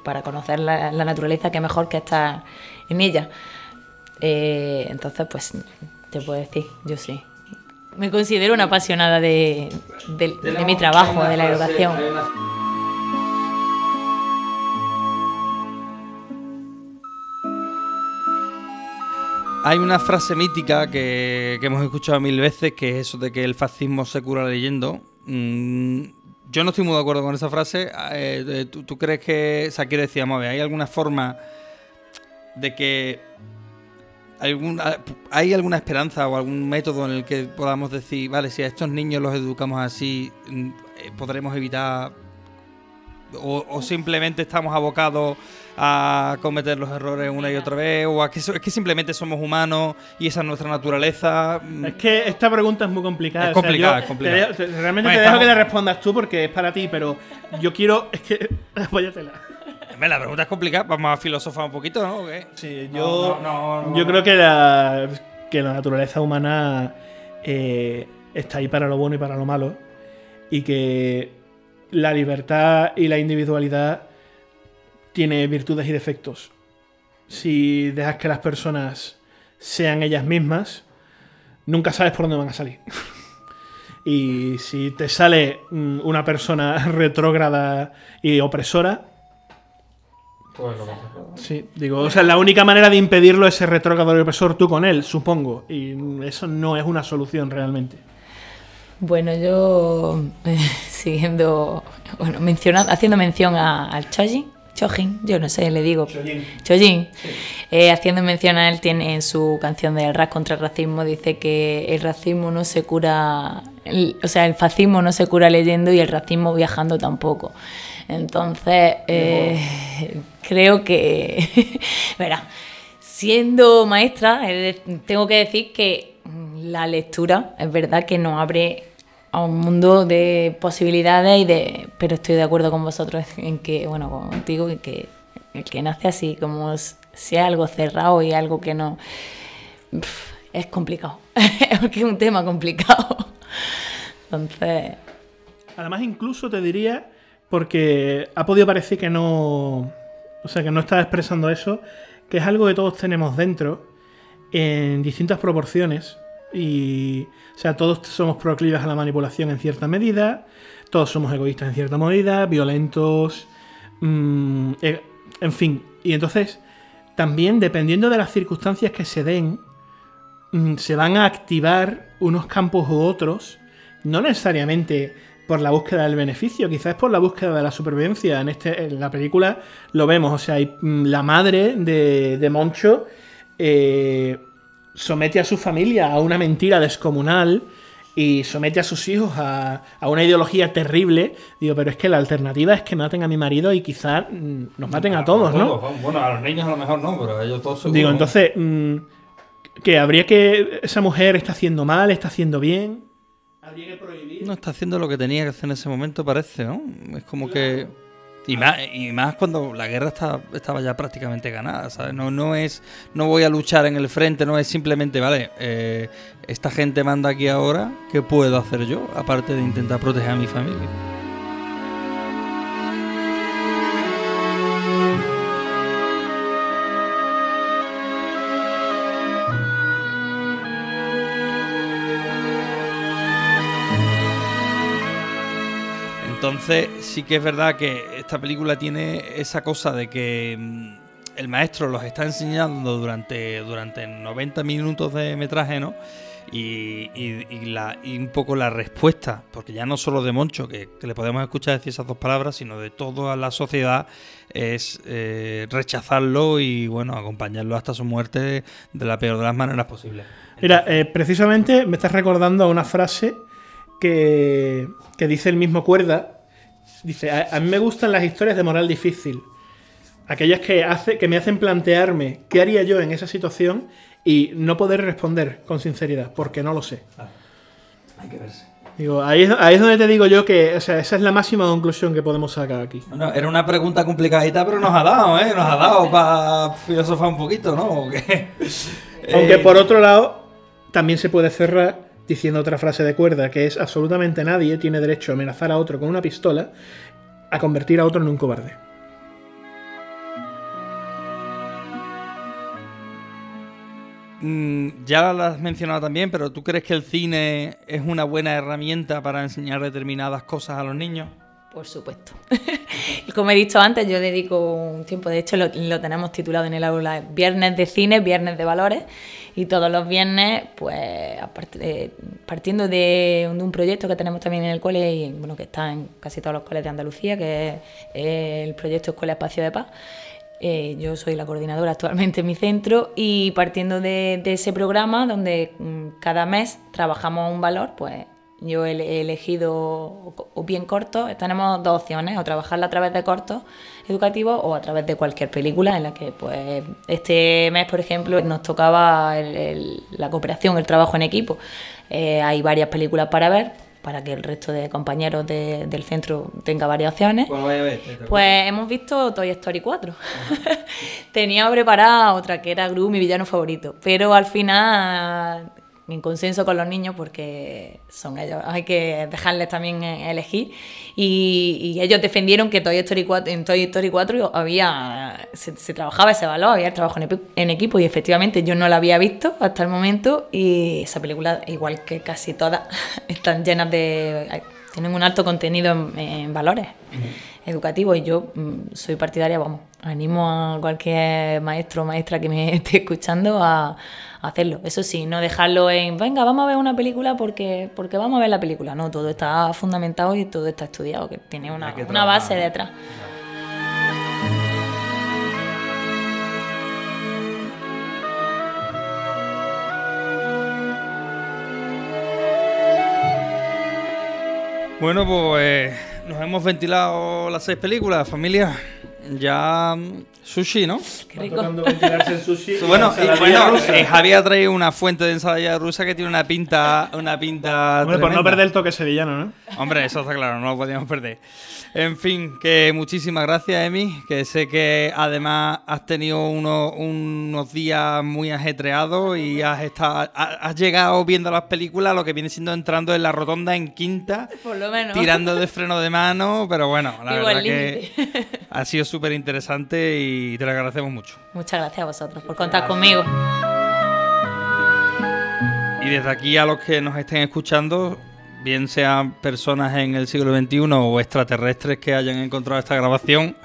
para conocer la naturaleza, qué mejor que estar en ella. Entonces, pues, te puedo decir, yo sí. Me considero una apasionada de mi trabajo, de la educación. Hay una frase mítica que hemos escuchado mil veces, que es eso de que el fascismo se cura leyendo. Yo no estoy muy de acuerdo con esa frase. ¿Tú crees que, o sea, quiero decir, vamos a ver, hay alguna forma de que... ¿Hay alguna esperanza o algún método en el que podamos decir, vale, si a estos niños los educamos así, podremos evitar, o simplemente estamos abocados a cometer los errores una y otra vez, o a que, es que simplemente somos humanos y esa es nuestra naturaleza? Es que esta pregunta es muy complicada. Es complicada. Realmente te dejo que la respondas tú porque es para ti, pero yo quiero... Es que... apóyatela. La pregunta es complicada, vamos a filosofar un poquito, ¿no? Sí, yo creo que la naturaleza humana está ahí para lo bueno y para lo malo, y que la libertad y la individualidad tiene virtudes y defectos. Si dejas que las personas sean ellas mismas, nunca sabes por dónde van a salir. Y si te sale una persona retrógrada y opresora, sí, digo, o sea, la única manera de impedirlo es ser retrógrado y opresor tú con él, supongo, y eso no es una solución realmente. Bueno, yo haciendo mención al Chojín, yo no sé, le digo Chojín. Sí. Haciendo mención a él, tiene en su canción de El Ras contra el Racismo, dice que el racismo no se cura, el fascismo no se cura leyendo y el racismo viajando tampoco. Entonces, creo que, verá, siendo maestra, tengo que decir que la lectura es verdad que nos abre a un mundo de posibilidades pero estoy de acuerdo con vosotros en que, bueno, contigo, que el que nace así, como sea algo cerrado y algo que no, es complicado, porque es un tema complicado. Entonces, además, incluso te diría, porque ha podido parecer que no, o sea, que no está expresando eso, que es algo que todos tenemos dentro en distintas proporciones, y, o sea, todos somos proclives a la manipulación en cierta medida, todos somos egoístas en cierta medida, violentos, En fin, y entonces también dependiendo de las circunstancias que se den, se van a activar unos campos u otros, no necesariamente por la búsqueda del beneficio, quizás por la búsqueda de la supervivencia. En la película lo vemos, o sea, la madre de Moncho somete a su familia a una mentira descomunal y somete a sus hijos a una ideología terrible. Digo, pero es que la alternativa es que maten a mi marido y quizás nos maten a todos, ¿no? Bueno, a los niños a lo mejor no, pero a ellos todos seguro. Digo, entonces, ¿qué habría que...? ¿Esa mujer está haciendo mal? ¿Está haciendo bien? ¿Habría que prohibir? No, está haciendo lo que tenía que hacer en ese momento, parece, ¿no? Es como que... Y más cuando la guerra estaba ya prácticamente ganada, ¿sabes? No voy a luchar en el frente, no es simplemente, vale, esta gente manda aquí ahora, ¿qué puedo hacer yo? Aparte de intentar proteger a mi familia. Entonces sí que es verdad que esta película tiene esa cosa de que el maestro los está enseñando durante 90 minutos de metraje, ¿no? Y un poco la respuesta, porque ya no solo de Moncho, que le podemos escuchar decir esas dos palabras, sino de toda la sociedad, es rechazarlo y, bueno, acompañarlo hasta su muerte de la peor de las maneras posibles. Mira, precisamente me estás recordando a una frase que dice el mismo Cuerda. Dice, a mí me gustan las historias de moral difícil, aquellas que me hacen plantearme qué haría yo en esa situación y no poder responder con sinceridad, porque no lo sé. Hay que verse. Digo, ahí es donde te digo yo que, o sea, esa es la máxima conclusión que podemos sacar aquí. Bueno, era una pregunta complicadita, pero nos ha dado, ¿eh? Nos ha dado para filosofar un poquito, ¿no? Aunque por otro lado, también se puede cerrar diciendo otra frase de Cuerda, que es: absolutamente nadie tiene derecho a amenazar a otro con una pistola, a convertir a otro en un cobarde. Ya lo has mencionado también, pero ¿tú crees que el cine es una buena herramienta para enseñar determinadas cosas a los niños? Por supuesto. Como he dicho antes, yo dedico un tiempo, de hecho lo tenemos titulado en el aula Viernes de Cine, Viernes de Valores, y todos los viernes, pues partiendo de un proyecto que tenemos también en el cole, y bueno, que está en casi todos los coles de Andalucía, que es el proyecto Escuela Espacio de Paz. Yo soy la coordinadora actualmente en mi centro, y partiendo de ese programa donde cada mes trabajamos un valor, pues yo he elegido, o bien cortos, tenemos dos opciones, o trabajarla a través de cortos educativos o a través de cualquier película en la que, pues, este mes, por ejemplo, nos tocaba la cooperación, el trabajo en equipo. Hay varias películas para ver, para que el resto de compañeros del centro tenga variaciones. Pues, vaya a ver, pues hemos visto Toy Story 4. Tenía preparada otra que era Gru, mi villano favorito, pero al final... en consenso con los niños, porque son ellos, hay que dejarles también elegir, y ellos defendieron que en Toy Story 4 se trabajaba ese valor, había el trabajo en equipo, y efectivamente yo no la había visto hasta el momento, y esa película, igual que casi todas, están llenas tienen un alto contenido en valores educativos, y yo soy partidaria, vamos, animo a cualquier maestro o maestra que me esté escuchando a hacerlo. Eso sí, no dejarlo en venga, vamos a ver una película porque vamos a ver la película. No, todo está fundamentado y todo está estudiado, que tiene una base detrás. Bueno, pues nos hemos ventilado las 6 películas, familia. Ya sushi, ¿no? Qué rico. En sushi. Bueno, Javier ha traído una fuente de ensalada rusa que tiene una pinta. Hombre, por no perder el toque sevillano, ¿no? Hombre, eso está claro, no lo podíamos perder. En fin, que muchísimas gracias, Emi, que sé que además has tenido unos días muy ajetreados y has llegado viendo las películas, lo que viene siendo entrando en la rotonda en quinta, por lo menos, tirando de freno de mano, pero bueno, la verdad que ha sido súper interesante y te lo agradecemos mucho. Muchas gracias a vosotros por contar conmigo. Y desde aquí a los que nos estén escuchando, bien sean personas en el siglo XXI o extraterrestres que hayan encontrado esta grabación,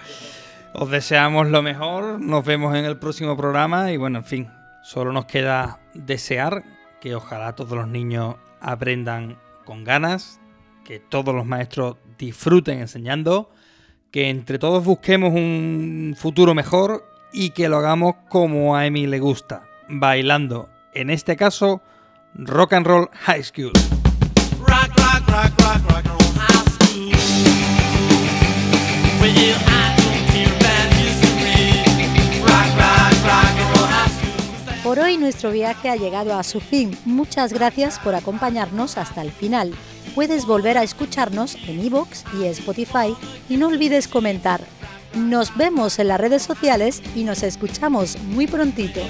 os deseamos lo mejor, nos vemos en el próximo programa y bueno, en fin, solo nos queda desear que ojalá todos los niños aprendan con ganas, que todos los maestros disfruten enseñando, que entre todos busquemos un futuro mejor y que lo hagamos como a Emi le gusta, bailando, en este caso, Rock and Roll High School. Rock, rock, rock, rock, rock and roll high school. Well, yeah, I don't care about history. Rock, rock, rock and roll high school. Por hoy nuestro viaje ha llegado a su fin. Muchas gracias por acompañarnos hasta el final. Puedes volver a escucharnos en iVoox y Spotify y no olvides comentar. Nos vemos en las redes sociales y nos escuchamos muy prontito.